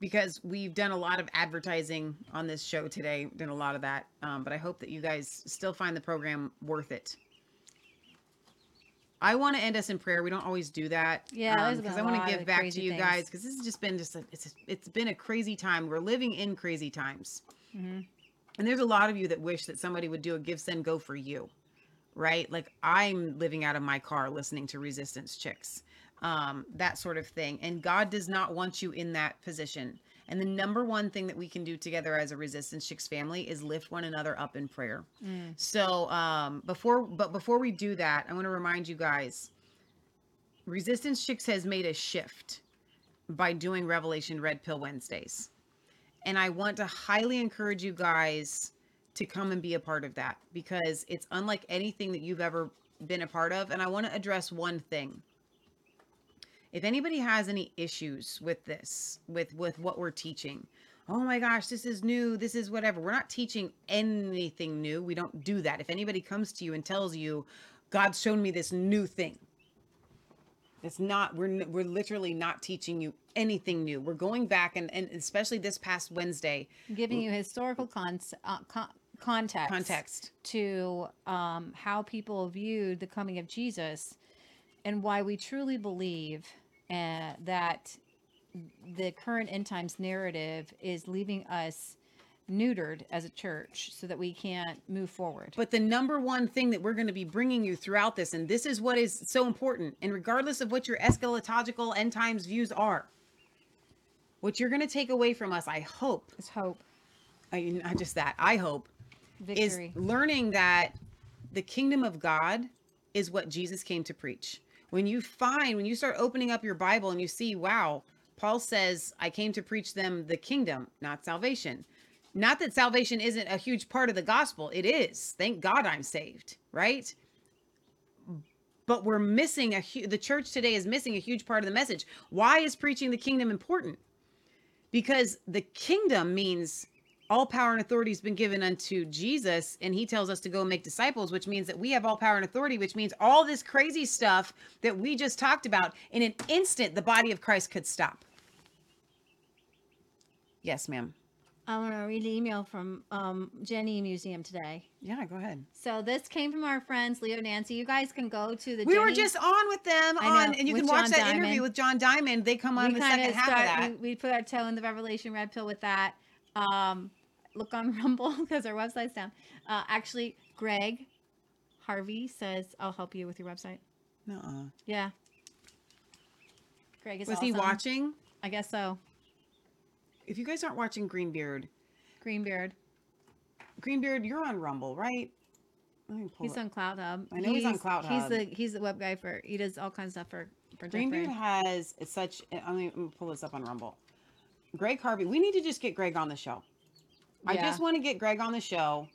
because we've done a lot of advertising on this show today, we've done a lot of that, um, but I hope that you guys still find the program worth it. I want to end us in prayer. We don't always do that. Yeah, because um, I want to give back to you things. guys, because this has just been just a, it's a, it's been a crazy time. We're living in crazy times, mm-hmm. and there's a lot of you that wish that somebody would do a give, send, go for you, right? Like, I'm living out of my car listening to Resistance Chicks, um, that sort of thing. And God does not want you in that position. And the number one thing that we can do together as a Resistance Chicks family is lift one another up in prayer. Mm. So um, before, but before we do that, I want to remind you guys, Resistance Chicks has made a shift by doing Revelation Red Pill Wednesdays. And I want to highly encourage you guys to come and be a part of that, because it's unlike anything that you've ever been a part of. And I want to address one thing. If anybody has any issues with this, with, with what we're teaching, oh my gosh, this is new, this is whatever. We're not teaching anything new. We don't do that. If anybody comes to you and tells you, God's shown me this new thing, it's not, we're, we're literally not teaching you anything new. We're going back and, and especially this past Wednesday, giving you historical con- uh, con- context, context. to um, how people viewed the coming of Jesus and why we truly believe uh, that the current end times narrative is leaving us neutered as a church so that we can't move forward. But the number one thing that we're going to be bringing you throughout this, and this is what is so important, and regardless of what your eschatological end times views are, what you're going to take away from us, I hope, is hope. I mean, not just that, I hope, Victory. is learning that the kingdom of God is what Jesus came to preach. When you find, when you start opening up your Bible and you see, wow, Paul says, I came to preach them the kingdom, not salvation. Not that salvation isn't a huge part of the gospel. It is. Thank God I'm saved, right? But we're missing, a hu- the church today is missing a huge part of the message. Why is preaching the kingdom important? Because the kingdom means all power and authority has been given unto Jesus, and he tells us to go make disciples, which means that we have all power and authority, which means all this crazy stuff that we just talked about, in an instant, the body of Christ could stop. Yes, ma'am. I want to read the email from um, Jenny Museum today. Yeah, go ahead. So this came from our friends, Leo and Nancy. You guys can go to the We Jenny. were just on with them, I on, know, and you can watch John that Diamond. interview with John Diamond. They come on we the second half start, of that. We, we put our toe in the Revelation Red Pill with that. Um, look on Rumble because our website's down. Uh, actually, Greg Harvey says, I'll help you with your website. Nuh-uh. Yeah. Greg is Was awesome. he watching? I guess so. If you guys aren't watching Greenbeard, Greenbeard, Greenbeard, you're on Rumble, right? Let me pull he's up. on Cloud Hub. I know he's, he's on Cloud he's Hub. He's the he's the web guy for he does all kinds of stuff for. for Greenbeard has such. I'm gonna pull this up on Rumble. Greg Harvey, we need to just get Greg on the show. Yeah. I just want to get Greg on the show,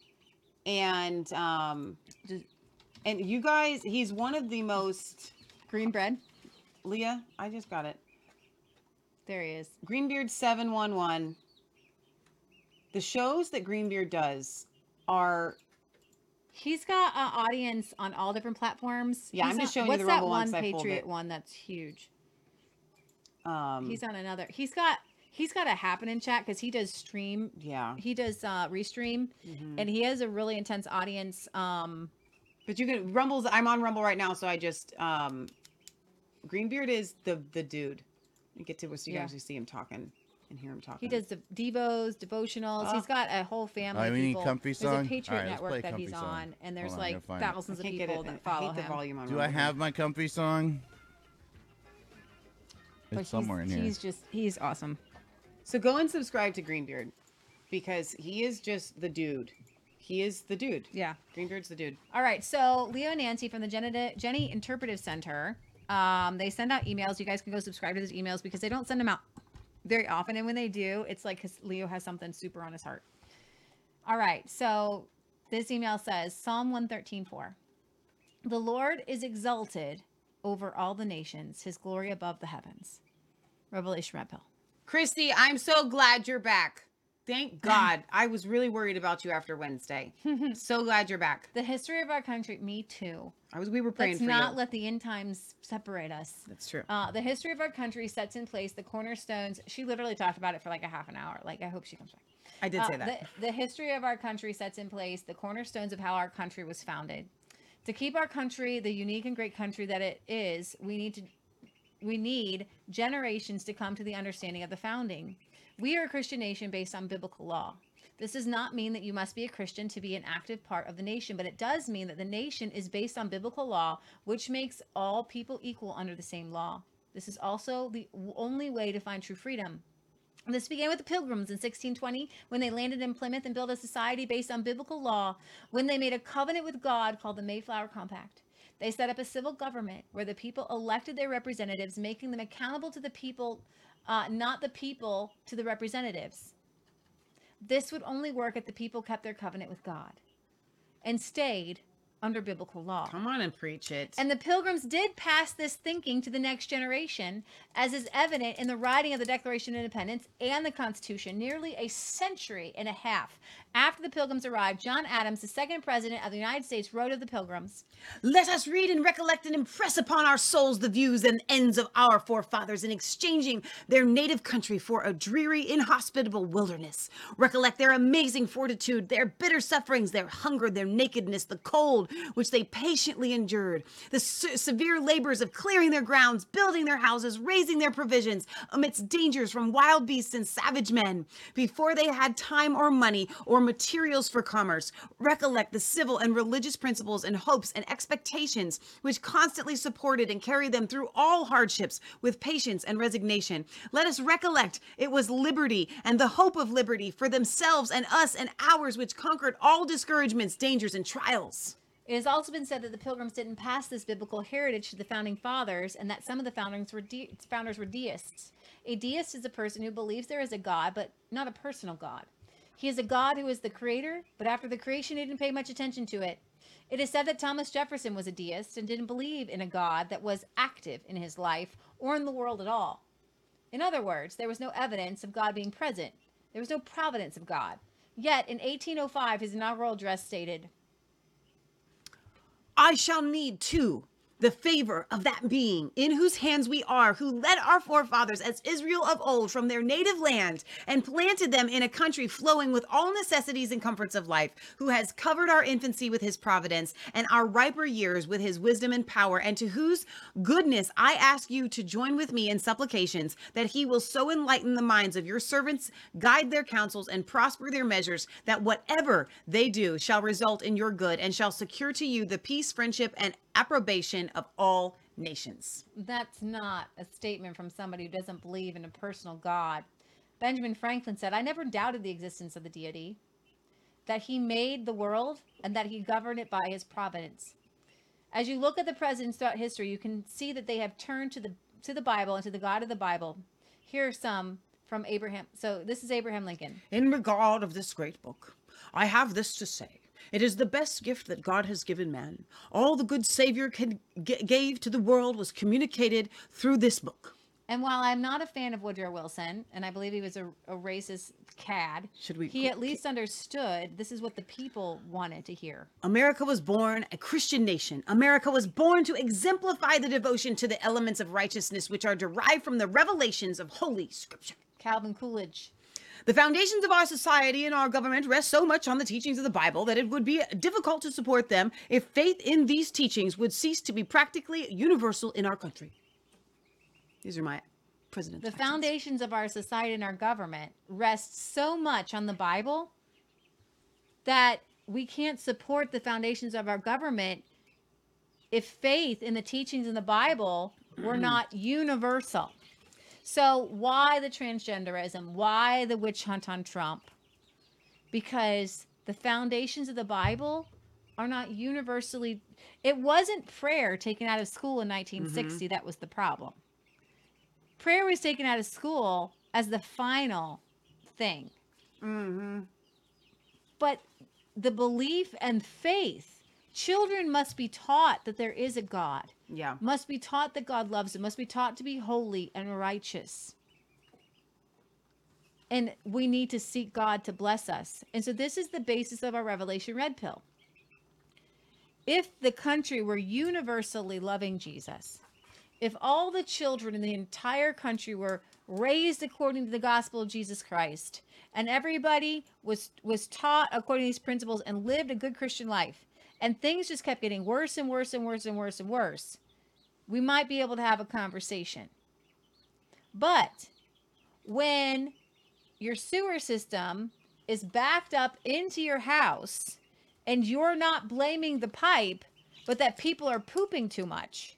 and um, just, and you guys, he's one of the most green bread. Leah, I just got it. There he is. Greenbeard seven one one. The shows that Greenbeard does are... He's got an audience on all different platforms. Yeah, he's I'm just showing on, you the Rumble one. What's that one Patriot one that's huge? Um, he's on another. He's got he's got a happening chat because he does stream. Yeah. He does uh, restream. Mm-hmm. And he has a really intense audience. Um, but you can... Rumble's... I'm on Rumble right now, so I just... Um, Greenbeard is the, the dude. You get to where so you yeah. actually see him talking and hear him talking. He does the devos, devotionals. Oh. He's got a whole family. I mean, people. Comfy song. There's a Patriot right, network that he's song. on, and there's on, like thousands of people that follow him. Do Rumble. I have my comfy song? It's but somewhere in here. He's just—he's awesome. So go and subscribe to Greenbeard because he is just the dude. He is the dude. Yeah, Greenbeard's the dude. All right. So Leo and Nancy from the Gen- Jenny Interpretive Center. Um, they send out emails. You guys can go subscribe to those emails because they don't send them out very often. And when they do, it's like because Leo has something super on his heart. All right. So this email says Psalm one thirteen four. The Lord is exalted over all the nations, his glory above the heavens. Revelation Red Pill. Christy, I'm so glad you're back. Thank God. I was really worried about you after Wednesday. So glad you're back. The history of our country. Me too. I was. We were praying Let's for you. Let's not let the end times separate us. That's true. Uh, the history of our country sets in place the cornerstones. She literally talked about it for like a half an hour. Like, I hope she comes back. I did uh, say that. The, the history of our country sets in place the cornerstones of how our country was founded. To keep our country the unique and great country that it is, we need to, we need generations to come to the understanding of the founding. We are a Christian nation based on biblical law. This does not mean that you must be a Christian to be an active part of the nation, but it does mean that the nation is based on biblical law, which makes all people equal under the same law. This is also the only way to find true freedom. This began with the Pilgrims in sixteen twenty, when they landed in Plymouth and built a society based on biblical law, when they made a covenant with God called the Mayflower Compact. They set up a civil government where the people elected their representatives, making them accountable to the people, Uh, not the people to the representatives. This would only work if the people kept their covenant with God and stayed under biblical law. Come on and preach it. And the Pilgrims did pass this thinking to the next generation, as is evident in the writing of the Declaration of Independence and the Constitution nearly a century and a half after the Pilgrims arrived. John Adams, the second president of the United States, wrote of the Pilgrims, "Let us read and recollect and impress upon our souls the views and ends of our forefathers in exchanging their native country for a dreary, inhospitable wilderness. Recollect their amazing fortitude, their bitter sufferings, their hunger, their nakedness, the cold which they patiently endured, the se- severe labors of clearing their grounds, building their houses, raising their provisions amidst dangers from wild beasts and savage men, before they had time or money or materials for commerce. Recollect the civil and religious principles and hopes and expectations which constantly supported and carried them through all hardships with patience and resignation. Let us recollect it was liberty and the hope of liberty for themselves and us and ours which conquered all discouragements, dangers, and trials." It has also been said that the Pilgrims didn't pass this biblical heritage to the founding fathers, and that some of the founders were, de- founders were deists. A deist is a person who believes there is a God, but not a personal God. He is a God who is the creator, but after the creation, he didn't pay much attention to it. It is said that Thomas Jefferson was a deist and didn't believe in a God that was active in his life or in the world at all. In other words, there was no evidence of God being present. There was no providence of God. Yet, in eighteen oh five, his inaugural address stated, "I shall need, too, the favor of that being in whose hands we are, who led our forefathers as Israel of old from their native land and planted them in a country flowing with all necessities and comforts of life, who has covered our infancy with his providence and our riper years with his wisdom and power, and to whose goodness I ask you to join with me in supplications that he will so enlighten the minds of your servants, guide their counsels, and prosper their measures, that whatever they do shall result in your good and shall secure to you the peace, friendship, and approbation of all nations." That's not a statement from somebody who doesn't believe in a personal God. Benjamin Franklin said, "I never doubted the existence of the deity, that he made the world and that he governed it by his providence." As you look at the presidents throughout history, you can see that they have turned to the to the Bible and to the God of the Bible. Here are some from Abraham. So this is Abraham Lincoln. "In regard of this great book, I have this to say. It is the best gift that God has given man. All the good Savior can g- gave to the world was communicated through this book." And while I'm not a fan of Woodrow Wilson, and I believe he was a, a racist cad, Should we he at least understood this is what the people wanted to hear. "America was born a Christian nation. America was born to exemplify the devotion to the elements of righteousness which are derived from the revelations of Holy Scripture." Calvin Coolidge. "The foundations of our society and our government rest so much on the teachings of the Bible that it would be difficult to support them if faith in these teachings would cease to be practically universal in our country." These are my president's. "The actions. Foundations of our society and our government rest so much on the Bible that we can't support the foundations of our government if faith in the teachings in the Bible were not universal." So why the transgenderism? Why the witch hunt on Trump? Because the foundations of the Bible are not universally... It wasn't prayer taken out of school in nineteen sixty mm-hmm. that was the problem. Prayer was taken out of school as the final thing. Mm-hmm. But the belief and faith, children must be taught that there is a God. Yeah. Must be taught that God loves them. Must be taught to be holy and righteous. And we need to seek God to bless us. And so this is the basis of our Revelation Red Pill. If the country were universally loving Jesus, if all the children in the entire country were raised according to the gospel of Jesus Christ, and everybody was, was taught according to these principles and lived a good Christian life, and things just kept getting worse and worse and worse and worse and worse, we might be able to have a conversation. But when your sewer system is backed up into your house and you're not blaming the pipe, but that people are pooping too much,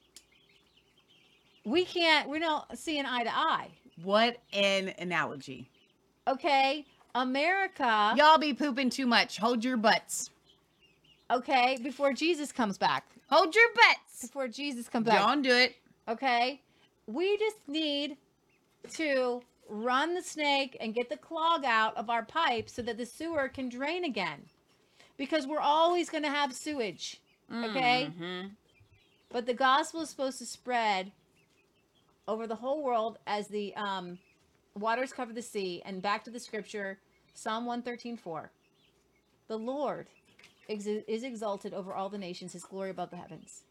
we can't, we're not seeing eye to eye. What an analogy. Okay, America. Y'all be pooping too much. Hold your butts. Okay, before Jesus comes back. Hold your butts. Before Jesus comes back. Don't do it. Okay? We just need to run the snake and get the clog out of our pipe so that the sewer can drain again. Because we're always going to have sewage. Okay? Mm-hmm. But the gospel is supposed to spread over the whole world as the um, waters cover the sea. And back to the scripture, Psalm one thirteen, four. The Lord ex- is exalted over all the nations, his glory above the heavens.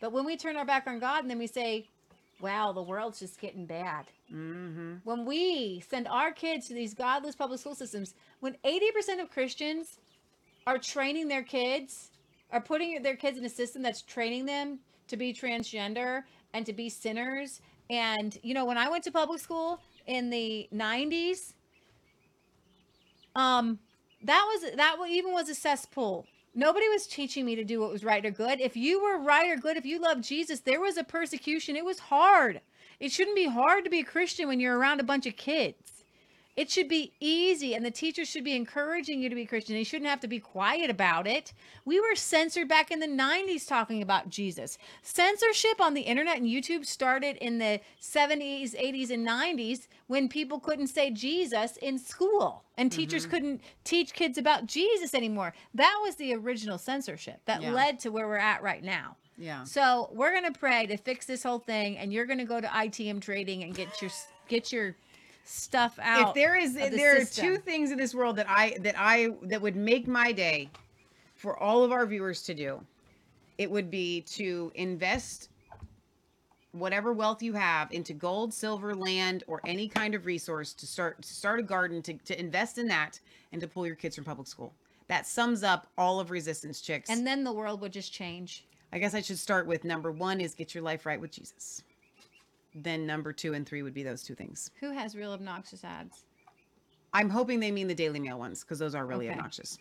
But when we turn our back on God and then we say, wow, the world's just getting bad. Mm-hmm. When we send our kids to these godless public school systems, when eighty percent of Christians are training their kids, are putting their kids in a system that's training them to be transgender and to be sinners. And, you know, when I went to public school in the nineties, um, that was, that even was a cesspool. Nobody was teaching me to do what was right or good. If you were right or good, if you loved Jesus, there was a persecution. It was hard. It shouldn't be hard to be a Christian when you're around a bunch of kids. It should be easy, and the teachers should be encouraging you to be Christian. You shouldn't have to be quiet about it. We were censored back in the nineties talking about Jesus. Censorship on the internet and YouTube started in the seventies, eighties, and nineties when people couldn't say Jesus in school. And teachers mm-hmm. couldn't teach kids about Jesus anymore. That was the original censorship that yeah. led to where we're at right now. Yeah. So we're going to pray to fix this whole thing, and you're going to go to I T M Trading and get your get your stuff out. If there is, of the there system. Are two things in this world that I that I that would make my day for all of our viewers to do. It would be to invest whatever wealth you have into gold, silver, land, or any kind of resource to start to start a garden, to, to invest in that, and to pull your kids from public school. That sums up all of Resistance Chicks. And then the world would just change. I guess I should start with number one is get your life right with Jesus. Then number two and three would be those two things. Who has real obnoxious ads? I'm hoping they mean the Daily Mail ones, because those are really okay. obnoxious.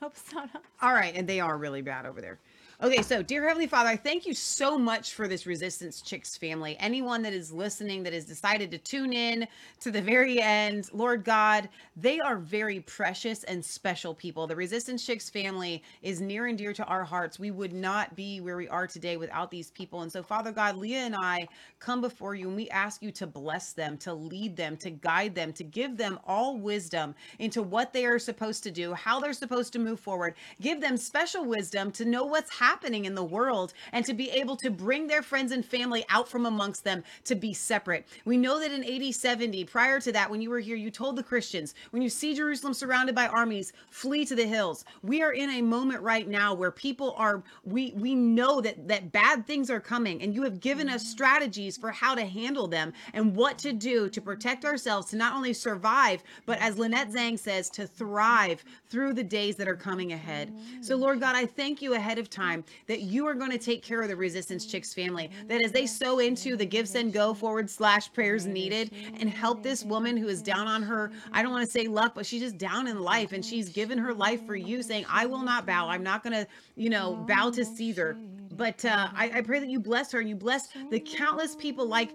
Hope it's not us. All right, and they are really bad over there. Okay, so dear Heavenly Father, I thank you so much for this Resistance Chicks family. Anyone that is listening that has decided to tune in to the very end, Lord God, they are very precious and special people. The Resistance Chicks family is near and dear to our hearts. We would not be where we are today without these people. And so, Father God, Leah and I come before you and we ask you to bless them, to lead them, to guide them, to give them all wisdom into what they are supposed to do, how they're supposed to move forward. Give them special wisdom to know what's happening. happening in the world and to be able to bring their friends and family out from amongst them to be separate. We know that in eighty seventy, prior to that, when you were here, you told the Christians, when you see Jerusalem surrounded by armies, flee to the hills. We are in a moment right now where people are, we we know that, that bad things are coming, and you have given us strategies for how to handle them and what to do to protect ourselves, to not only survive, but as Lynette Zang says, to thrive through the days that are coming ahead. So Lord God, I thank you ahead of time that you are going to take care of the Resistance Chicks family, that as they sow into the Give, Send, Go forward slash prayers needed and help this woman who is down on her, I don't want to say luck, but she's just down in life and she's given her life for you, saying, I will not bow. I'm not going to, you know, bow to Caesar. But uh, I, I pray that you bless her and you bless the countless people like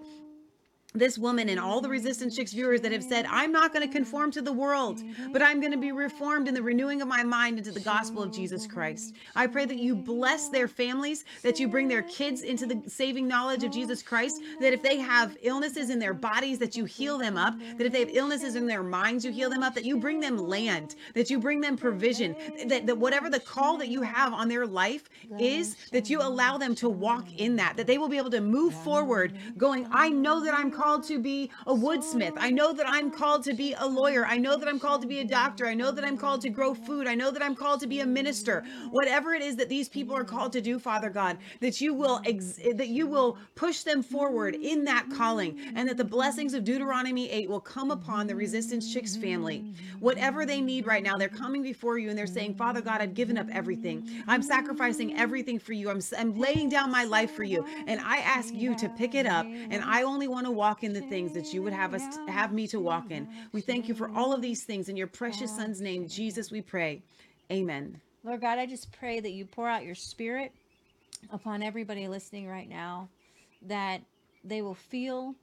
this woman and all the Resistance Chicks viewers that have said, I'm not going to conform to the world, but I'm going to be reformed in the renewing of my mind into the gospel of Jesus Christ. I pray that you bless their families, that you bring their kids into the saving knowledge of Jesus Christ, that if they have illnesses in their bodies, that you heal them up, that if they have illnesses in their minds, you heal them up, that you bring them land, that you bring them provision, that, that whatever the call that you have on their life is, that you allow them to walk in that, that they will be able to move forward going, I know that I'm called called to be a woodsmith. I know that I'm called to be a lawyer. I know that I'm called to be a doctor. I know that I'm called to grow food. I know that I'm called to be a minister. Whatever it is that these people are called to do, Father God, that you will ex- that you will push them forward in that calling, and that the blessings of Deuteronomy eight will come upon the Resistance Chicks family. Whatever they need right now, they're coming before you and they're saying, Father God, I've given up everything. I'm sacrificing everything for you. I'm, I'm laying down my life for you. And I ask you to pick it up, and I only want to walk in the things that you would have us to, have me to walk in. We thank you for all of these things in your precious son's name, Jesus, we pray. Amen. Lord God, I just pray that you pour out your spirit upon everybody listening right now, that they will feel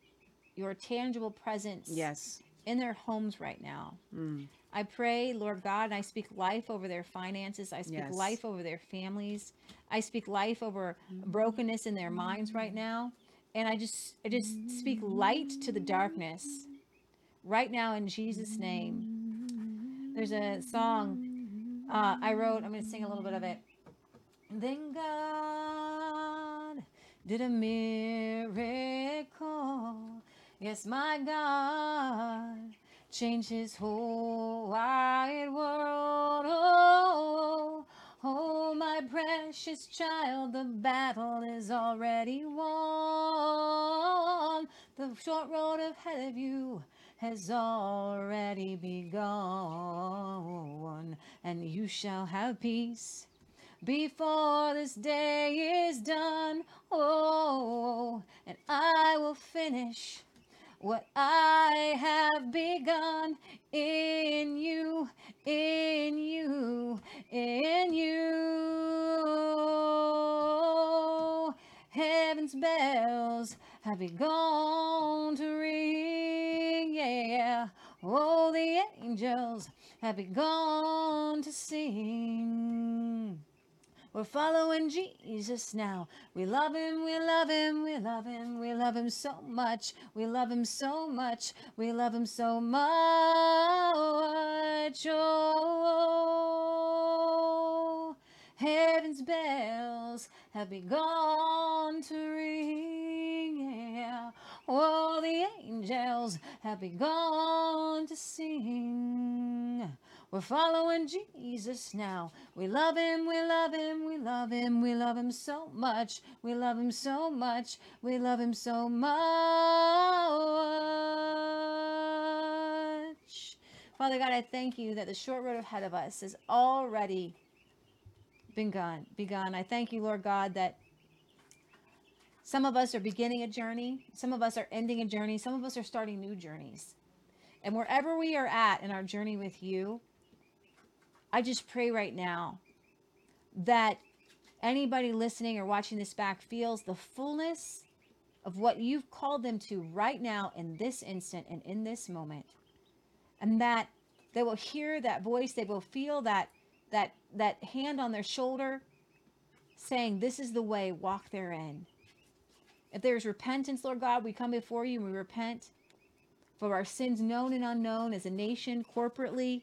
your tangible presence yes. in their homes right now. Mm. I pray, Lord God, and I speak life over their finances. I speak yes. life over their families. I speak life over brokenness in their minds right now. And I just I just speak light to the darkness right now in Jesus' name. There's a song uh, I wrote. I'm going to sing a little bit of it. Then God did a miracle. Yes, my God changed his whole wide world. Oh, oh, my precious child, the battle is already won. The short road ahead of you has already begun, and you shall have peace before this day is done. Oh, and I will finish what I have begun in you, in you, in you. Heaven's bells have begun to ring, yeah. Oh, the angels have begun to sing. We're following Jesus now. We love him, we love him, we love him, we love him so much. We love him so much, we love him so much. Oh, heaven's bells have begun to ring, yeah. Oh, the angels have begun to sing. We're following Jesus now. We love him, we love him, we love him, we love him so much. We love him so much, we love him so much. Father God, I thank you that the short road ahead of us has already been gone, begun. I thank you, Lord God, that some of us are beginning a journey. Some of us are ending a journey. Some of us are starting new journeys. And wherever we are at in our journey with you, I just pray right now that anybody listening or watching this back feels the fullness of what you've called them to right now in this instant and in this moment. And that they will hear that voice, they will feel that that that hand on their shoulder saying, "This is the way, walk therein." If there's repentance, Lord God, we come before you and we repent for our sins known and unknown as a nation, corporately,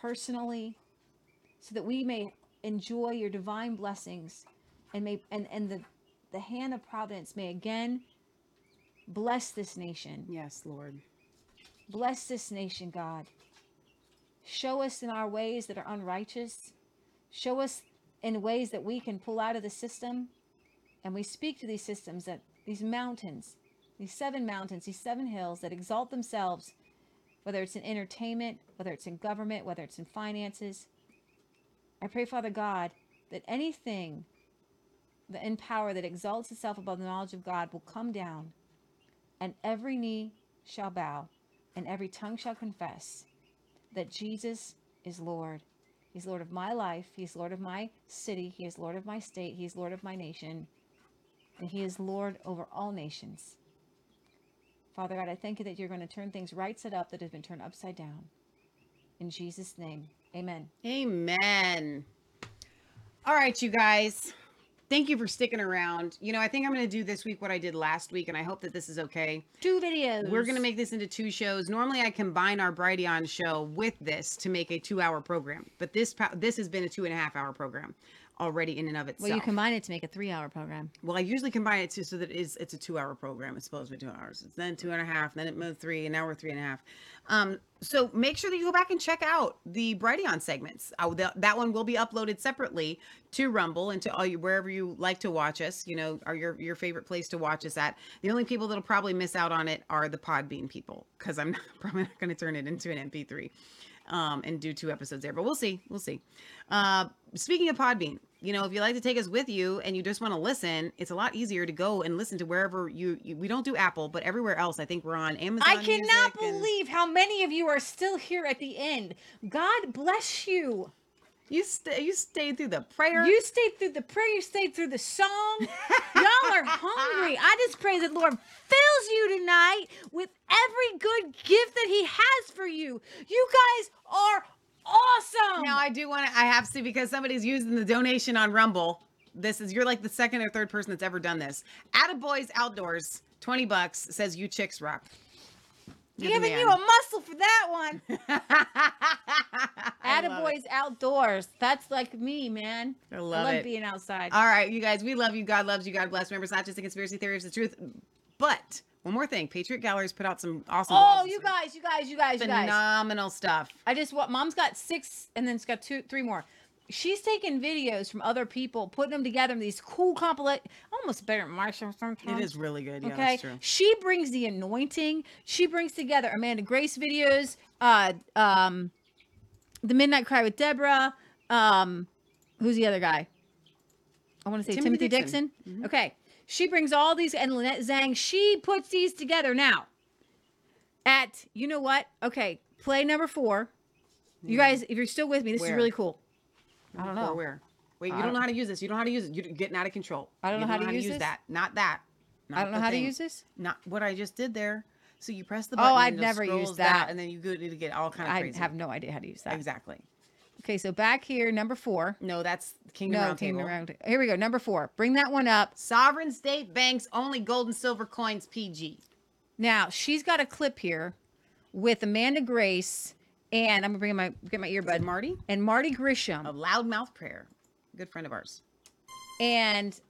personally, so that we may enjoy your divine blessings and may and, and the, the hand of providence may again bless this nation. Yes, Lord. Bless this nation, God. Show us in our ways that are unrighteous. Show us in ways that we can pull out of the system. And we speak to these systems, that these mountains, these seven mountains, these seven hills that exalt themselves, whether it's in entertainment, whether it's in government, whether it's in finances. I pray, Father God, that anything in power that exalts itself above the knowledge of God will come down, and every knee shall bow, and every tongue shall confess that Jesus is Lord. He's Lord of my life. He's Lord of my city. He is Lord of my state. He is Lord of my nation. And he is Lord over all nations. Father God, I thank you that you're going to turn things right side up that has been turned upside down. In Jesus' name, amen. Amen. All right, you guys. Thank you for sticking around. You know, I think I'm going to do this week what I did last week, and I hope that this is okay. Two videos. We're going to make this into two shows. Normally, I combine our Brighteon show with this to make a two-hour program, but this this has been a two-and-a-half-hour program already in and of itself. Well, you combine it to make a three-hour program. Well, I usually combine it to so that it is, it's a two-hour program. It's supposed to be two hours. It's then two-and-a-half, then it moved three, and now we're three-and-a-half. Um, so make sure that you go back and check out the Brighteon segments. I, the, that one will be uploaded separately to Rumble and to all you, wherever you like to watch us, you know, are your, your favorite place to watch us at. The only people that'll probably miss out on it are the Podbean people, because I'm not, probably not going to turn it into an M P three um, and do two episodes there, but we'll see. We'll see. Uh, speaking of Podbean, you know, if you like to take us with you and you just want to listen, it's a lot easier to go and listen to wherever you, you we don't do Apple, but everywhere else, I think we're on Amazon. I cannot believe and... how many of you are still here at the end. God bless you. You, st- you stayed through the prayer. You stayed through the prayer. You stayed through the song. Y'all are hungry. I just pray that the Lord fills you tonight with every good gift that he has for you. You guys are awesome. Now I do want to, I have to, because somebody's using the donation on Rumble. This is, you're like the second or third person that's ever done this. Attaboy's Outdoors, twenty bucks, says you chicks rock. Giving you a muscle for that one. Attaboy's outdoors. That's like me, man. I love, I love it. being outside. All right, you guys, we love you. God loves you. God bless. Remember, it's not just a conspiracy theory, it's the truth. But one more thing, Patriot Gallery's put out some awesome. Oh, you guys, you guys, you guys, you guys. Phenomenal stuff. I just want, mom's got six and then it's got two, three more. She's taking videos from other people, putting them together in these cool compilate, almost better than Marshall sometimes. It is really good. Yeah, okay. That's true. She brings the anointing. She brings together Amanda Grace videos, uh, um, The Midnight Cry with Deborah. Um, who's the other guy? I want to say Timothy, Timothy Dixon. Dixon. Mm-hmm. Okay. She brings all these, and Lynette Zang, she puts these together now at, you know what? Okay, play number four. Yeah. You guys, if you're still with me, this where? is really cool. I don't know. Or where? Wait, you don't, don't know how to use this. You don't know how to use it. You're getting out of control. I don't know, know how, how to use, use that. Not that. Not I don't know how thing. to use this. Not what I just did there. So you press the button. Oh, I've never used that. And then you go to get all kind of crazy. I have no idea how to use that. Exactly. Okay, so back here, number four. No, that's Kingdom no, Roundtable. Kingdom Round. Here we go, number four. Bring that one up. Sovereign state banks only gold and silver coins P G. Now she's got a clip here with Amanda Grace, and I'm gonna bring my get my earbud. Marty and Marty Grisham of Loudmouth Prayer, a good friend of ours. And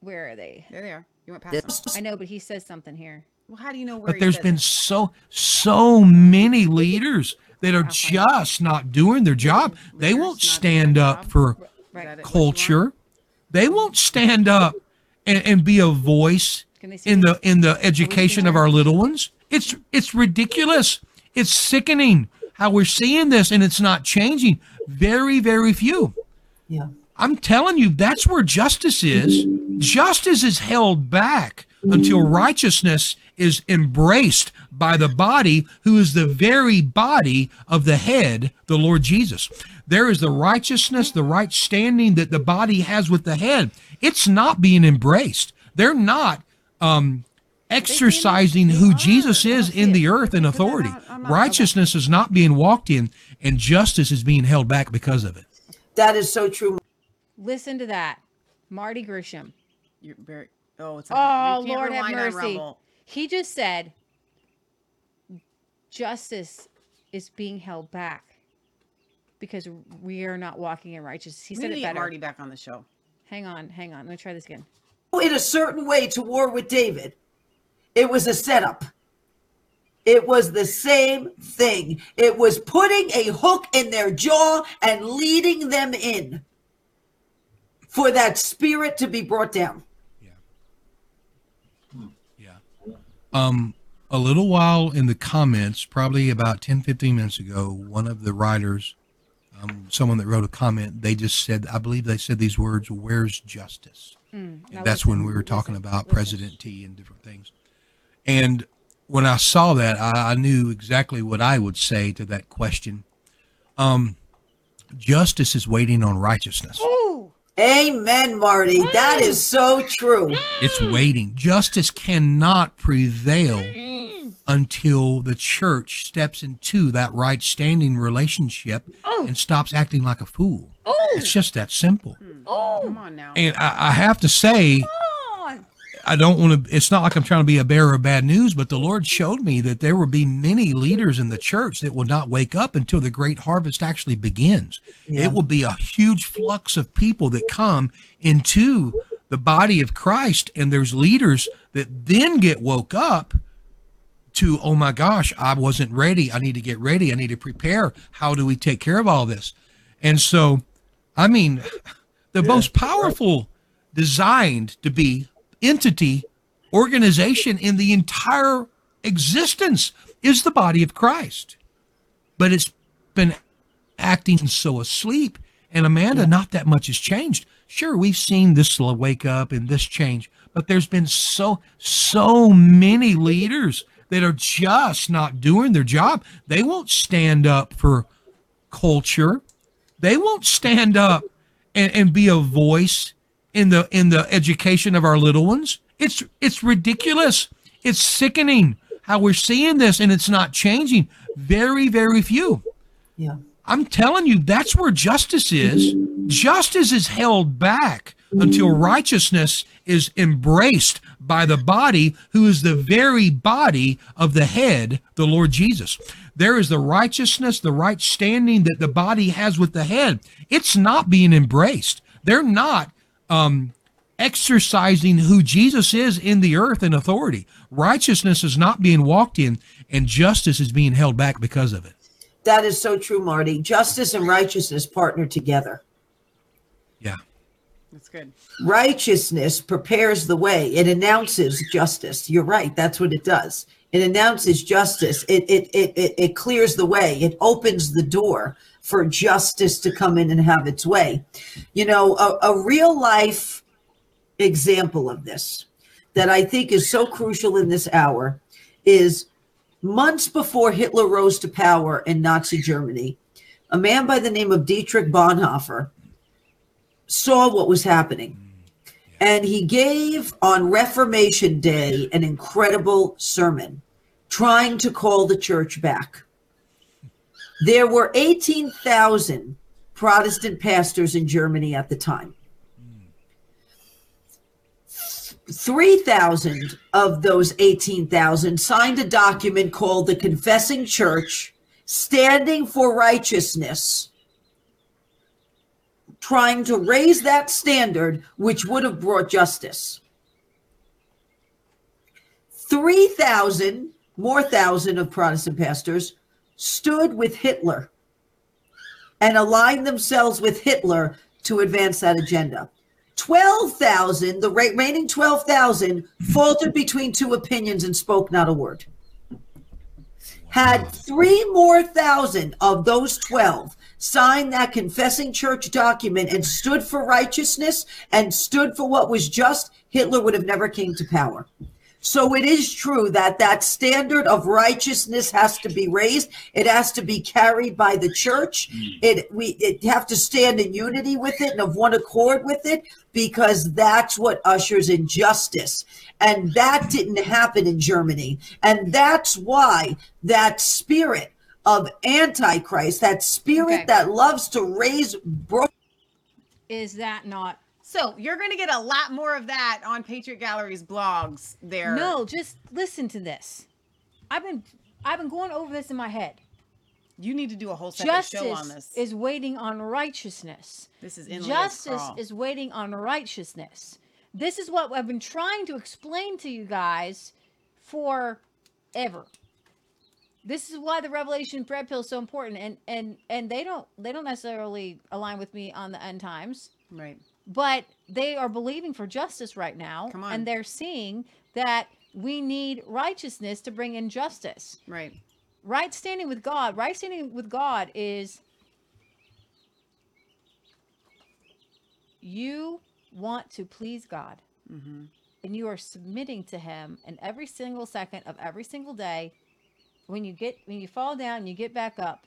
where are they? There they are. You went past them. I know, but he says something here. Well, how do you know where? But there's been so so many leaders that are just not doing their job. They won't stand up for culture. They won't stand up and, and be a voice in the in the education of our little ones. It's it's ridiculous. It's sickening how we're seeing this, and it's not changing. Very, very few. Yeah. I'm telling you, that's where justice is. Justice is held back until righteousness is embraced by the body, who is the very body of the head, the Lord Jesus. There is the righteousness, the right standing that the body has with the head. It's not being embraced. They're not um, exercising who Jesus is in the earth in authority. Righteousness is not being walked in, and justice is being held back because of it. That is so true. Listen to that. Marty Grisham. You're very... Oh, it's oh Lord have mercy. He just said justice is being held back because we are not walking in righteousness. He we said need it better. Marty back on the show. Hang on, hang on. Let me try this again. In a certain way to war with David, it was a setup. It was the same thing. It was putting a hook in their jaw and leading them in for that spirit to be brought down. Um, a little while in the comments, probably about ten, fifteen minutes ago, one of the writers, um, someone that wrote a comment, they just said, I believe they said these words, where's justice? Mm, and that's when we were talking about President T and different things. And when I saw that, I, I knew exactly what I would say to that question. Um, justice is waiting on righteousness. Ooh. Amen, Marty. That is so true. It's waiting. Justice cannot prevail until the church steps into that right standing relationship oh. and stops acting like a fool. Oh. It's just that simple. Oh, come on now. And I, I have to say, I don't want to, it's not like I'm trying to be a bearer of bad news, but the Lord showed me that there will be many leaders in the church that will not wake up until the great harvest actually begins. Yeah. It will be a huge flux of people that come into the body of Christ. And there's leaders that then get woke up to, oh my gosh, I wasn't ready. I need to get ready. I need to prepare. How do we take care of all this? And so, I mean, the yeah. most powerful designed to be entity, organization in the entire existence is the body of Christ. But it's been acting so asleep. And Amanda, yeah. not that much has changed. Sure, we've seen this wake up and this change, but there's been so, so many leaders that are just not doing their job. They won't stand up for culture. They won't stand up and, and be a voice in the in the education of our little ones. It's it's ridiculous. It's sickening how we're seeing this, and it's not changing. Very, very few. Yeah. I'm telling you, that's where justice is. Justice is held back until righteousness is embraced by the body, who is the very body of the head, the Lord Jesus. There is the righteousness, the right standing that the body has with the head. It's not being embraced. They're not um, exercising who Jesus is in the earth in authority. Righteousness is not being walked in, and justice is being held back because of it. That is so true, Marty. Justice and righteousness partner together. Yeah. That's good. Righteousness prepares the way. It announces justice. You're right. That's what it does. It announces justice. It it it it, it clears the way. It opens the door for justice to come in and have its way. You know, a, a real life example of this that I think is so crucial in this hour is months before Hitler rose to power in Nazi Germany, a man by the name of Dietrich Bonhoeffer saw what was happening, and he gave on Reformation Day an incredible sermon trying to call the church back. There were eighteen thousand Protestant pastors in Germany at the time. three thousand of those eighteen thousand signed a document called the Confessing Church, Standing for Righteousness, trying to raise that standard, which would have brought justice. three thousand more thousand of Protestant pastors stood with Hitler and aligned themselves with Hitler to advance that agenda. twelve thousand, the remaining twelve thousand, faltered between two opinions and spoke not a word. Had three more thousand of those twelve signed that Confessing Church document and stood for righteousness and stood for what was just, Hitler would have never came to power. So it is true that that standard of righteousness has to be raised. It has to be carried by the church. It we it have to stand in unity with it and of one accord with it, because that's what ushers in justice. And that didn't happen in Germany. And that's why that spirit of Antichrist, that spirit okay. that loves to raise bro- is that not? So you're going to get a lot more of that on Patriot Gallery's blogs there. No, just listen to this. I've been I've been going over this in my head. You need to do a whole separate Justice show on this. Justice is waiting on righteousness. This is endless Justice crawl. is waiting on righteousness. This is what I've been trying to explain to you guys forever. This is why the Revelation bread pill is so important, and and and they don't they don't necessarily align with me on the end times. Right. But they are believing for justice right now. Come on. And they're seeing that we need righteousness to bring in justice. Right. Right standing with God. Right standing with God is you want to please God. Mm-hmm. And you are submitting to him in every single second of every single day. When you get, when you fall down, you get back up.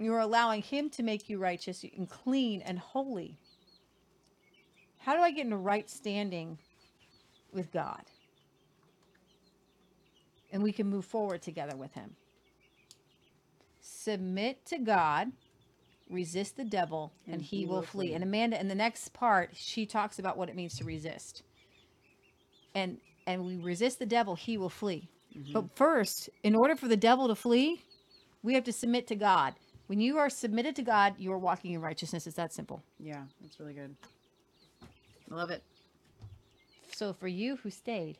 You're allowing him to make you righteous and clean and holy. How do I get in a right standing with God? And we can move forward together with him. Submit to God, resist the devil, and, and he, he will, will flee. flee. And Amanda, in the next part, she talks about what it means to resist. And and we resist the devil, he will flee. Mm-hmm. But first, in order for the devil to flee, we have to submit to God. When you are submitted to God, you are walking in righteousness. It's that simple. Yeah, that's really good. I love it. So for you who stayed,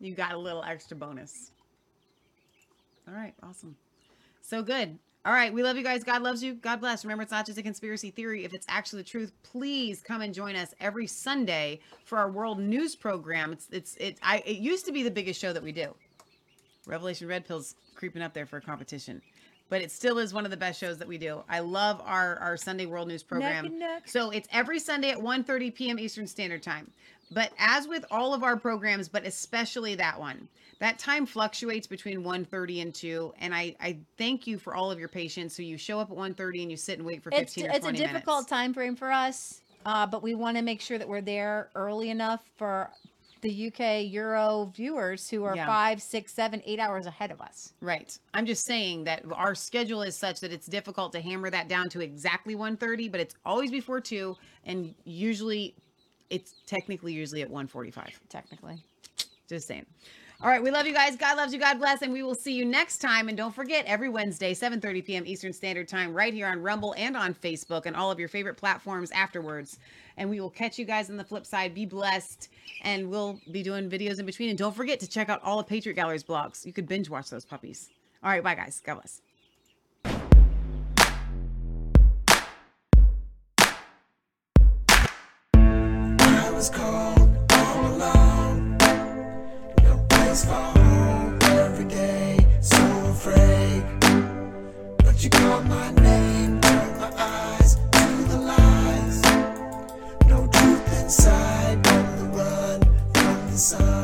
you got a little extra bonus. All right, awesome. So good. All right, we love you guys. God loves you. God bless. Remember, it's not just a conspiracy theory. If it's actually the truth, please come and join us every Sunday for our world news program. It's it's it. I it used to be the biggest show that we do. Revelation Red Pill's creeping up there for a competition. But it still is one of the best shows that we do. I love our, our Sunday World News program. Neck neck. So it's every Sunday at one thirty p.m. Eastern Standard Time. But as with all of our programs, but especially that one, that time fluctuates between one thirty and two. And I, I thank you for all of your patience. So you show up at one thirty and you sit and wait for fifteen it's, or it's twenty minutes. It's a difficult minutes. time frame for us, uh, but we want to make sure that we're there early enough for the U K Euro viewers who are yeah. five, six, seven, eight hours ahead of us. Right. I'm just saying that our schedule is such that it's difficult to hammer that down to exactly one thirty, but it's always before two, and usually it's technically usually at one forty-five. Technically. Just saying. All right. We love you guys. God loves you. God bless. And we will see you next time. And don't forget, every Wednesday, seven thirty p.m. Eastern Standard Time, right here on Rumble and on Facebook and all of your favorite platforms afterwards. And we will catch you guys on the flip side. Be blessed. And we'll be doing videos in between. And don't forget to check out all of Patriot Gallery's blogs. You could binge watch those puppies. All right. Bye, guys. God bless. I was cold all alone. For home every day, so afraid. But you called my name, turned my eyes to the lies. No truth inside, on the run from the sun.